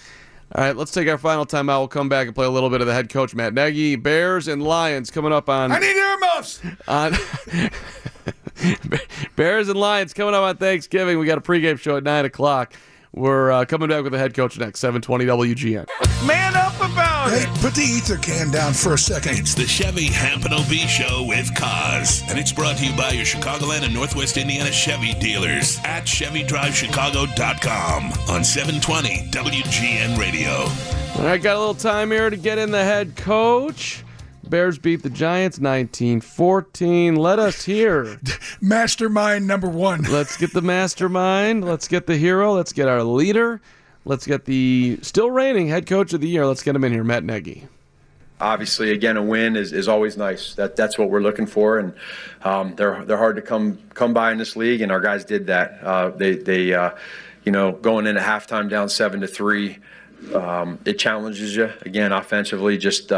All right, let's take our final timeout. We'll come back and play a little bit of the head coach, Matt Nagy. Bears and Lions coming up on... I need earmuffs! Bears and Lions coming up on Thanksgiving. We got a pregame show at 9 o'clock. We're coming back with the head coach next, 720 WGN. Man up about it! Hey, put the ether can down for a second. It's the Chevy Hampton OB Show with Cause, and it's brought to you by your Chicagoland and Northwest Indiana Chevy dealers at ChevyDriveChicago.com on 720 WGN Radio. All right, got a little time here to get in the head coach. Bears beat the Giants 19-14. Let us hear. Mastermind number one. Let's get the mastermind. Let's get the hero. Let's get our leader. Let's get the still reigning head coach of the year. Let's get him in here, Matt Nagy. Obviously, again, a win is always nice. That's what we're looking for, and they're hard to come by in this league, and our guys did that. They going into halftime down 7-3. It challenges you again offensively, just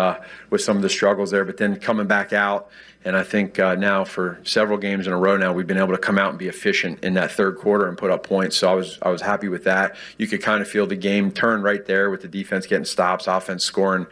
with some of the struggles there, but then coming back out, and I think now for several games in a row now we've been able to come out and be efficient in that third quarter and put up points. So I was happy with that. You could kind of feel the game turn right there with the defense getting stops, offense scoring,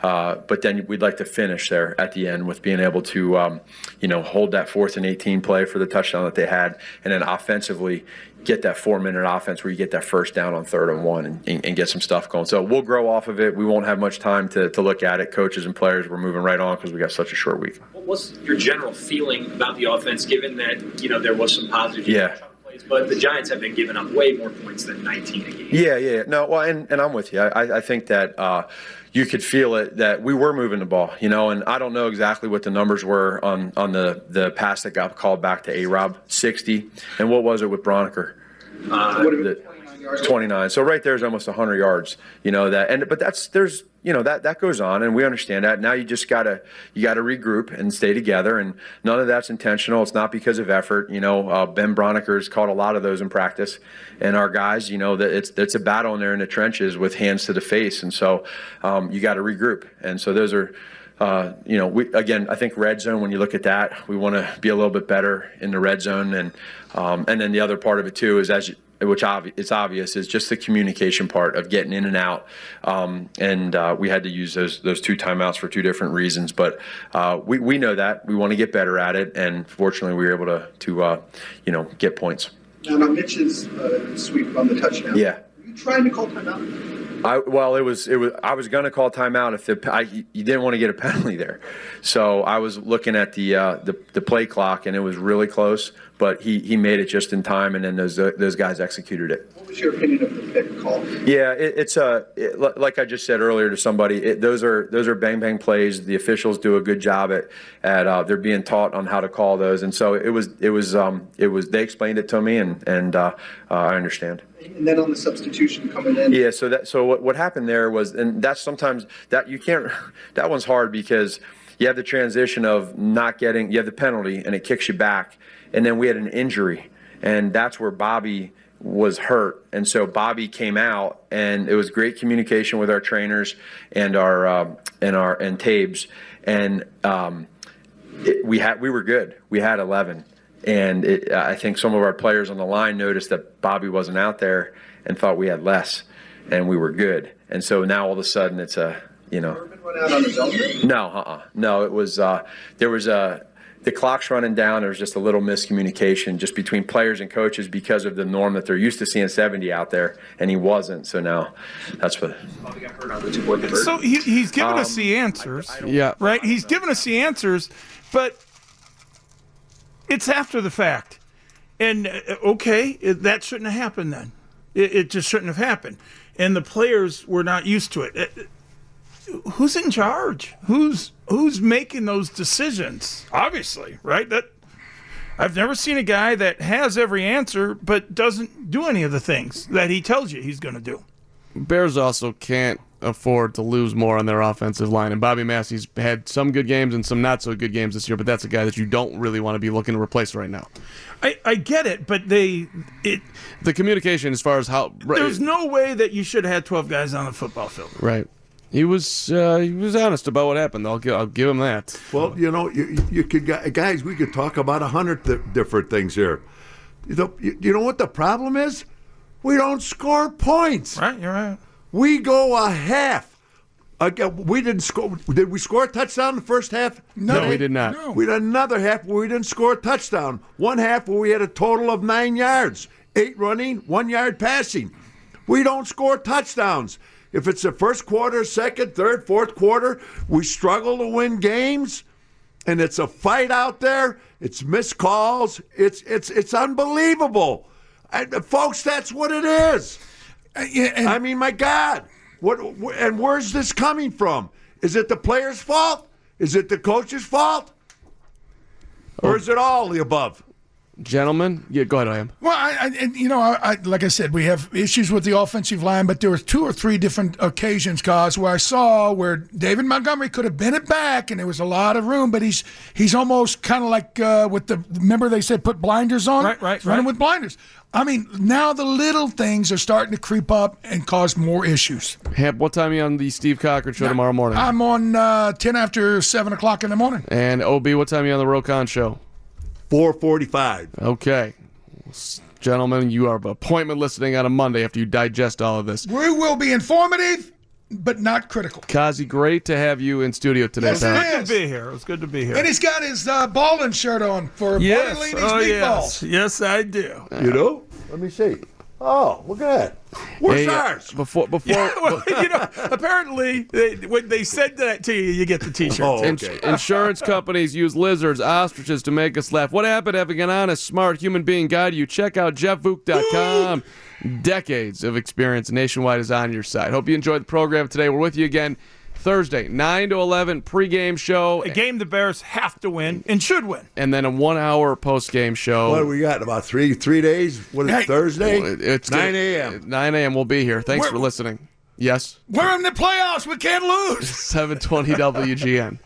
but then we'd like to finish there at the end with being able to hold that 4th and 18 play for the touchdown that they had, and then offensively get that 4-minute offense where you get that first down on 3rd and 1 and get some stuff going. So we'll grow off of it. We won't have much time to look at it. Coaches and players, we're moving right on because we got such a short week. What's your general feeling about the offense, given that there was some positive plays, but the Giants have been giving up way more points than 19 a game? Yeah. No, well, and I'm with you. I think that you could feel it, that we were moving the ball, and I don't know exactly what the numbers were on the pass that got called back to A-Rob, 60. And what was it with Braunecker? 29. So right there is almost 100 yards, but that goes on, and we understand that. Now you just gotta regroup and stay together, and none of that's intentional. It's not because of effort. Ben Braunecker's caught a lot of those in practice, and our guys, that it's a battle in there in the trenches with hands to the face, and so you got to regroup. And so those are. I think red zone, when you look at that, we want to be a little bit better in the red zone. And then the other part of it, too, is it's obvious, is just the communication part of getting in and out. We had to use those 2 timeouts for 2 different reasons. But we know that. We want to get better at it. And fortunately, we were able to get points. And on Mitch's sweep on the touchdown. Yeah. Are you trying to call timeout? I was going to call timeout if you didn't want to get a penalty there, so I was looking at the play clock, and it was really close, but he made it just in time, and then those guys executed it. What was your opinion of the pick call? Yeah, it's like I just said earlier to somebody, those are bang bang plays. The officials do a good job at they're being taught on how to call those, and so it was they explained it to me, and I understand. And then on the substitution coming in. Yeah, so what happened there was, and that's sometimes that you can't. That one's hard because you have the transition of not getting. You have the penalty, and it kicks you back. And then we had an injury, and that's where Bobby was hurt. And so Bobby came out, and it was great communication with our trainers and our Tabes, and we were good. We had 11. And I think some of our players on the line noticed that Bobby wasn't out there and thought we had less, and we were good. And so now all of a sudden it's Urban went out on his own? No, no. It was the clock's running down. There was just a little miscommunication just between players and coaches because of the norm that they're used to seeing 70 out there, and he wasn't. So now that's what. Bobby got hurt on the 2-point conversion. So he's given us the answers. Right. He's given us the answers, but. It's after the fact. And, that shouldn't have happened then. It just shouldn't have happened. And the players were not used to it. Who's in charge? Who's making those decisions? Obviously, right? I've never seen a guy that has every answer but doesn't do any of the things that he tells you he's going to do. Bears also can't afford to lose more on their offensive line, and Bobby Massey's had some good games and some not so good games this year, but that's a guy that you don't really want to be looking to replace right now. I get it, but the communication as far as how there's no way that you should have had 12 guys on the football field. Right. He was honest about what happened. I'll give him that. Well, you could, guys, we could talk about 100 different things here. You know what the problem is? We don't score points. Right, you're right. We go a half. We didn't score. Did we score a touchdown in the first half? No, we did not. No. We had another half where we didn't score a touchdown. One half where we had a total of 9 yards, 8 running, 1 yard passing. We don't score touchdowns. If it's the first quarter, second, third, fourth quarter, we struggle to win games, and it's a fight out there. It's missed calls. It's unbelievable. Folks, that's what it is. I mean, my God, what? And where's this coming from? Is it the player's fault? Is it the coach's fault? Or is it all the above? Gentlemen, yeah, go ahead, I am. Well, I like I said, we have issues with the offensive line, but there were 2 or 3 different occasions, guys, where I saw where David Montgomery could have bent it back, and there was a lot of room, but he's almost kind of like with the, remember they said put blinders on? Right. Running with blinders. I mean, now the little things are starting to creep up and cause more issues. Hamp, what time are you on the Steve Cochran show tomorrow morning? I'm on 10 after 7 o'clock in the morning. And, OB, what time are you on the Rokon show? 4:45. Okay. Gentlemen, you are appointment listening on a Monday after you digest all of this. We will be informative, but not critical. Kazi, great to have you in studio today. Yes, it is. Good to be here. It's good to be here. And he's got his bowling shirt on for Bartolini's meatballs. Yes, I do. Let me see. Oh, look at that. Where's ours? Before. Yeah, well, apparently, when they said that to you, you get the T-shirt. Oh, okay. Insurance companies use lizards, ostriches to make us laugh. What happened to having an honest, smart human being guide you? Check out JeffVook.com. Decades of experience nationwide is on your side. Hope you enjoyed the program today. We're with you again Thursday, 9 to 11, pregame show. A game the Bears have to win and should win. And then a one-hour postgame show. What do we got? About three days? What is it, Thursday? It's 9 a.m. 9 a.m. We'll be here. Thanks for listening. Yes? We're in the playoffs. We can't lose. 720 WGN.